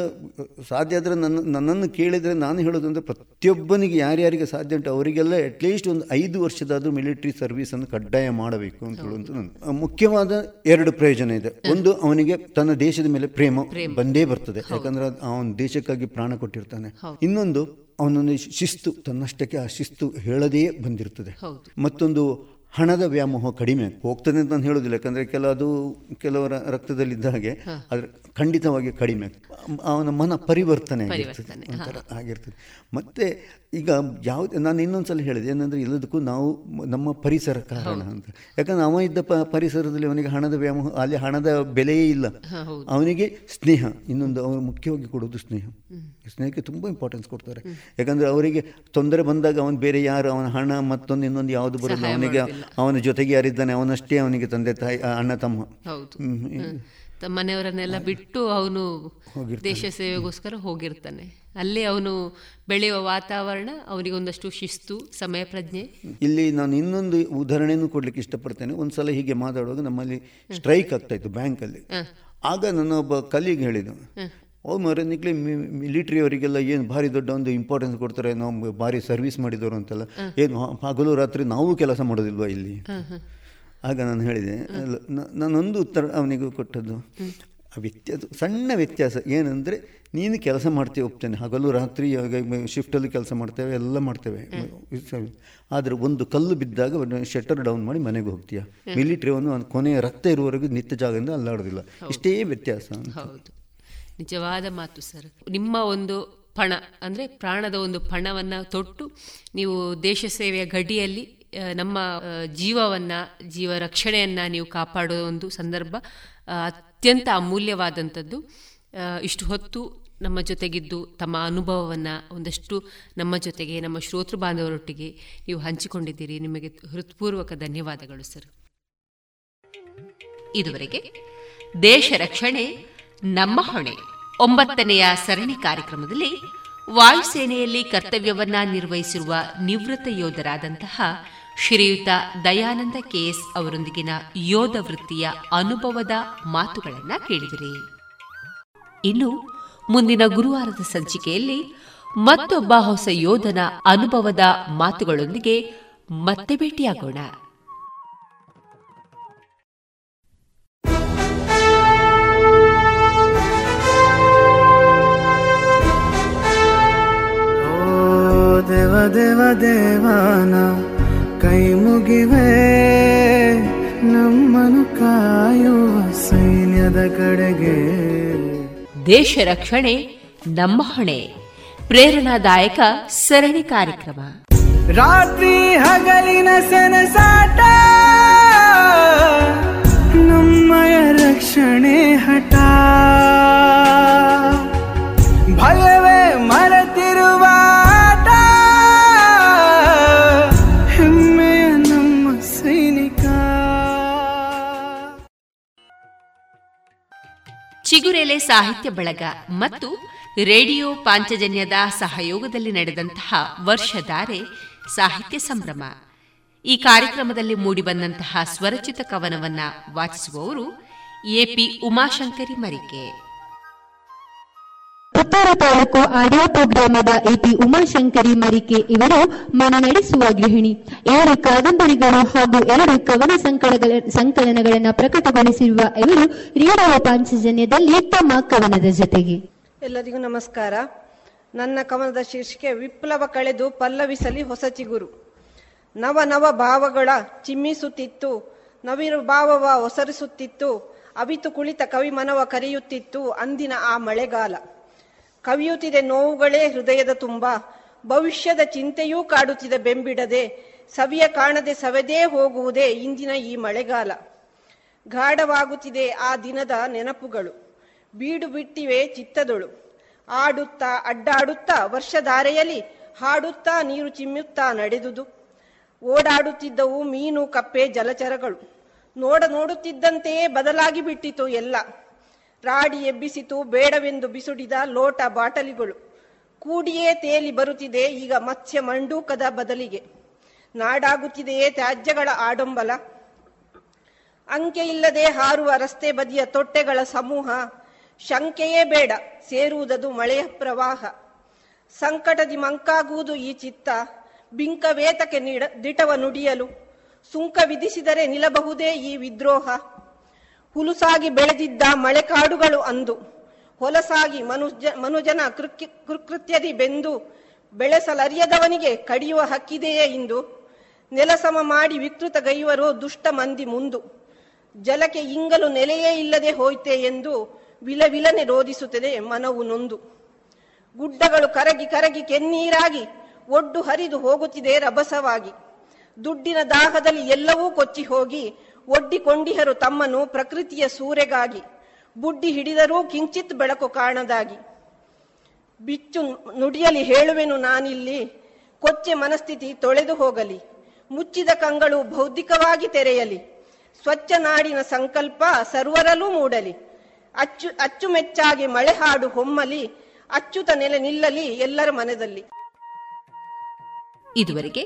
ಸಾಧ್ಯ ಆದರೆ ನನ್ನ ನನ್ನನ್ನು ಕೇಳಿದರೆ ನಾನು ಹೇಳೋದಂದರೆ ಪ್ರತಿಯೊಬ್ಬನಿಗೆ ಯಾರ್ಯಾರಿಗೆ ಸಾಧ್ಯ ಉಂಟು ಅವರಿಗೆಲ್ಲ ಅಟ್ಲೀಸ್ಟ್ ಒಂದು ಐದು ವರ್ಷದಾದರೂ ಮಿಲಿಟರಿ ಸರ್ವೀಸನ್ನು ಕಡ್ಡಾಯ ಮಾಡಬೇಕು ಅಂತ ಹೇಳುವಂಥ ನನ್ನ ಮುಖ್ಯವಾದ ಎರಡು ಪ್ರಯೋಜನ ಇದೆ. ಒಂದು, ಅವನಿಗೆ ತನ್ನ ದೇಶದ ಮೇಲೆ ಪ್ರೇಮ ಬಂದೇ ಬರ್ತದೆ, ಯಾಕಂದರೆ ಅವನ ದೇಶಕ್ಕಾಗಿ ಪ್ರಾಣ ಕೊಟ್ಟಿರ್ತಾನೆ. ಇನ್ನೊಂದು, ಅವನೊಂದು ಶಿಸ್ತು, ತನ್ನಷ್ಟಕ್ಕೆ ಆ ಶಿಸ್ತು ಹೇಳದೇ ಬಂದಿರ್ತದೆ. ಮತ್ತೊಂದು, ಹಣದ ವ್ಯಾಮೋಹ ಕಡಿಮೆ ಹೋಗ್ತದೆ ಅಂತ ನಾನು ಹೇಳೋದಿಲ್ಲ, ಯಾಕಂದರೆ ಕೆಲವದು ಕೆಲವರ ರಕ್ತದಲ್ಲಿದ್ದ ಹಾಗೆ, ಆದರೆ ಖಂಡಿತವಾಗಿ ಕಡಿಮೆ. ಅವನ ಮನ ಪರಿವರ್ತನೆ ಆಗಿರ್ತದೆ ಆಗಿರ್ತದೆ. ಮತ್ತು ಈಗ ಯಾವ್ದು ನಾನು ಇನ್ನೊಂದ್ಸಲ ಹೇಳಿದೆ ಏನಂದರೆ, ಎಲ್ಲದಕ್ಕೂ ನಾವು ನಮ್ಮ ಪರಿಸರ ಕಾರಣ ಅಂತ. ಯಾಕಂದರೆ ಅವ ಇದ್ದ ಪ ಪರಿಸರದಲ್ಲಿ ಅವನಿಗೆ ಹಣದ ವ್ಯಾಮೋಹ, ಅಲ್ಲಿ ಹಣದ ಬೆಲೆಯೇ ಇಲ್ಲ. ಅವನಿಗೆ ಸ್ನೇಹ, ಇನ್ನೊಂದು ಅವನು ಮುಖ್ಯವಾಗಿ ಕೊಡೋದು ಸ್ನೇಹ. ಸ್ನೇಹಕ್ಕೆ ತುಂಬ ಇಂಪಾರ್ಟೆನ್ಸ್ ಕೊಡ್ತಾರೆ, ಯಾಕಂದರೆ ಅವರಿಗೆ ತೊಂದರೆ ಬಂದಾಗ ಅವನು ಬೇರೆ ಯಾರು, ಅವನ ಹಣ ಮತ್ತೊಂದು ಇನ್ನೊಂದು ಯಾವುದು ಬರೋದು, ಅವನಿಗೆ ಅವನ ಜೊತೆಗೆ ಯಾರಿದ್ದಾನೆ ಅವನಷ್ಟೇ ಅವನಿಗೆ ತಂದೆ ತಾಯಿ ಅಣ್ಣ ತಮ್ಮ. ಮನೆಯವರನ್ನೆಲ್ಲ ಬಿಟ್ಟು ಅವನು ದೇಶ ಸೇವೆಗೋಸ್ಕರ ಹೋಗಿರ್ತಾನೆ. ಅಲ್ಲಿ ಅವನು ಬೆಳೆಯುವ ವಾತಾವರಣ, ಅವನಿಗೊಂದಷ್ಟು ಶಿಸ್ತು, ಸಮಯ ಪ್ರಜ್ಞೆ. ಇಲ್ಲಿ ನಾನು ಇನ್ನೊಂದು ಉದಾಹರಣೆಯನ್ನು ಕೊಡ್ಲಿಕ್ಕೆ ಇಷ್ಟಪಡ್ತೇನೆ. ಒಂದ್ಸಲ ಹೀಗೆ ಮಾತಾಡುವಾಗ ನಮ್ಮಲ್ಲಿ ಸ್ಟ್ರೈಕ್ ಆಗ್ತಾ ಇತ್ತು ಬ್ಯಾಂಕಲ್ಲಿ. ಆಗ ನನ್ನ ಒಬ್ಬ ಕಲೀಗ್ ಹೇಳಿದನು, ಅವ್ರು ಮರನಿಕ್ಲಿ ಮಿಲಿಟ್ರಿಯವರಿಗೆಲ್ಲ ಏನು ಭಾರಿ ದೊಡ್ಡ ಒಂದು ಇಂಪಾರ್ಟೆನ್ಸ್ ಕೊಡ್ತಾರೆ, ನಾವು ಭಾರಿ ಸರ್ವಿಸ್ ಮಾಡಿದವರು ಅಂತೆಲ್ಲ, ಏನು ಹಗಲು ರಾತ್ರಿ ನಾವು ಕೆಲಸ ಮಾಡೋದಿಲ್ವಾ ಇಲ್ಲಿ? ಆಗ ನಾನು ಹೇಳಿದೆ, ನಾನೊಂದು ಉತ್ತರ ಅವನಿಗೂ ಕೊಟ್ಟದ್ದು, ವ್ಯತ್ಯಾಸ ಸಣ್ಣ ವ್ಯತ್ಯಾಸ ಏನಂದರೆ, ನೀನು ಕೆಲಸ ಮಾಡ್ತೇವೆ ಒಪ್ತೇನೆ, ಹಗಲು ರಾತ್ರಿ ಶಿಫ್ಟಲ್ಲಿ ಕೆಲಸ ಮಾಡ್ತೇವೆ, ಎಲ್ಲ ಮಾಡ್ತೇವೆ, ಆದರೆ ಒಂದು ಕಲ್ಲು ಬಿದ್ದಾಗ ಶಟರ್ ಡೌನ್ ಮಾಡಿ ಮನೆಗೆ ಹೋಗ್ತೀಯ. ಮಿಲಿಟ್ರಿ ಅವನು ಕೊನೆಯ ರಕ್ತ ಇರುವವರೆಗೂ ನಿತ್ಯ ಜಾಗದಿಂದ ಅಲ್ಲಾಡೋದಿಲ್ಲ. ಇಷ್ಟೇ ವ್ಯತ್ಯಾಸ ಅಂತ. ನಿಜವಾದ ಮಾತು ಸರ್. ನಿಮ್ಮ ಒಂದು ಪಣ ಅಂದರೆ ಪ್ರಾಣದ ಒಂದು ಪಣವನ್ನು ತೊಟ್ಟು ನೀವು ದೇಶ ಸೇವೆಯ ಗಡಿಯಲ್ಲಿ ನಮ್ಮ ಜೀವವನ್ನು, ಜೀವ ರಕ್ಷಣೆಯನ್ನು ನೀವು ಕಾಪಾಡೋ ಒಂದು ಸಂದರ್ಭ ಅತ್ಯಂತ ಅಮೂಲ್ಯವಾದಂಥದ್ದು. ಇಷ್ಟು ಹೊತ್ತು ನಮ್ಮ ಜೊತೆಗಿದ್ದು ತಮ್ಮ ಅನುಭವವನ್ನು ಒಂದಷ್ಟು ನಮ್ಮ ಜೊತೆಗೆ, ನಮ್ಮ ಶ್ರೋತೃ ಬಾಂಧವರೊಟ್ಟಿಗೆ ನೀವು ಹಂಚಿಕೊಂಡಿದ್ದೀರಿ. ನಿಮಗೆ ಹೃತ್ಪೂರ್ವಕ ಧನ್ಯವಾದಗಳು ಸರ್. ಇದುವರೆಗೆ ದೇಶ ರಕ್ಷಣೆ ನಮ್ಮ ಹೊಣೆ ಒಂಬತ್ತನೆಯ ಸರಣಿ ಕಾರ್ಯಕ್ರಮದಲ್ಲಿ ವಾಯುಸೇನೆಯಲ್ಲಿ ಕರ್ತವ್ಯವನ್ನ ನಿರ್ವಹಿಸಿರುವ ನಿವೃತ್ತ ಯೋಧರಾದಂತಹ ಶ್ರೀಯುತ ದಯಾನಂದ ಕೆಎಸ್ ಅವರೊಂದಿಗಿನ ಯೋಧ ವೃತ್ತಿಯ ಅನುಭವದ ಮಾತುಗಳನ್ನು ಕೇಳಿದಿರಿ. ಇನ್ನು ಮುಂದಿನ ಗುರುವಾರದ ಸಂಚಿಕೆಯಲ್ಲಿ ಮತ್ತೊಬ್ಬ ಹೊಸ ಯೋಧನ ಅನುಭವದ ಮಾತುಗಳೊಂದಿಗೆ ಮತ್ತೆ ಭೇಟಿಯಾಗೋಣ. ದೇವ ದೇವ ದೇವಾನ ಕೈ ಮುಗಿವೆ, ನಮ್ಮನ್ನು ಕಾಯುವ ಸೈನ್ಯದ ಕಡೆಗೆ. ದೇಶ ರಕ್ಷಣೆ ನಮ್ಮ ಹೊಣೆ ಪ್ರೇರಣಾದಾಯಕ ಸರಣಿ ಕಾರ್ಯಕ್ರಮ. ರಾತ್ರಿ ಹಗಲಿನ ಸೆಣಸಾಟ ನಮ್ಮಯ ರಕ್ಷಣೆ ಹಠ, ಭಯವೇ ಮರೆತಿರುವ ಚಿಗುರೆಲೆ ಸಾಹಿತ್ಯ ಬಳಗ ಮತ್ತು ರೇಡಿಯೋ ಪಾಂಚಜನ್ಯದ ಸಹಯೋಗದಲ್ಲಿ ನಡೆದಂತಹ ವರ್ಷಧಾರೆ ಸಾಹಿತ್ಯ ಸಂಭ್ರಮ ಈ ಕಾರ್ಯಕ್ರಮದಲ್ಲಿ ಮೂಡಿಬಂದಂತಹ ಸ್ವರಚಿತ ಕವನವನ್ನು ವಾಚಿಸುವವರು ಎಪಿ ಉಮಾಶಂಕರಿ ಮರಿಕೆ. ಉತ್ತರ ತಾಲೂಕು ಆಡಿಯೋ ಪ್ರೋಗ್ರಾಮದ ಎಪಿ ಉಮಾಶಂಕರಿ ಮರಿಕೆ ಇವರು ಮನನಡೆಸುವ ಗೃಹಿಣಿ. ಎರಡು ಕಾದಂಬರಿಗಳು ಹಾಗೂ ಎರಡು ಕವನ ಸಂಕಲನಗಳ ಸಂಕಲನಗಳನ್ನು ಪ್ರಕಟಗೊಳಿಸಿರುವ ಇವರು ರೇಡಿಯೋ ಪಾಂಚಜನ್ಯದಲ್ಲಿ ತಮ್ಮ ಕವನದ ಜೊತೆಗೆ. ಎಲ್ಲರಿಗೂ ನಮಸ್ಕಾರ. ನನ್ನ ಕವನದ ಶೀರ್ಷಿಕೆ ವಿಪ್ಲವ ಕಳೆದು ಪಲ್ಲವಿಸಲಿ ಹೊಸ ಚಿಗುರು. ನವ ನವ ಭಾವಗಳ ಚಿಮ್ಮಿಸುತ್ತಿತ್ತು, ನವಿರುಭಾವವ ಒಸರಿಸುತ್ತಿತ್ತು, ಅವಿತು ಕುಳಿತ ಕವಿ ಮನವ ಕರೆಯುತ್ತಿತ್ತು ಅಂದಿನ ಆ ಮಳೆಗಾಲ. ಕವಿಯುತ್ತಿದೆ ನೋವುಗಳೇ ಹೃದಯದ ತುಂಬ, ಭವಿಷ್ಯದ ಚಿಂತೆಯೂ ಕಾಡುತ್ತಿದೆ ಬೆಂಬಿಡದೆ, ಸವಿಯ ಕಾಣದೆ ಸವೆದೇ ಹೋಗುವುದೇ ಇಂದಿನ ಈ ಮಳೆಗಾಲ. ಗಾಢವಾಗುತ್ತಿದೆ ಆ ದಿನದ ನೆನಪುಗಳು. ಬೀಡು ಬಿಟ್ಟಿವೆ ಚಿತ್ತದೊಳು, ಆಡುತ್ತಾ ಅಡ್ಡಾಡುತ್ತಾ ವರ್ಷಧಾರೆಯಲ್ಲಿ, ಹಾಡುತ್ತಾ ನೀರು ಚಿಮ್ಮುತ್ತಾ ನಡೆದುದು. ಓಡಾಡುತ್ತಿದ್ದವು ಮೀನು ಕಪ್ಪೆ ಜಲಚರಗಳು. ನೋಡ ನೋಡುತ್ತಿದ್ದಂತೆಯೇ ಬದಲಾಗಿ ಬಿಟ್ಟಿತು ಎಲ್ಲ. ರಾಡಿ ಎಬ್ಬಿಸಿತು ಬೇಡವೆಂದು ಬಿಸುಡಿದ ಲೋಟ ಬಾಟಲಿಗಳು. ಕೂಡಿಯೇ ತೇಲಿ ಬರುತ್ತಿದೆ ಈಗ ಮತ್ಸ್ಯ ಮಂಡೂಕದ ಬದಲಿಗೆ. ನಾಡಾಗುತ್ತಿದೆಯೇ ತ್ಯಾಜ್ಯಗಳ ಆಡಂಬಲ. ಅಂಕೆ ಇಲ್ಲದೆ ಹಾರುವ ರಸ್ತೆ ಬದಿಯ ತೊಟ್ಟೆಗಳ ಸಮೂಹ. ಶಂಕೆಯೇ ಬೇಡ ಸೇರುವುದದು ಮಳೆಯ ಪ್ರವಾಹ. ಸಂಕಟದಿ ಮಂಕಾಗುವುದು ಈ ಚಿತ್ತ, ಬಿಂಕವೇತಕ್ಕೆ ನೀಡ ದಿಟವ ನುಡಿಯಲು. ಸುಂಕ ವಿಧಿಸಿದರೆ ನಿಲ್ಲಬಹುದೇ ಈ ವಿದ್ರೋಹ. ಹುಲುಸಾಗಿ ಬೆಳೆದಿದ್ದ ಮಳೆಕಾಡುಗಳು ಅಂದು ಹೊಲಸಾಗಿ ಮನುಜ ಮನುಜನ ಕೃತ್ಯ ಕೃತ್ಯದಿ ಬೆಂದು ಬೆಳೆಸಲರಿಯದವನಿಗೆ ಕಡಿಯುವ ಹಕ್ಕಿದೆಯೇ ಇಂದು. ನೆಲಸಮ ಮಾಡಿ ವಿಕೃತಗೈವರು ದುಷ್ಟ ಮಂದಿ ಮುಂದು. ಜಲಕ್ಕೆ ಇಂಗಲು ನೆಲೆಯೇ ಇಲ್ಲದೆ ಹೋಯ್ತೆ ಎಂದು ವಿಲವಿಲನೆ ರೋಧಿಸುತ್ತದೆ ಮನವು ನೊಂದು. ಗುಡ್ಡಗಳು ಕರಗಿ ಕರಗಿ ಕೆನ್ನೀರಾಗಿ ಒಡ್ಡು ಹರಿದು ಹೋಗುತ್ತಿದೆ ರಭಸವಾಗಿ. ದುಡ್ಡಿನ ದಾಹದಲ್ಲಿ ಎಲ್ಲವೂ ಕೊಚ್ಚಿ ಹೋಗಿ ಒಡ್ಡಿಕೊಂಡಿಹರು ತಮ್ಮನ್ನು ಪ್ರಕೃತಿಯ ಸೂರೆಗಾಗಿ. ಬುಡ್ಡಿ ಹಿಡಿದರೂ ಕಿಂಚಿತ್ ಬೆಳಕು ಕಾಣದಾಗಿ. ಬಿಚ್ಚು ನುಡಿಯಲಿ ಹೇಳುವೆನು ನಾನಿಲ್ಲಿ, ಕೊಚ್ಚೆ ಮನಸ್ಥಿತಿ ತೊಳೆದು ಹೋಗಲಿ. ಮುಚ್ಚಿದ ಕಂಗಳು ಬೌದ್ಧಿಕವಾಗಿ ತೆರೆಯಲಿ. ಸ್ವಚ್ಛ ನಾಡಿನ ಸಂಕಲ್ಪ ಸರ್ವರಲ್ಲೂ ಮೂಡಲಿ. ಅಚ್ಚು ಅಚ್ಚುಮೆಚ್ಚಾಗಿ ಮಳೆ ಹಾಡು ಹೊಮ್ಮಲಿ. ಅಚ್ಚುತ ನೆಲೆ ನಿಲ್ಲಲಿ ಎಲ್ಲರ ಮನದಲ್ಲಿ. ಇದುವರೆಗೆ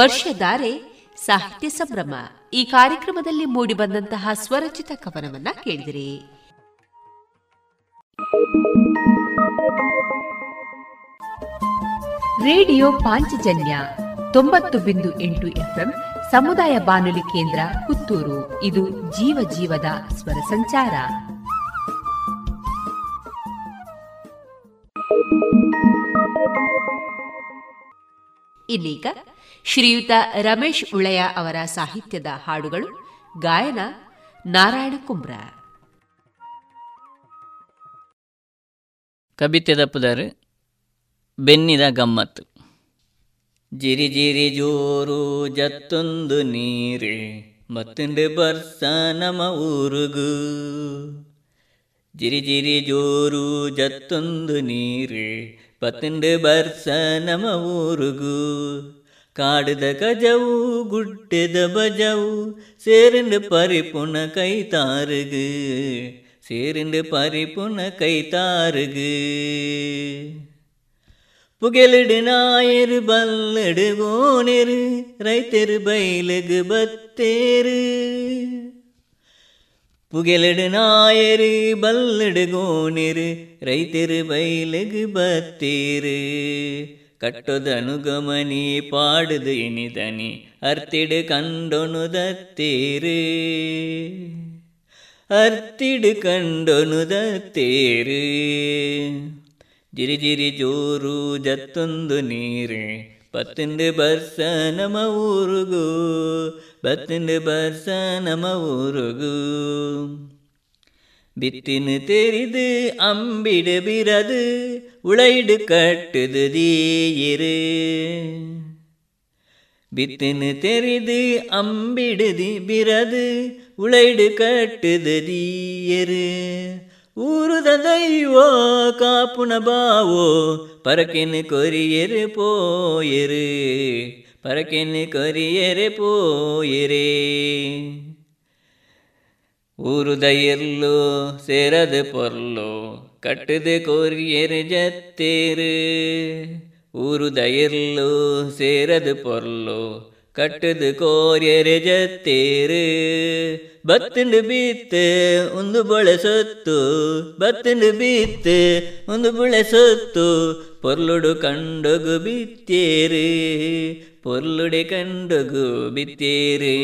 ವರ್ಷಧಾರೆ ಸಾಹಿತ್ಯ ಸಂಭ್ರಮ ಈ ಕಾರ್ಯಕ್ರಮದಲ್ಲಿ ಮೂಡಿಬಂದಂತಹ ಸ್ವರಚಿತ ಕವನವನ್ನ ಕೇಳಿದಿರಿ. ರೇಡಿಯೋ ಪಾಂಚಜನ್ಯ ತೊಂಬತ್ತು ಬಿಂದು ಎಂಟು ಎಫ್ಎಂ ಸಮುದಾಯ ಬಾನುಲಿ ಕೇಂದ್ರ ಪುತ್ತೂರು. ಇದು ಜೀವ ಜೀವದ ಸ್ವರ ಸಂಚಾರ. ಇನ್ನೀಗ ಶ್ರೀಯುತ ರಮೇಶ್ ಉಳೆಯ ಅವರ ಸಾಹಿತ್ಯದ ಹಾಡುಗಳು, ಗಾಯನ ನಾರಾಯಣ ಕುಂಬ್ರ. ಕವಿತೆದ ಪುದರು ಬೆನ್ನಿದ ಗಮ್ಮತ್ತು. ಜಿರಿ ಜಿರಿ ಜೋರು ಜತ್ತೊಂದು ನೀರೆ ಮತ್ತೊಂದು ಬರ್ಸ ನಮ ಊರುಗು. ಜಿರಿ ಜಿರಿ ಜೋರು ಜತ್ತೊಂದು ನೀರೆ ಪತ್ತೊಂದು ಬರ್ಸ ನಮ ಊರುಗು. ಕಾಡದ ಗಜವು ಗುಡ್ಡೆದ ಬಜವು ಸೇರಿಂಡು ಪರಿಪುಣ ಕೈತಾರುಗು, ಸೇರಿಂಡು ಪರಿಪುಣ ಕೈತಾರುಗು. புகலிடு நாயரு பல்லடு கோனெரு ரைத்தெரு பயிலகு பத்தேரு. புகலிடு நாயரு பல்லடு கோனெரு ரைத்தெரு பயிலகு பத்தேரு. கட்டொது அனுகமனி பாடுது இனிதனி அர்த்திடு கண்டொனு தத்தேரு, அர்த்திடு கண்டொனு தத்தேரு. ಜಿರಿ ಜಿರಿ ಜೋರು ಜತ್ತೊಂದು ನೀರೆ ಪತ್ತೊಂದು ಬರ್ಸ ನಮ ಊರುಗು, ಪತ್ತೊಂದು ಬರ್ಸ ನಮ ಊರುಗು. ಬಿತ್ತಿನ ತೆರಿದು ಅಂಬಿಡು ಬಿರದು ಉಳೈಡು ಕಟ್ಟದು ದೀಯಿರು, ಬಿತ್ತಿನ ತೆರಿದು ಅಂಬಿಡು ಬಿರದು ಉಳೈಡು ಕಟ್ಟದು ದೀಯರು. ஊருத தெய்வோ காப்புன பாவோ பரக்கின்னு கொரியரு போயிரு, பரக்கின்னு கொரியரு போயிரே. ஊருத எல்லோ சேரது பொருளோ கட்டுது கொரியரு ஜத்தேரு, ஊருத எல்லோ சேரது பொருளோ ಕಟ್ಟದು ಕೋರ್ಯರೆ ಜತ್ತೇರು. ಬತ್ತಂಡು ಬೀತ್ತೆ ಒಂದು ಬೊಳೆ ಸೊತ್ತು, ಬತ್ತಂಡು ಬೀತ್ತೆ ಒಂದು ಬೊಳೆ ಸೊತ್ತು ಪೊರ್ಲುಡು ಕಂಡೊಗು ಬಿತ್ತೇರು, ಪೊರ್ಲುಡೆ ಕಂಡೊಗು ಬಿತ್ತೇರು,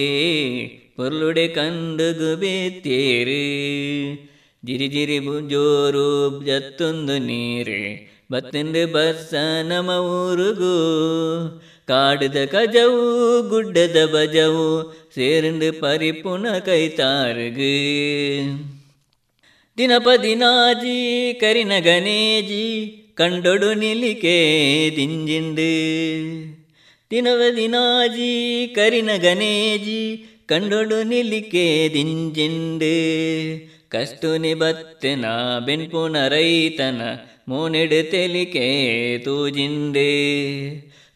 ಪೊರ್ಲುಡೆ ಕಂಡೊಗು ಬಿತ್ತೇರು. ಜಿರಿ ಜಿರಿ ಜೋರು ಜತ್ತೊಂದು ನೀರೆ ಬತ್ತಂಡು ಬರ್ಸ ನಮ ಊರುಗೂ. ಕಾಡದ ಕಜವು ಗುಡ್ಡದ ಬಜವು ಸೇರಿಂಡು ಪರಿಪುಣ ಕೈತಾರುಗು. ದಿನಪ ದಿನಾಜಿ ಕರಿನಗನೇಜಿ ಕಂಡೊಡು ನಿಲಿಕೆ ದಿಂಜಿಂಡು, ದಿನಪ ದಿನಾಜಿ ಕರಿನಗನೇಜಿ கண்டொடு நிலிக்கே திஞ்சிண்டு கஸ்துனி பத்துனா பெண்புணரைத்தன மூனிடு தெலிக்கே தூஜிண்டு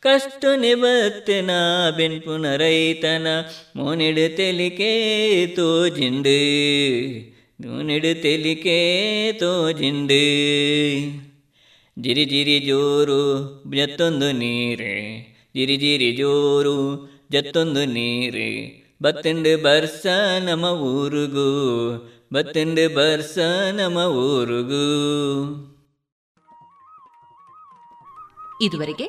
ಕಷ್ಟು ನಿಬತ್ತಿನ ಬೆನ್ಪುನರೈತನ ಮೋನಿಡು ತೆಲಿಕೆ ತೋಜಿಂಡು ಮೋನಿಡು ತೆಲಿಕೆ ತೋಜಿಂಡು ಜಿರಿ ಜಿರಿ ಜೋರು ಜತ್ತೊಂದು ನೀರೆ ಜಿರಿ ಜಿರಿ ಜೋರು ಜತ್ತೊಂದು ನೀರೆ ಬತ್ತಿಂಡು ಬರ್ಸ ನಮ್ಮ ಊರುಗೂ ಬತ್ತಿಂಡು ಬರ್ಸ ನಮ್ಮ ಊರುಗೂ. ಇದುವರೆಗೆ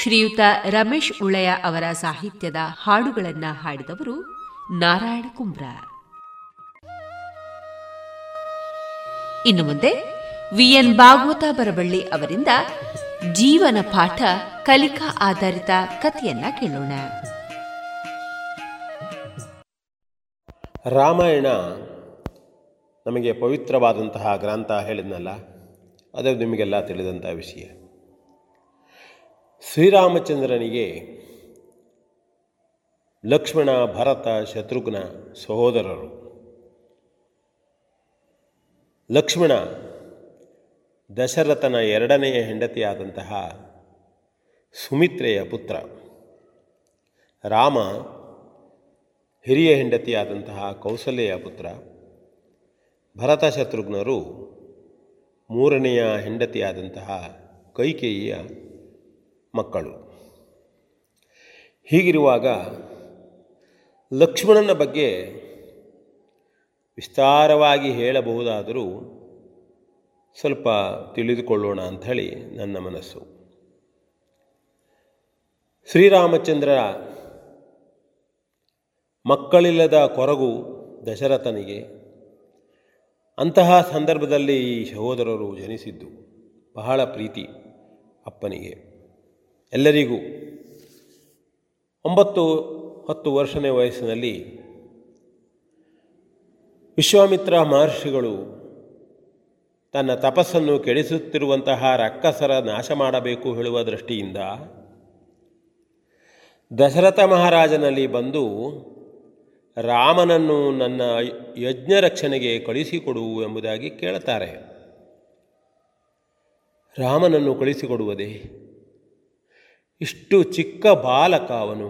ಶ್ರೀಯುತ ರಮೇಶ್ ಉಳೆಯ ಅವರ ಸಾಹಿತ್ಯದ ಹಾಡುಗಳನ್ನು ಹಾಡಿದವರು ನಾರಾಯಣ ಕುಂಬ್ರ. ಇನ್ನು ಮುಂದೆ ವಿ ಎನ್ ಭಾಗವತ ಬರವಳ್ಳಿ ಅವರಿಂದ ಜೀವನ ಪಾಠ ಕಲಿಕಾ ಆಧಾರಿತ ಕಥೆಯನ್ನ ಕೇಳೋಣ. ರಾಮಾಯಣ ನಮಗೆ ಪವಿತ್ರವಾದಂತಹ ಗ್ರಂಥ ಹೇಳಿದ್ನಲ್ಲ, ಅದು ನಿಮಗೆಲ್ಲ ತಿಳಿದಂತಹ ವಿಷಯ. ಶ್ರೀರಾಮಚಂದ್ರನಿಗೆ ಲಕ್ಷ್ಮಣ, ಭರತ, ಶತ್ರುಘ್ನ ಸಹೋದರರು. ಲಕ್ಷ್ಮಣ ದಶರಥನ ಎರಡನೆಯ ಹೆಂಡತಿಯಾದಂತಹ ಸುಮಿತ್ರೆಯ ಪುತ್ರ. ರಾಮ ಹಿರಿಯ ಹೆಂಡತಿಯಾದಂತಹ ಕೌಸಲ್ಯೆಯ ಪುತ್ರ. ಭರತ ಶತ್ರುಘ್ನರು ಮೂರನೆಯ ಹೆಂಡತಿಯಾದಂತಹ ಕೈಕೇಯಿಯ ಮಕ್ಕಳು. ಹೀಗಿರುವಾಗ ಲಕ್ಷ್ಮಣನ ಬಗ್ಗೆ ವಿಸ್ತಾರವಾಗಿ ಹೇಳಬಹುದಾದರೂ ಸ್ವಲ್ಪ ತಿಳಿದುಕೊಳ್ಳೋಣ ಅಂಥೇಳಿ ನನ್ನ ಮನಸ್ಸು. ಶ್ರೀರಾಮಚಂದ್ರ ಮಕ್ಕಳಿಲ್ಲದ ಕೊರಗು ದಶರಥನಿಗೆ. ಅಂತಹ ಸಂದರ್ಭದಲ್ಲಿ ಈ ಸಹೋದರರು ಜನಿಸಿದ್ದು. ಬಹಳ ಪ್ರೀತಿ ಅಪ್ಪನಿಗೆ, ಎಲ್ಲರಿಗೂ. ಒಂಬತ್ತು ಹತ್ತು ವರ್ಷನೇ ವಯಸ್ಸಿನಲ್ಲಿ ವಿಶ್ವಾಮಿತ್ರ ಮಹರ್ಷಿಗಳು ತನ್ನ ತಪಸ್ಸನ್ನು ಕೆಡಿಸುತ್ತಿರುವಂತಹ ರಕ್ಕಸರ ನಾಶ ಮಾಡಬೇಕು ಹೇಳುವ ದೃಷ್ಟಿಯಿಂದ ದಶರಥ ಮಹಾರಾಜನಲ್ಲಿ ಬಂದು ರಾಮನನ್ನು ನನ್ನ ಯಜ್ಞ ರಕ್ಷಣೆಗೆ ಕಳಿಸಿಕೊಡು ಎಂಬುದಾಗಿ ಕೇಳ್ತಾರೆ. ರಾಮನನ್ನು ಕಳಿಸಿಕೊಡುವುದೇ? ಇಷ್ಟು ಚಿಕ್ಕ ಬಾಲಕ ಅವನು.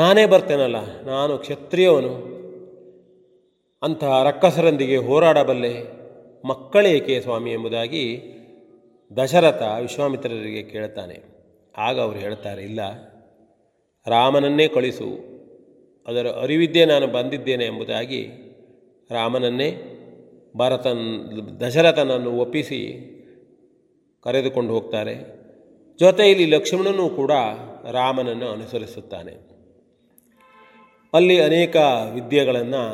ನಾನೇ ಬರ್ತೇನಲ್ಲ, ನಾನು ಕ್ಷತ್ರಿಯವನು, ಅಂತಹ ರಕ್ಕಸರೊಂದಿಗೆ ಹೋರಾಡಬಲ್ಲೆ, ಮಕ್ಕಳೇಕೆ ಸ್ವಾಮಿ ಎಂಬುದಾಗಿ ದಶರಥ ವಿಶ್ವಾಮಿತ್ರರಿಗೆ ಕೇಳ್ತಾನೆ. ಆಗ ಅವರು ಹೇಳ್ತಾರೆ, ಇಲ್ಲ, ರಾಮನನ್ನೇ ಕಳಿಸು, ಅದರ ಅರಿವಿದ್ದೇ ನಾನು ಬಂದಿದ್ದೇನೆ ಎಂಬುದಾಗಿ ರಾಮನನ್ನೇ ಭರತನ್ ದಶರಥನನ್ನು ಒಪ್ಪಿಸಿ ಕರೆದುಕೊಂಡು ಹೋಗ್ತಾರೆ. ಜೊತೆಯಲ್ಲಿ ಲಕ್ಷ್ಮಣನೂ ಕೂಡ ರಾಮನನ್ನು ಅನುಸರಿಸುತ್ತಾನೆ. ಅಲ್ಲಿ ಅನೇಕ ವಿದ್ಯೆಗಳನ್ನು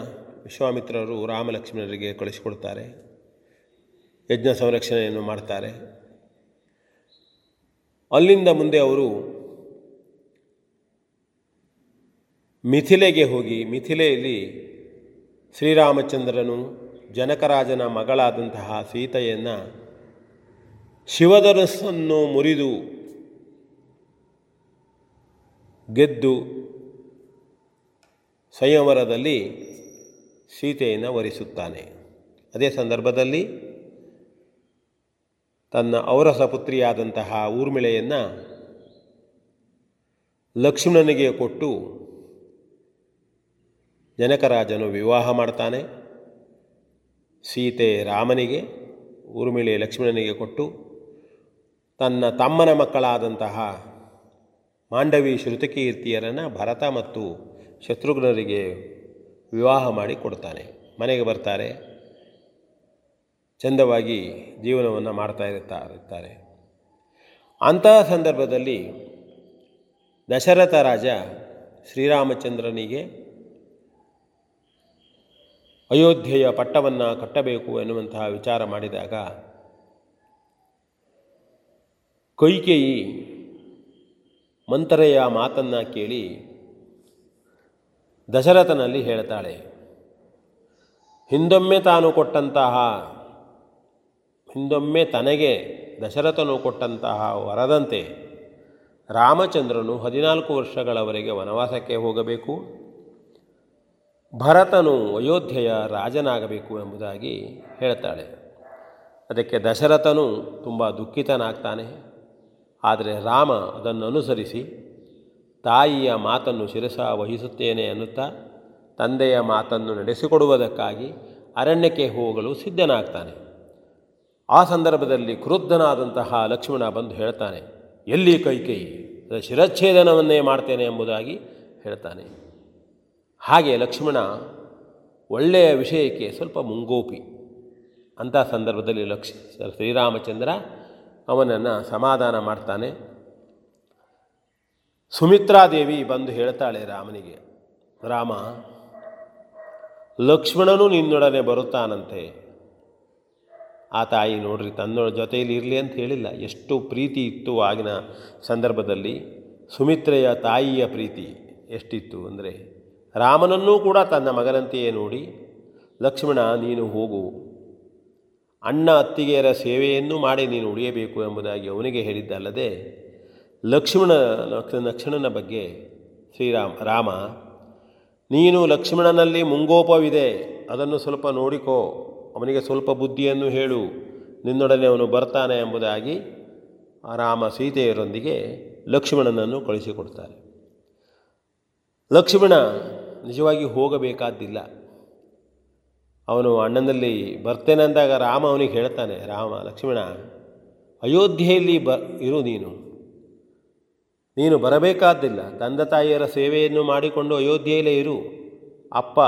ವಿಶ್ವಾಮಿತ್ರರು ರಾಮಲಕ್ಷ್ಮಣರಿಗೆ ಕಳಿಸಿಕೊಡ್ತಾರೆ. ಯಜ್ಞ ಸಂರಕ್ಷಣೆಯನ್ನು ಮಾಡ್ತಾರೆ. ಅಲ್ಲಿಂದ ಮುಂದೆ ಅವರು ಮಿಥಿಲೆಗೆ ಹೋಗಿ, ಮಿಥಿಲೆಯಲ್ಲಿ ಶ್ರೀರಾಮಚಂದ್ರನು ಜನಕರಾಜನ ಮಗಳಾದಂತಹ ಸೀತೆಯನ್ನು ಶಿವಧನುಸ್ಸನ್ನು ಮುರಿದು ಗೆದ್ದು ಸಂಯವರದಲ್ಲಿ ಸೀತೆಯನ್ನು ವರಿಸುತ್ತಾನೆ. ಅದೇ ಸಂದರ್ಭದಲ್ಲಿ ತನ್ನ ಔರಸ ಪುತ್ರಿಯಾದಂತಹ ಊರ್ಮಿಳೆಯನ್ನು ಲಕ್ಷ್ಮಣನಿಗೆ ಕೊಟ್ಟು ಜನಕರಾಜನು ವಿವಾಹ ಮಾಡ್ತಾನೆ. ಸೀತೆ ರಾಮನಿಗೆ, ಊರ್ಮಿಳೆ ಲಕ್ಷ್ಮಣನಿಗೆ ಕೊಟ್ಟು ತನ್ನ ತಮ್ಮನ ಮಕ್ಕಳಾದಂತಹ ಮಾಂಡವಿ, ಶ್ರುತಕೀರ್ತಿಯರನ್ನು ಭರತ ಮತ್ತು ಶತ್ರುಘ್ನರಿಗೆ ವಿವಾಹ ಮಾಡಿ ಕೊಡ್ತಾನೆ. ಮನೆಗೆ ಬರ್ತಾರೆ, ಚಂದವಾಗಿ ಜೀವನವನ್ನು ಮಾಡ್ತಾ ಇರ್ತಾ ಇರ್ತಾರೆ. ಅಂತಹ ಸಂದರ್ಭದಲ್ಲಿ ದಶರಥ ರಾಜ ಶ್ರೀರಾಮಚಂದ್ರನಿಗೆ ಅಯೋಧ್ಯೆಯ ಪಟ್ಟವನ್ನು ಕಟ್ಟಬೇಕು ಎನ್ನುವಂತಹ ವಿಚಾರ ಮಾಡಿದಾಗ ಕೈಕೇಯಿ ಮಂಥರೆಯ ಮಾತನ್ನು ಕೇಳಿ ದಶರಥನಲ್ಲಿ ಹೇಳ್ತಾಳೆ. ಹಿಂದೊಮ್ಮೆ ತಾನು ಕೊಟ್ಟಂತಹ ಹಿಂದೊಮ್ಮೆ ತನಗೆ ದಶರಥನು ಕೊಟ್ಟಂತಹ ವರದಂತೆ ರಾಮಚಂದ್ರನು ಹದಿನಾಲ್ಕು ವರ್ಷಗಳವರೆಗೆ ವನವಾಸಕ್ಕೆ ಹೋಗಬೇಕು, ಭರತನು ಅಯೋಧ್ಯೆಯ ರಾಜನಾಗಬೇಕು ಎಂಬುದಾಗಿ ಹೇಳ್ತಾಳೆ. ಅದಕ್ಕೆ ದಶರಥನು ತುಂಬ ದುಃಖಿತನಾಗ್ತಾನೆ. ಆದರೆ ರಾಮ ಅದನ್ನು ಅನುಸರಿಸಿ ತಾಯಿಯ ಮಾತನ್ನು ಶಿರಸ ವಹಿಸುತ್ತೇನೆ ಅನ್ನುತ್ತಾ ತಂದೆಯ ಮಾತನ್ನು ನಡೆಸಿಕೊಡುವುದಕ್ಕಾಗಿ ಅರಣ್ಯಕ್ಕೆ ಹೋಗಲು ಸಿದ್ಧನಾಗ್ತಾನೆ. ಆ ಸಂದರ್ಭದಲ್ಲಿ ಕ್ರುದ್ಧನಾದಂತಹ ಲಕ್ಷ್ಮಣ ಬಂದು ಹೇಳ್ತಾನೆ, ಎಲ್ಲಿ ಕೈಕೇಯಿ, ಶಿರಚ್ಛೇದನವನ್ನೇ ಮಾಡ್ತೇನೆ ಎಂಬುದಾಗಿ ಹೇಳ್ತಾನೆ. ಹಾಗೆ ಲಕ್ಷ್ಮಣ ಒಳ್ಳೆಯ ವಿಷಯಕ್ಕೆ ಸ್ವಲ್ಪ ಮುಂಗೋಪಿ. ಅಂಥ ಸಂದರ್ಭದಲ್ಲಿ ಲಕ್ಷ ಶ್ರೀರಾಮಚಂದ್ರ ಅವನನ್ನು ಸಮಾಧಾನ ಮಾಡ್ತಾನೆ. ಸುಮಿತ್ರಾದೇವಿ ಬಂದು ಹೇಳ್ತಾಳೆ ರಾಮನಿಗೆ, ರಾಮ, ಲಕ್ಷ್ಮಣನು ನಿನ್ನೊಡನೆ ಬರುತ್ತಾನಂತೆ. ಆ ತಾಯಿ ನೋಡ್ರಿ, ತನ್ನೋಡ ಜೊತೆಯಲ್ಲಿ ಇರಲಿ ಅಂತ ಹೇಳಿಲ್ಲ. ಎಷ್ಟು ಪ್ರೀತಿ ಇತ್ತು ಆಗಿನ ಸಂದರ್ಭದಲ್ಲಿ, ಸುಮಿತ್ರೆಯ ತಾಯಿಯ ಪ್ರೀತಿ ಎಷ್ಟಿತ್ತು ಅಂದರೆ, ರಾಮನನ್ನೂ ಕೂಡ ತನ್ನ ಮಗನಂತೆಯೇ ನೋಡಿ, ಲಕ್ಷ್ಮಣ ನೀನು ಹೋಗು, ಅಣ್ಣ ಅತ್ತಿಗೆಯರ ಸೇವೆಯನ್ನು ಮಾಡಿ ನೀನು ಉಳಿಯಬೇಕು ಎಂಬುದಾಗಿ ಅವನಿಗೆ ಹೇಳಿದ್ದಲ್ಲದೆ, ಲಕ್ಷ್ಮಣ ಲಕ್ಷ್ಮಣನ ಬಗ್ಗೆ ಶ್ರೀರಾಮ ರಾಮ ನೀನು ಲಕ್ಷ್ಮಣನಲ್ಲಿ ಮುಂಗೋಪವಿದೆ, ಅದನ್ನು ಸ್ವಲ್ಪ ನೋಡಿಕೋ, ಅವನಿಗೆ ಸ್ವಲ್ಪ ಬುದ್ಧಿಯನ್ನು ಹೇಳು, ನಿನ್ನೊಡನೆ ಅವನು ಬರ್ತಾನೆ ಎಂಬುದಾಗಿ ರಾಮ ಸೀತೆಯರೊಂದಿಗೆ ಲಕ್ಷ್ಮಣನನ್ನು ಕಳಿಸಿಕೊಡ್ತಾರೆ. ಲಕ್ಷ್ಮಣ ನಿಜವಾಗಿ ಹೋಗಬೇಕಾದ್ದಿಲ್ಲ. ಅವನು ಅಣ್ಣನಲ್ಲಿ ಬರ್ತೇನೆ ಅಂದಾಗ ರಾಮ ಅವನಿಗೆ ಹೇಳ್ತಾನೆ, ರಾಮ ಲಕ್ಷ್ಮಣ ಅಯೋಧ್ಯೆಯಲ್ಲಿ ಬ ಇರು, ನೀನು ನೀನು ಬರಬೇಕಾದ್ದಿಲ್ಲ, ತಂದೆ ತಾಯಿಯರ ಸೇವೆಯನ್ನು ಮಾಡಿಕೊಂಡು ಅಯೋಧ್ಯೆಯಲ್ಲೇ ಇರು. ಅಪ್ಪ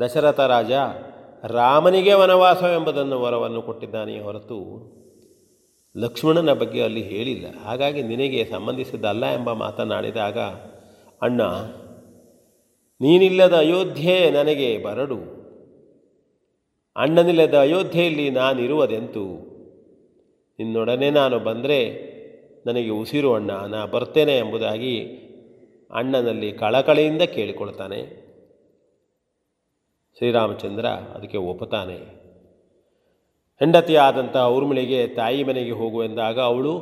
ದಶರಥ ರಾಜ ರಾಮನಿಗೆ ವನವಾಸ ಎಂಬುದನ್ನು ವರವನ್ನು ಕೊಟ್ಟಿದ್ದಾನೆ ಹೊರತು ಲಕ್ಷ್ಮಣನ ಬಗ್ಗೆ ಅಲ್ಲಿ ಹೇಳಿಲ್ಲ, ಹಾಗಾಗಿ ನಿನಗೆ ಸಂಬಂಧಿಸಿದ್ದಲ್ಲ ಎಂಬ ಮಾತನಾಡಿದಾಗ, ಅಣ್ಣ ನೀನಿಲ್ಲದ ಅಯೋಧ್ಯೆ ನನಗೆ ಬರಡು, ಅಣ್ಣನಿಲ್ಲದ ಅಯೋಧ್ಯೆಯಲ್ಲಿ ನಾನಿರುವುದೆಂತೂ, ನಿನ್ನೊಡನೆ ನಾನು ಬಂದರೆ ನನಗೆ ಉಸಿರು ಅಣ್ಣ, ನಾ ಬರ್ತೇನೆ ಎಂಬುದಾಗಿ ಅಣ್ಣನಲ್ಲಿ ಕಳಕಳಿಯಿಂದ ಕೇಳಿಕೊಳ್ತಾನೆ. ಶ್ರೀರಾಮಚಂದ್ರ ಅದಕ್ಕೆ ಒಪ್ಪುತ್ತಾನೆ. ಹೆಂಡತಿಯಾದಂಥ ಊರ್ಮಿಳೆಗೆ ತಾಯಿ ಮನೆಗೆ ಹೋಗುವೆಂದಾಗ ಅವಳು,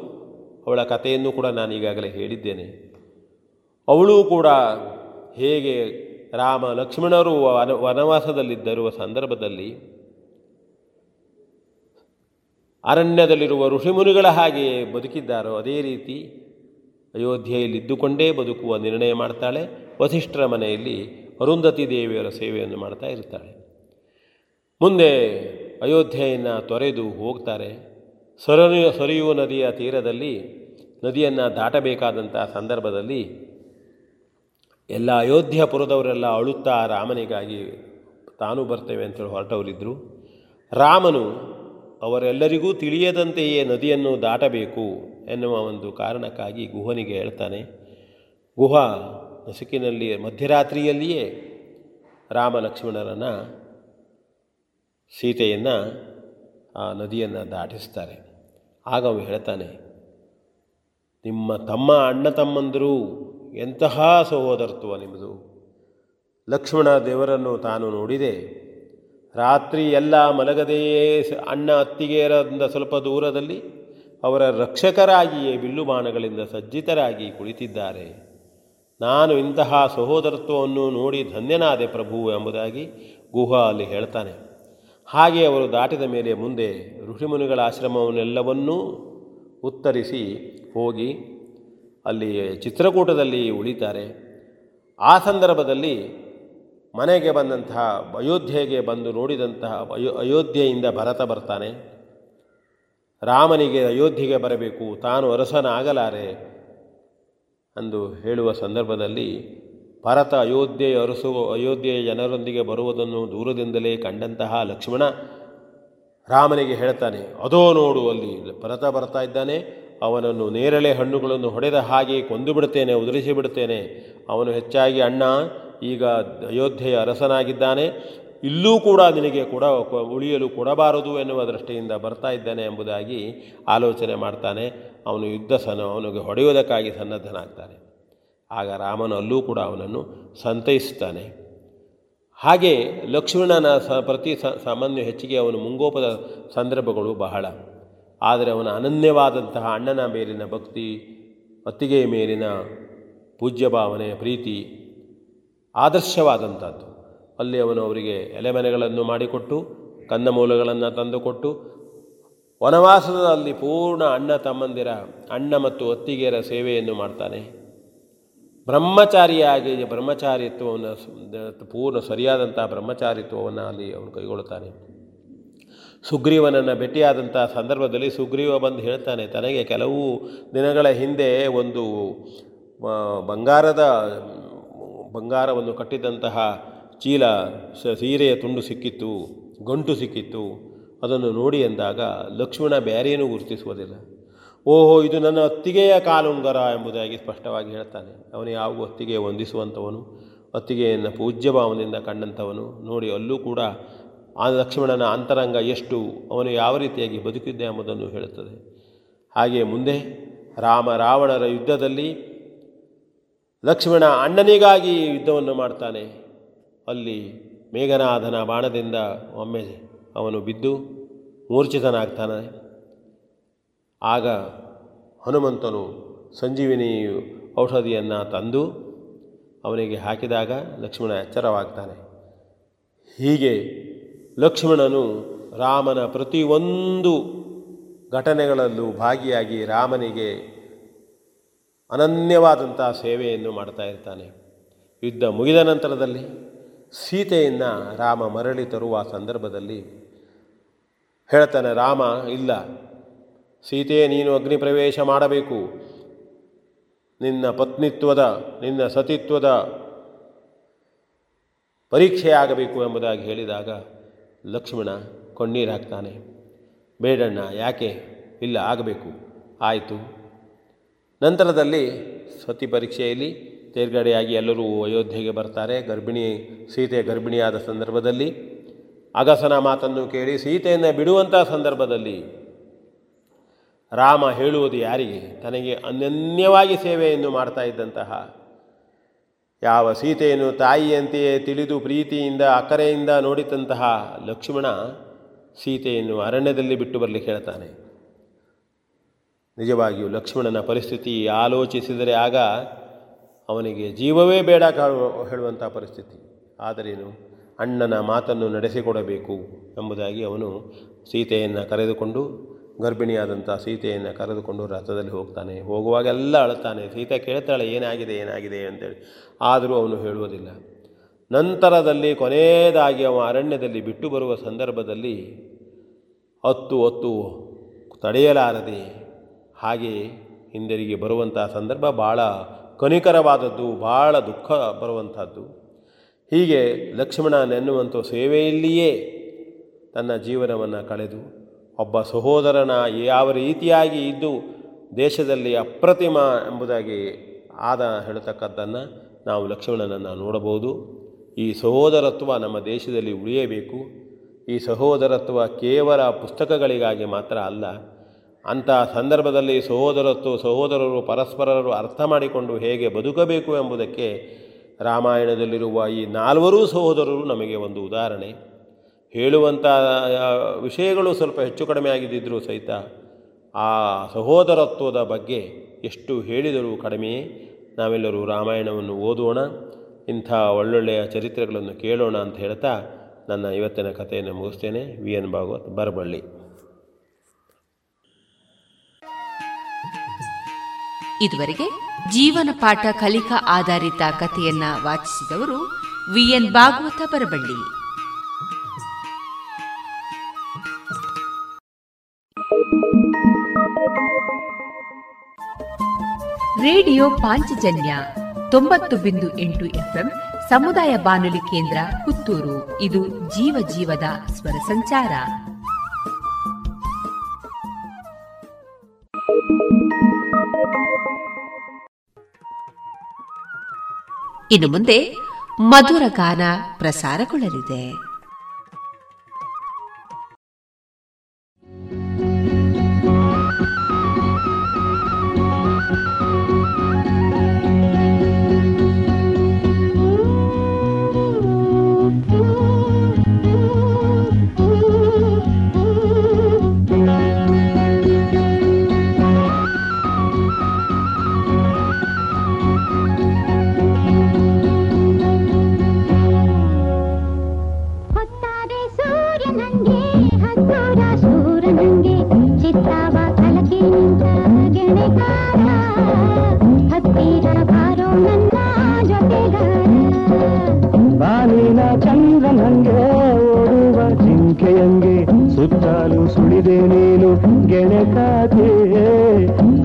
ಅವಳ ಕಥೆಯನ್ನು ಕೂಡ ನಾನೀಗಾಗಲೇ ಹೇಳಿದ್ದೇನೆ, ಅವಳೂ ಕೂಡ ಹೇಗೆ ರಾಮ ಲಕ್ಷ್ಮಣರು ವನ ವನವಾಸದಲ್ಲಿದ್ದಿರುವ ಸಂದರ್ಭದಲ್ಲಿ ಅರಣ್ಯದಲ್ಲಿರುವ ಋಷಿಮುನಿಗಳ ಹಾಗೆಯೇ ಬದುಕಿದ್ದಾರೋ ಅದೇ ರೀತಿ ಅಯೋಧ್ಯೆಯಲ್ಲಿದ್ದುಕೊಂಡೇ ಬದುಕುವ ನಿರ್ಣಯ ಮಾಡ್ತಾಳೆ. ವಸಿಷ್ಠರ ಮನೆಯಲ್ಲಿ ಅರುಂಧತಿ ದೇವಿಯರ ಸೇವೆಯನ್ನು ಮಾಡ್ತಾ ಇರ್ತಾಳೆ. ಮುಂದೆ ಅಯೋಧ್ಯೆಯನ್ನು ತೊರೆದು ಹೋಗ್ತಾರೆ. ಸರಯು ಸರಿಯು ನದಿಯ ತೀರದಲ್ಲಿ ನದಿಯನ್ನು ದಾಟಬೇಕಾದಂಥ ಸಂದರ್ಭದಲ್ಲಿ ಎಲ್ಲ ಅಯೋಧ್ಯ ಪುರದವರೆಲ್ಲ ಅಳುತ್ತಾ ರಾಮನಿಗಾಗಿ ತಾನು ಬರ್ತೇವೆ ಅಂತೇಳಿ ಹೊರಟವರಿದ್ದರು. ರಾಮನು ಅವರೆಲ್ಲರಿಗೂ ತಿಳಿಯದಂತೆಯೇ ನದಿಯನ್ನು ದಾಟಬೇಕು ಎನ್ನುವ ಒಂದು ಕಾರಣಕ್ಕಾಗಿ ಗುಹನಿಗೆ ಹೇಳ್ತಾನೆ. ಗುಹ ನಸುಕಿನಲ್ಲಿ ಮಧ್ಯರಾತ್ರಿಯಲ್ಲಿಯೇ ರಾಮ ಲಕ್ಷ್ಮಣರನ್ನು ಸೀತೆಯನ್ನು ಆ ನದಿಯನ್ನು ದಾಟಿಸ್ತಾರೆ. ಆಗ ಅವನು ಹೇಳ್ತಾನೆ, ನಿಮ್ಮ ತಮ್ಮ ಅಣ್ಣ ತಮ್ಮಂದರು, ಎಂತಹ ಸಹೋದರತ್ವ ನಿಮ್ಮದು. ಲಕ್ಷ್ಮಣ ದೇವರನ್ನು ತಾನು ನೋಡಿದೆ, ರಾತ್ರಿ ಎಲ್ಲ ಮಲಗದೆಯೇ ಅಣ್ಣ ಅತ್ತಿಗೆಯರಿಂದ ಸ್ವಲ್ಪ ದೂರದಲ್ಲಿ ಅವರ ರಕ್ಷಕರಾಗಿಯೇ ಬಿಲ್ಲು ಬಾಣಗಳಿಂದ ಸಜ್ಜಿತರಾಗಿ ಕುಳಿತಿದ್ದಾರೆ. ನಾನು ಇಂತಹ ಸಹೋದರತ್ವವನ್ನು ನೋಡಿ ಧನ್ಯನಾದೆ ಪ್ರಭು ಎಂಬುದಾಗಿ ಗುಹಾ ಅಲ್ಲಿ ಹೇಳ್ತಾನೆ. ಹಾಗೆ ಅವರು ದಾಟಿದ ಮೇಲೆ ಮುಂದೆ ಋಷಿಮುನಿಗಳ ಆಶ್ರಮವನ್ನೆಲ್ಲವನ್ನೂ ಉತ್ತರಿಸಿ ಹೋಗಿ ಅಲ್ಲಿ ಚಿತ್ರಕೂಟದಲ್ಲಿ ಉಳಿತಾರೆ. ಆ ಸಂದರ್ಭದಲ್ಲಿ ಮನೆಗೆ ಬಂದಂತಹ ಅಯೋಧ್ಯೆಗೆ ಬಂದು ನೋಡಿದಂತಹ ಅಯೋ ಅಯೋಧ್ಯೆಯಿಂದ ಭರತ ಬರ್ತಾನೆ. ರಾಮನಿಗೆ ಅಯೋಧ್ಯೆಗೆ ಬರಬೇಕು, ತಾನು ಅರಸನಾಗಲಾರೆ ಅಂದು ಹೇಳುವ ಸಂದರ್ಭದಲ್ಲಿ ಭರತ ಅಯೋಧ್ಯೆ ಅರಸುವ ಅಯೋಧ್ಯೆಯ ಜನರೊಂದಿಗೆ ಬರುವುದನ್ನು ದೂರದಿಂದಲೇ ಕಂಡಂತಹ ಲಕ್ಷ್ಮಣ ರಾಮನಿಗೆ ಹೇಳ್ತಾನೆ, ಅದೋ ನೋಡು ಅಲ್ಲಿ ಭರತ ಬರ್ತಾ ಇದ್ದಾನೆ, ಅವನನ್ನು ನೇರಳೆ ಹಣ್ಣುಗಳನ್ನು ಹೊಡೆದ ಹಾಗೆ ಕೊಂದು ಬಿಡ್ತೇನೆ, ಉದುರಿಸಿ ಬಿಡ್ತೇನೆ. ಅವನು ಹೆಚ್ಚಾಗಿ ಅಣ್ಣ ಈಗ ಅಯೋಧ್ಯೆಯ ಅರಸನಾಗಿದ್ದಾನೆ, ಇಲ್ಲೂ ಕೂಡ ನಿನಗೆ ಕೊಡ ಉಳಿಯಲು ಕೊಡಬಾರದು ಎನ್ನುವ ದೃಷ್ಟಿಯಿಂದ ಬರ್ತಾ ಇದ್ದಾನೆ ಎಂಬುದಾಗಿ ಆಲೋಚನೆ ಮಾಡ್ತಾನೆ. ಅವನು ಯುದ್ಧ ಸನ ಅವನಿಗೆ ಹೊಡೆಯುವುದಕ್ಕಾಗಿ ಸನ್ನದ್ಧನಾಗ್ತಾನೆ. ಆಗ ರಾಮನು ಅಲ್ಲೂ ಕೂಡ ಅವನನ್ನು ಸಂತೈಸ್ತಾನೆ. ಹಾಗೆ ಲಕ್ಷ್ಮಣನ ಸ ಪ್ರತಿ ಸಾಮಾನ್ಯ ಹೆಚ್ಚಿಗೆ ಅವನು ಮುಂಗೋಪದ ಸಂದರ್ಭಗಳು ಬಹಳ. ಆದರೆ ಅವನ ಅನನ್ಯವಾದಂತಹ ಅಣ್ಣನ ಮೇಲಿನ ಭಕ್ತಿ, ಅತ್ತಿಗೆಯ ಮೇಲಿನ ಪೂಜ್ಯ ಭಾವನೆ, ಪ್ರೀತಿ ಆದರ್ಶವಾದಂಥದ್ದು. ಅಲ್ಲಿ ಅವನು ಅವರಿಗೆ ಎಲೆಮನೆಗಳನ್ನು ಮಾಡಿಕೊಟ್ಟು, ಕಂದಮೂಲಗಳನ್ನು ತಂದುಕೊಟ್ಟು, ವನವಾಸದಲ್ಲಿ ಪೂರ್ಣ ಅಣ್ಣ ತಮ್ಮಂದಿರ, ಅಣ್ಣ ಮತ್ತು ಅತ್ತಿಗೆಯರ ಸೇವೆಯನ್ನು ಮಾಡ್ತಾನೆ. ಬ್ರಹ್ಮಚಾರಿಯಾಗಿ ಬ್ರಹ್ಮಚಾರಿತ್ವವನ್ನು ಪೂರ್ಣ ಸರಿಯಾದಂಥ ಬ್ರಹ್ಮಚಾರಿತ್ವವನ್ನು ಅಲ್ಲಿ ಅವನು ಕೈಗೊಳ್ಳುತ್ತಾನೆ. ಸುಗ್ರೀವನನ್ನು ಭೇಟಿಯಾದಂಥ ಸಂದರ್ಭದಲ್ಲಿ ಸುಗ್ರೀವ ಬಂದು ಹೇಳ್ತಾನೆ, ತನಗೆ ಕೆಲವು ದಿನಗಳ ಹಿಂದೆ ಒಂದು ಬಂಗಾರದ ಬಂಗಾರವನ್ನು ಕಟ್ಟಿದಂತಹ ಚೀಲ ಸೀರೆಯ ತುಂಡು ಸಿಕ್ಕಿತ್ತು, ಗಂಟು ಸಿಕ್ಕಿತ್ತು. ಅದನ್ನು ನೋಡಿ ಎಂದಾಗ ಲಕ್ಷ್ಮಣ ಬೇರೆಯೂ ಗುರುತಿಸುವುದಿಲ್ಲ. ಓಹೋ, ಇದು ನನ್ನ ಅತ್ತಿಗೆಯ ಕಾಲುಂಗರ ಎಂಬುದಾಗಿ ಸ್ಪಷ್ಟವಾಗಿ ಹೇಳ್ತಾನೆ. ಅವನು ಯಾವಾಗೂ ಅತ್ತಿಗೆ ವಂದಿಸುವಂಥವನು, ಅತ್ತಿಗೆಯನ್ನು ಪೂಜ್ಯ ಭಾವದಿಂದ ಕಂಡಂಥವನು. ನೋಡಿ ಅಲ್ಲೂ ಕೂಡ ಆ ಲಕ್ಷ್ಮಣನ ಅಂತರಂಗ ಎಷ್ಟು, ಅವನು ಯಾವ ರೀತಿಯಾಗಿ ಬದುಕಿದ್ದೆ ಎಂಬುದನ್ನು ಹೇಳುತ್ತದೆ. ಹಾಗೆ ಮುಂದೆ ರಾಮ ರಾವಣರ ಯುದ್ಧದಲ್ಲಿ ಲಕ್ಷ್ಮಣ ಅಣ್ಣನಿಗಾಗಿ ಯುದ್ಧವನ್ನು ಮಾಡ್ತಾನೆ. ಅಲ್ಲಿ ಮೇಘನಾಥನ ಬಾಣದಿಂದ ಒಮ್ಮೆ ಅವನು ಬಿದ್ದು ಮೂರ್ಛಿತನಾಗ್ತಾನೆ. ಆಗ ಹನುಮಂತನು ಸಂಜೀವಿನಿ ಔಷಧಿಯನ್ನು ತಂದು ಅವನಿಗೆ ಹಾಕಿದಾಗ ಲಕ್ಷ್ಮಣ ಎಚ್ಚರವಾಗ್ತಾನೆ. ಹೀಗೆ ಲಕ್ಷ್ಮಣನು ರಾಮನ ಪ್ರತಿಯೊಂದು ಘಟನೆಗಳಲ್ಲೂ ಭಾಗಿಯಾಗಿ ರಾಮನಿಗೆ ಅನನ್ಯವಾದಂಥ ಸೇವೆಯನ್ನು ಮಾಡ್ತಾ ಇರ್ತಾನೆ. ಯುದ್ಧ ಮುಗಿದ ನಂತರದಲ್ಲಿ ಸೀತೆಯನ್ನು ರಾಮ ಮರಳಿ ತರುವ ಸಂದರ್ಭದಲ್ಲಿ ಹೇಳ್ತಾನೆ, ರಾಮ ಇಲ್ಲ ಸೀತೆ, ನೀನು ಅಗ್ನಿ ಪ್ರವೇಶ ಮಾಡಬೇಕು. ನಿನ್ನ ಪತ್ನಿತ್ವದ, ನಿನ್ನ ಸತಿತ್ವದ ಪರೀಕ್ಷೆಯಾಗಬೇಕು ಎಂಬುದಾಗಿ ಹೇಳಿದಾಗ ಲಕ್ಷ್ಮಣ ಕಣ್ಣೀರು ಹಾಕ್ತಾನೆ. ಬೇಡಣ್ಣ, ಯಾಕೆ, ಇಲ್ಲ ಆಗಬೇಕು, ಆಯಿತು. ನಂತರದಲ್ಲಿ ಸತಿ ಪರೀಕ್ಷೆಯಲ್ಲಿ ತೇರ್ಗಡೆಯಾಗಿ ಎಲ್ಲರೂ ಅಯೋಧ್ಯೆಗೆ ಬರ್ತಾರೆ. ಗರ್ಭಿಣಿ ಸೀತೆ ಗರ್ಭಿಣಿಯಾದ ಸಂದರ್ಭದಲ್ಲಿ ಅಗಸನ ಮಾತನ್ನು ಕೇಳಿ ಸೀತೆಯನ್ನು ಬಿಡುವಂಥ ಸಂದರ್ಭದಲ್ಲಿ ರಾಮ ಹೇಳುವುದು ಯಾರಿಗೆ, ತನಗೆ ಅನನ್ಯವಾಗಿ ಸೇವೆಯನ್ನು ಮಾಡ್ತಾ ಇದ್ದಂತಹ, ಯಾವ ಸೀತೆಯನ್ನು ತಾಯಿಯಂತೆಯೇ ತಿಳಿದು ಪ್ರೀತಿಯಿಂದ ಅಕ್ಕರೆಯಿಂದ ನೋಡಿದಂತಹ ಲಕ್ಷ್ಮಣ ಸೀತೆಯನ್ನು ಅರಣ್ಯದಲ್ಲಿ ಬಿಟ್ಟು ಬರಲಿಕ್ಕೆ ಹೇಳ್ತಾನೆ. ನಿಜವಾಗಿಯೂ ಲಕ್ಷ್ಮಣನ ಪರಿಸ್ಥಿತಿ ಆಲೋಚಿಸಿದರೆ ಆಗ ಅವನಿಗೆ ಜೀವವೇ ಬೇಡ ಹೇಳುವಂಥ ಪರಿಸ್ಥಿತಿ. ಆದರೇನು, ಅಣ್ಣನ ಮಾತನ್ನು ನಡೆಸಿಕೊಡಬೇಕು ಎಂಬುದಾಗಿ ಅವನು ಸೀತೆಯನ್ನು ಕರೆದುಕೊಂಡು, ಗರ್ಭಿಣಿಯಾದಂಥ ಸೀತೆಯನ್ನು ಕರೆದುಕೊಂಡು ರಥದಲ್ಲಿ ಹೋಗ್ತಾನೆ. ಹೋಗುವಾಗೆಲ್ಲ ಅಳುತ್ತಾನೆ. ಸೀತೆ ಕೇಳ್ತಾಳೆ, ಏನಾಗಿದೆ ಏನಾಗಿದೆ ಅಂತೇಳಿ. ಆದರೂ ಅವನು ಹೇಳುವುದಿಲ್ಲ. ನಂತರದಲ್ಲಿ ಕೊನೆಯದಾಗಿ ಅವನು ಅರಣ್ಯದಲ್ಲಿ ಬಿಟ್ಟು ಬರುವ ಸಂದರ್ಭದಲ್ಲಿ ಹತ್ತು ಹೊತ್ತು ತಡೆಯಲಾರದೆ ಹಾಗೆ ಹಿಂದಿರುಗಿ ಬರುವಂಥ ಸಂದರ್ಭ ಭಾಳ ಕನಿಕರವಾದದ್ದು, ಭಾಳ ದುಃಖ ಬರುವಂಥದ್ದು. ಹೀಗೆ ಲಕ್ಷ್ಮಣನೆನ್ನುವಂಥ ಸೇವೆಯಲ್ಲಿಯೇ ತನ್ನ ಜೀವನವನ್ನು ಕಳೆದು ಒಬ್ಬ ಸಹೋದರನ ಯಾವ ರೀತಿಯಾಗಿ ಇದ್ದು ದೇಶದಲ್ಲಿ ಅಪ್ರತಿಮ ಎಂಬುದಾಗಿ ಆದ ಹೇಳತಕ್ಕದ್ದನ್ನು ನಾವು ಲಕ್ಷ್ಮಣನನ್ನು ನೋಡಬಹುದು. ಈ ಸಹೋದರತ್ವ ನಮ್ಮ ದೇಶದಲ್ಲಿ ಉಳಿಯಬೇಕು. ಈ ಸಹೋದರತ್ವ ಕೇವಲ ಪುಸ್ತಕಗಳಿಗಾಗಿ ಮಾತ್ರ ಅಲ್ಲ. ಅಂತಹ ಸಂದರ್ಭದಲ್ಲಿ ಸಹೋದರತ್ವ ಸಹೋದರರು ಪರಸ್ಪರರು ಅರ್ಥ ಮಾಡಿಕೊಂಡು ಹೇಗೆ ಬದುಕಬೇಕು ಎಂಬುದಕ್ಕೆ ರಾಮಾಯಣದಲ್ಲಿರುವ ಈ ನಾಲ್ವರೂ ಸಹೋದರರು ನಮಗೆ ಒಂದು ಉದಾಹರಣೆ. ಹೇಳುವಂಥ ವಿಷಯಗಳು ಸ್ವಲ್ಪ ಹೆಚ್ಚು ಕಡಿಮೆ ಆಗಿದ್ದಿದ್ದರೂ ಸಹಿತ ಆ ಸಹೋದರತ್ವದ ಬಗ್ಗೆ ಎಷ್ಟು ಹೇಳಿದರೂ ಕಡಿಮೆಯೇ. ನಾವೆಲ್ಲರೂ ರಾಮಾಯಣವನ್ನು ಓದೋಣ, ಇಂಥ ಒಳ್ಳೊಳ್ಳೆಯ ಚರಿತ್ರೆಗಳನ್ನು ಕೇಳೋಣ ಅಂತ ಹೇಳ್ತಾ ನನ್ನ ಇವತ್ತಿನ ಕಥೆಯನ್ನು ಮುಗಿಸ್ತೇನೆ. V N Bhagavata Baravalli. ಇದುವರೆಗೆ ಜೀವನ ಪಾಠ ಕಲಿಕಾ ಆಧಾರಿತ ಕಥೆಯನ್ನು ವಾಚಿಸಿದವರು V N Bhagavata Baravalli. Radio Panchajanya ತೊಂಬತ್ತು ಬಿಂದು ಎಂಟು ಎಫ್ಎಂ ಸಮುದಾಯ ಬಾನುಲಿ ಕೇಂದ್ರ ಪುತ್ತೂರು. ಇದು ಜೀವ ಜೀವದ ಸ್ವರ ಸಂಚಾರ. ಇನ್ನು ಮುಂದೆ ಮಧುರ ಗಾನ ಪ್ರಸಾರಗೊಳ್ಳಲಿದೆ. ಸುಳಿದೆ ನೀನು ಗೆಣಗಾತಿ,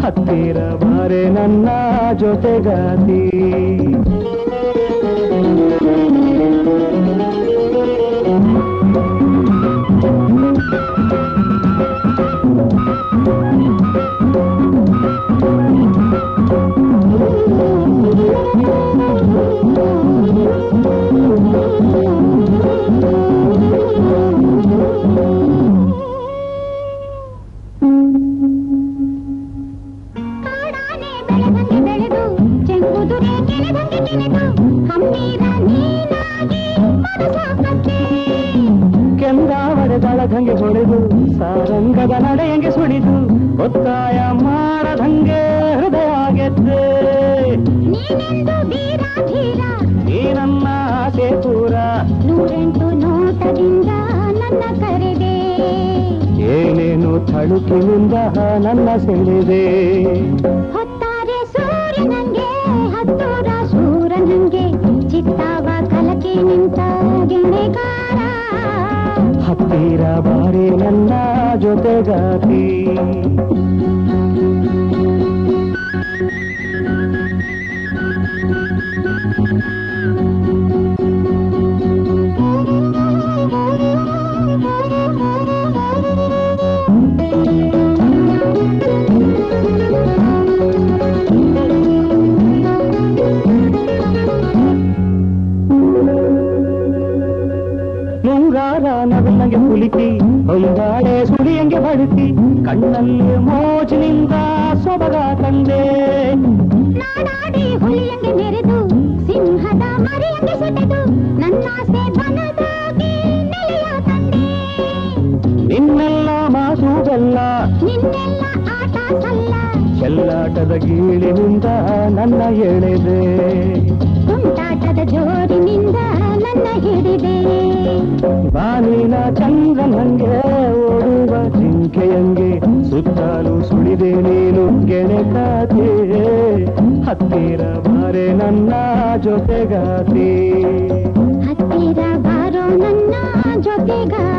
ಹತ್ತಿರ ಬಾರೆ ನನ್ನ ಜೊತೆಗಾತಿ. ದಂಗೆ ಹೊಡೆದು ಸಾರಂಗದ ನಡೆಯಂಗೆ ಸುಳಿದು ಒತ್ತಾಯ ಮಾಡದಂಗೆ ಹೃದಯ ಗೆದ್ದೆ. ಈ ನನ್ನ ಆಸೆ ಪೂರ ನೂರೆಂಟು ನೋಟದಿಂದ ನನ್ನ ಕರೆದೆ, ಏನೇನು ತಳುಕಿನಿಂದ ನನ್ನ ಸೆಳೆದೆ. ಹೊತ್ತಾರೆ ಸೂರ್ಯ ನಂಗೆ ಹತ್ತೂರ ಸೂರ ನಂಗೆ ಚಿತ್ತಾವ ಕಲಕಿ ನಿಂತ ಗೆಣೆಗಾರ, ಹತ್ತಿರ ಬಾರಿ ನನ್ನ ಜೊತೆಗಾತಿ. ನಗನಗೆ ಹುಲಿಕಿ ಹೊಂದಾಡೆ ಸುಳಿಯಂಗೆ ಬಡಿಸಿ ಕಣ್ಣಲ್ಲಿ ಮೋಜಿನಿಂದ ಸೊಬಗ ತಂದೆ. ಹುಲಿಯಂಗೆ ನೆರೆದು ಸಿಂಹದ ಮರಿಯಂಗೆ ಸೆಟೆದು ನನ್ನಾಸೆ ಬನದಾಗಿ ನೆಲೆಯ ತಂದೆ. ನಿನ್ನೆಲ್ಲ ಮಾಸುದಲ್ಲ ನಿನ್ನೆಲ್ಲ ಆಟ ಸಲ್ಲ, ಚೆಲ್ಲಾಟದ ಗೀಳಿನಿಂದ ನನ್ನ ಎಳೆದೆ, ತುಂಟಾಟದ ಜೋರಿನಿಂದ ನನ್ನ ಹಿಡಿದೆ. ಬಾಲಿನ ಚಂದ್ರನಂಗೆ ಓಡುವ ಜಿಂಕೆಯಂಗೆ ಸುತ್ತಾಲು ಸುಳಿದೆ ನೀನು ಗೆಣಗಾತಿ, ಹತ್ತಿರ ಬಾರೆ ನನ್ನ ಜೊತೆಗಾತಿ. ಹತ್ತಿರ ಬಾರೋ ನನ್ನ ಜೊತೆಗಾರ.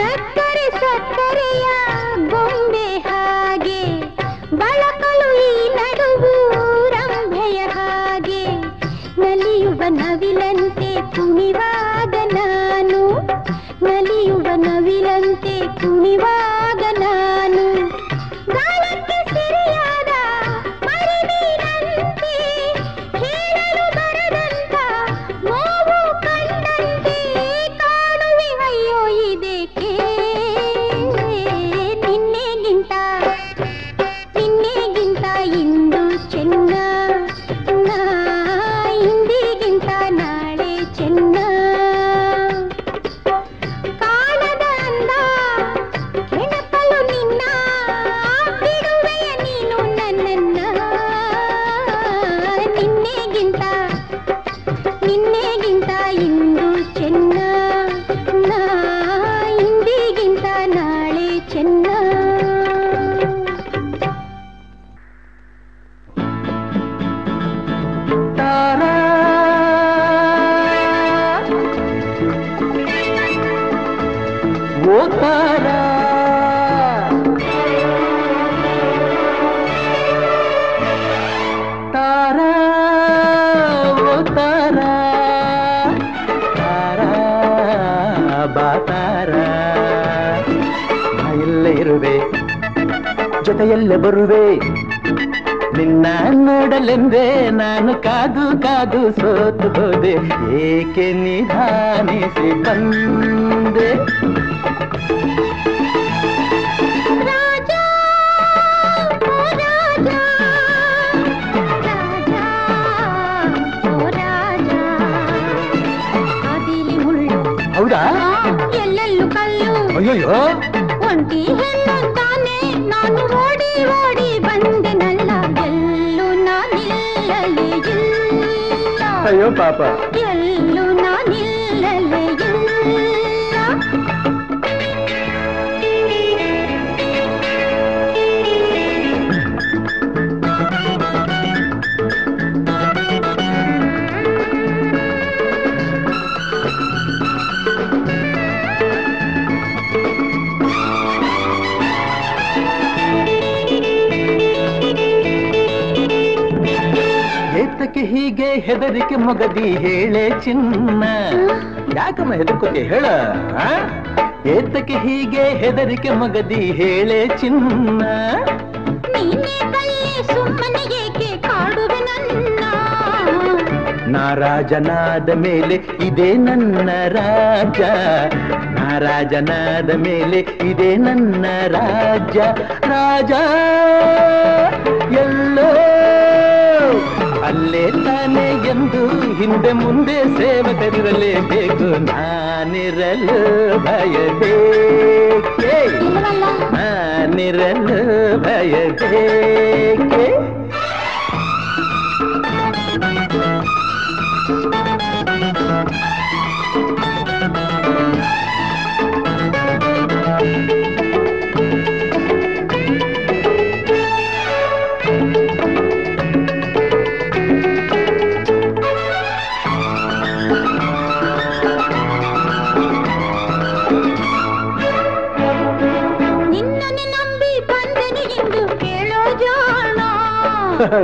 ನಕ್ಕರೆ ಸಕ್ಕರೆಯ ಬೊಂಬೆ ಹಾಗೆ ಬಳಕಲು ಈ ನಡುವು ರಂಭೆಯ ಹಾಗೆ ನಲಿಯುವ ನವಿಲಂತೆ ಕುಣಿವಾಗ ನಾನು ನಲಿಯುವ ನವಿಲಂತೆ ಕುಣಿವಾಗ ನಾನು ಗಾನಕ್ಕೆ ಸಿರಿಯಾದ ಮರಿನೀರಂತೆ ಹೇಳಲು ಬರದಂತ ನೋವು ಕಂಡಂತೆ ಕಾಣುವೆ ಅಯ್ಯೋ ಇದಕ್ಕೆ ನಿನ್ನೆಗಿಂತ ನಿನ್ನೆಗಿಂತ ಇಂದು ಚೆನ್ನ ಇಂದಿಗಿಂತ ನಾಳೆ ಚೆನ್ನ ಕಾಣದ ಅಂದ ಕೆಣಪಲು ನಿನ್ನ ಬಿಡುವೆಯ ನೀನು ನನ್ನನ್ನ ನಿನ್ನೆಗಿಂತ ನಿನ್ನೆಗಿಂತ ಇಂದು ಚೆನ್ನ ಇಂದಿಗಿಂತ ನಾಳೆ ಚೆನ್ನ. ಓ ತಾರಾ ತಾರಾ ಓ ತಾರಾ ತಾರಾ ಬಾ ತಾರಾ ನಾ ಎಲ್ಲೇ ಇರುವೆ ಜೊತೆಯಲ್ಲೇ ಬರುವೆ ನಿನ್ನ ನೋಡಲೆಂದೇ ನಾನು ಕಾದು ಕಾದು ಸೋತು ಹೋದೆ ಏಕೆ ನಿಧಾನಿಸಿ ಬಂದೆ ಹೌದಾ ಎಲ್ಲೆಲ್ಲೂ ಕಲ್ಲು ಅಯ್ಯೋ ಒಂಟಿ ಹೆಣ್ಣುತ್ತಾನೆ ನಾನು ಓಡಿ ಓಡಿ ಬಂದೆನಲ್ಲ ಎಲ್ಲೂ ನಾನಿಲ್ಲಲೇ ಇಲ್ಲ ಅಯ್ಯೋ ಪಾಪ ಎಲ್ಲೂ ನಾನಿಲ್ಲಲೇ ಇಲ್ಲ ಏತಕ್ಕೆ ಹೀಗೆ ಹೆದರಿಕೆ ಮೊಗದಿ ಹೇಳೆ ಚಿನ್ನ ಯಾಕಮ್ಮ ಹೆದರ್ಕೋತಿ ಹೇಳ ಏತಕ್ಕೆ ಹೀಗೆ ಹೆದರಿಕೆ ಮೊಗದಿ ಹೇಳೆ ಚಿನ್ನ ನೀನೇ ಕಲ್ಲಿ ಸುಮ್ಮನೆ ಏಕೆ ಕಾಡುವೆ ನನ್ನ ನಾರಾಜನಾದ ಮೇಲೆ ಇದೇ ನನ್ನ ರಾಜ ನಾರಾಜನಾದ ಮೇಲೆ ಇದೇ ನನ್ನ ರಾಜ ರಾಜ ಎಲ್ಲೋ ಅಲ್ಲೇ ತಾನೆ ಎಂದು ಹಿಂದೆ ಮುಂದೆ ಸೇವಕರಿರಲೇಬೇಕು ನಾನಿರಲು ಭಯಬೇಕೆ ನಾನಿರಲು ಭಯಬೇಕೆ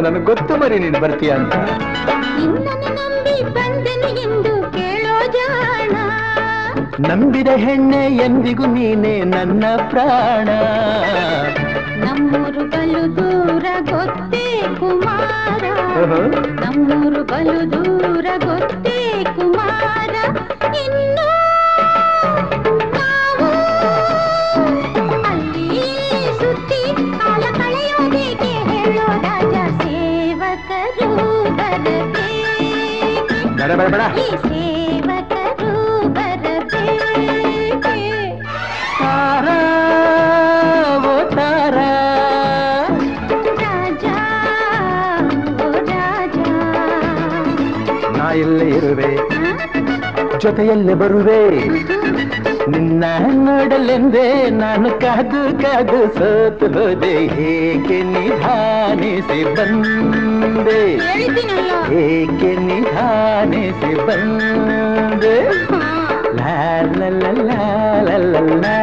ನನಗೆ ಗೊತ್ತು ಮರಿ ನೀನು ಬರ್ತೀಯ ಅಂತ ನಿನ್ನನ್ನು ನಂಬಿ ಬಂದೆನು ಎಂದು ಕೇಳೋ ಜಾಣ ನಂಬಿದ ಹೆಣ್ಣೆ ಎಂದಿಗೂ ನೀನೇ ನನ್ನ ಪ್ರಾಣ ನಮ್ಮೂರು ಬಲು ದೂರ ಗೊತ್ತೇ ಕುಮಾರ ನಮ್ಮೂರು ಬಲು ದೂರ ಗೊತ್ತೇ ಕುಮಾರ ಇನ್ನು ಬೇಡ ಬೇಡ ಬೇಡ ಸೇವಕರು ಬರಬೇಕೆ ತಾರಾ ಓ ತಾರಾ ರಾಜ ಓ ರಾಜ ನಾ ಇಲ್ಲೇ ಇರುವೆ ಜೊತೆಯಲ್ಲೇ ಬರುವೆ ನಿನ್ನ ನೋಡಲೆಂದೇ ನಾನು ಕಾದು ಕಾದು ಸೋತು ಹೋದೆ ಏಕೆ ನಿಧಾನಿಸಿ ಬಂದೆ ಏಕೆ ನಿಧಾನಿಸಿ ಬಂದೆ ಲಾ ಲಾ ಲಾ ಲಾ ಲಾ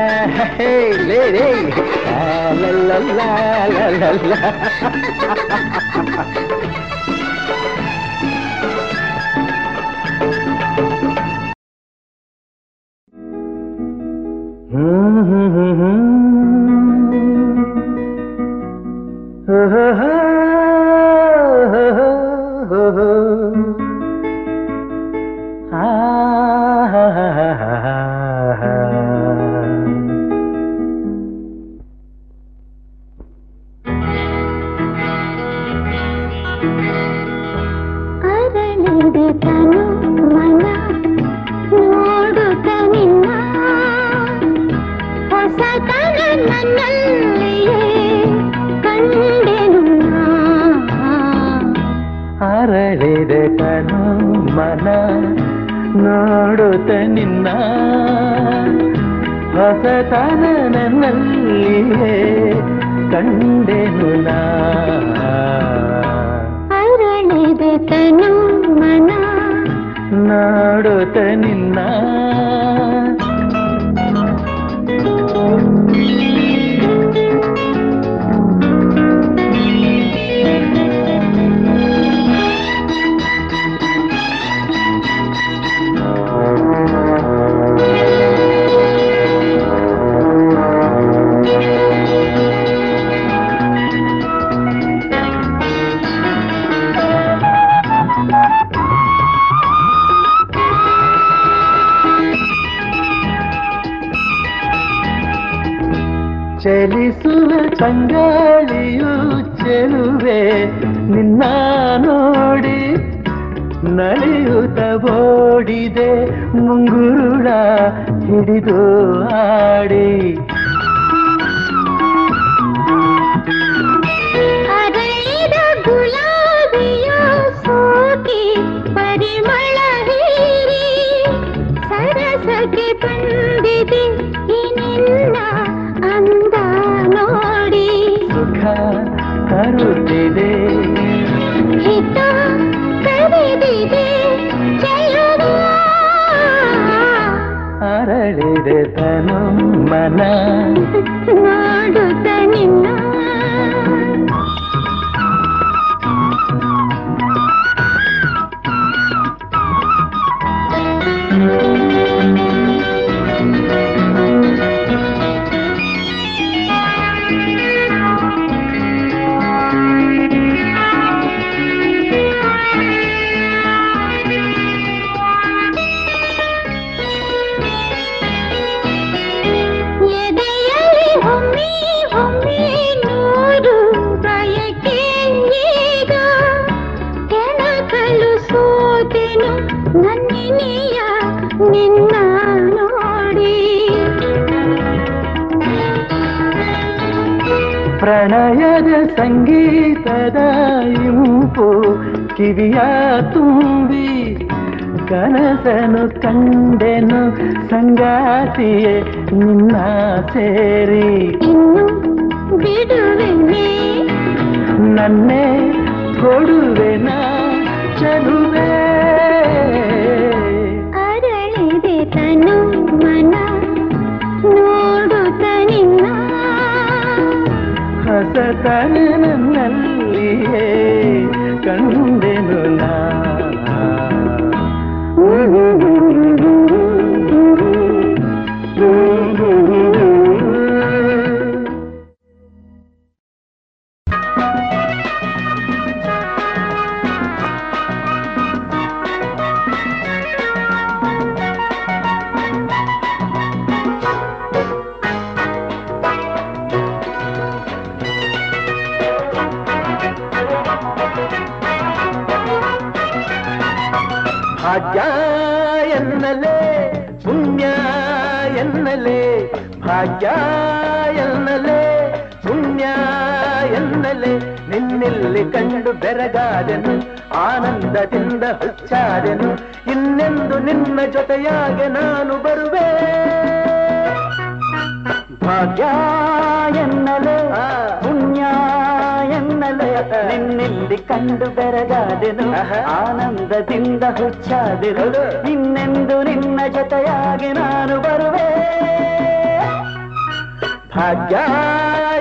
ಭಾಗ್ಯ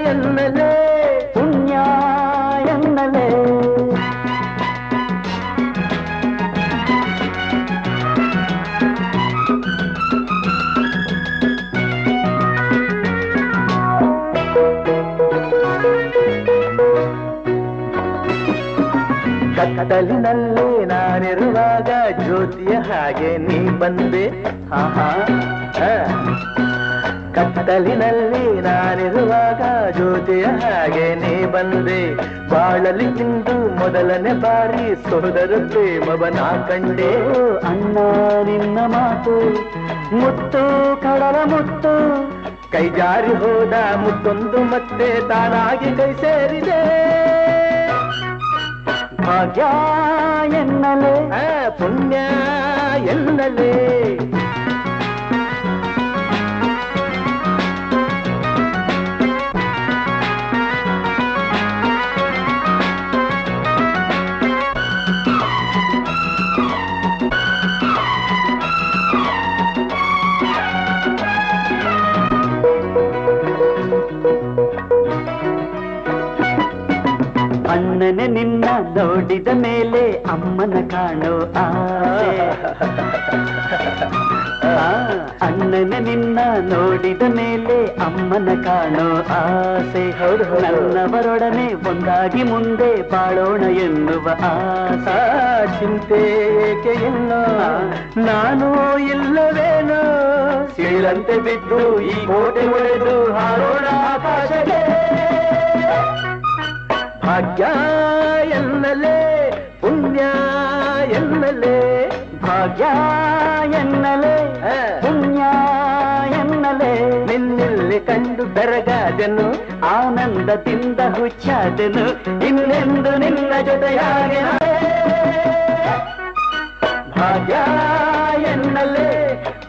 ಎನ್ನಲೇ ಕತ್ತಲಿನಲ್ಲಿ ನಾನಿರುವಾಗ ಜ್ಯೋತಿಯ ಹಾಗೆ ನೀ ಬಂದೆ, ಆಹಾ. ಕತ್ತಲಿನಲ್ಲಿ ನಾನಿರುವಾಗ ಜ್ಯೋತಿಯ ಹಾಗೆ ನೀ ಬಂದೆ, ಬಾಳಲಿ ಇಂದು ಮೊದಲನೇ ಬಾರಿ ಸೋದರ ಪ್ರೇಮವನ ಕಂಡೆ. ಅಣ್ಣ ನಿನ್ನ ಮಾತು ಮುತ್ತು ಕಡಲ ಮುತ್ತು, ಕೈ ಜಾರಿ ಹೋದ ಮುತ್ತೊಂದು ಮತ್ತೆ ತಾನಾಗಿ ಕೈ ಸೇರಿದೆ. ಭಾಗ್ಯ ಎನ್ನಲೆ ಪುಣ್ಯ ಎನ್ನಲೆ, ಅಣ್ಣನೆ ನಿನ್ನ ನೋಡಿದ ಮೇಲೆ ಅಮ್ಮನ ಕಾಣೋ ಆಸೆ, ಅಣ್ಣನೆ ನಿನ್ನ ನೋಡಿದ ಮೇಲೆ ಅಮ್ಮನ ಕಾಣೋ ಆಸೆ, ನನ್ನವರೊಡನೆ ಒಂದಾಗಿ ಮುಂದೆ ಬಾಳೋಣ ಎನ್ನುವ ಆಸೆ. ಚಿಂತೆ ಏಕೆ ಎನ್ನೋ ನಾನು ಇಲ್ಲವೇನೋ, ಸಿಳಂತೆ ಬಿದ್ದು ಈ ಕೋಟೆ ಒಡೆದು ಹಾರೋಣ ಆಕಾಶಕ್ಕೆ. ಭಾಗ್ಯ ಎನ್ನಲೆ ಪುಣ್ಯ ಎನ್ನಲೆ, ಭಾಗ್ಯ ಎನ್ನಲೆ ಪುಣ್ಯ ಎನ್ನಲೆ, ನಿನ್ನಲ್ಲಿ ಕಂಡು ಬೆರಗಾದನು ಆನಂದದಿಂದ ಹುಚ್ಚಾದನು, ಇನ್ನೆಂದು ನಿನ್ನ ಜೊತೆಯಾಗಿ. ಭಾಗ್ಯ ಎನ್ನಲೆ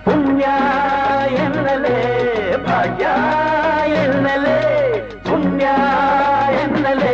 ಪುಣ್ಯ ಎನ್ನಲೆ, ಭಾಗ್ಯ ಎನ್ನಲೆ ಪುಣ್ಯ ಎನ್ನಲೆ.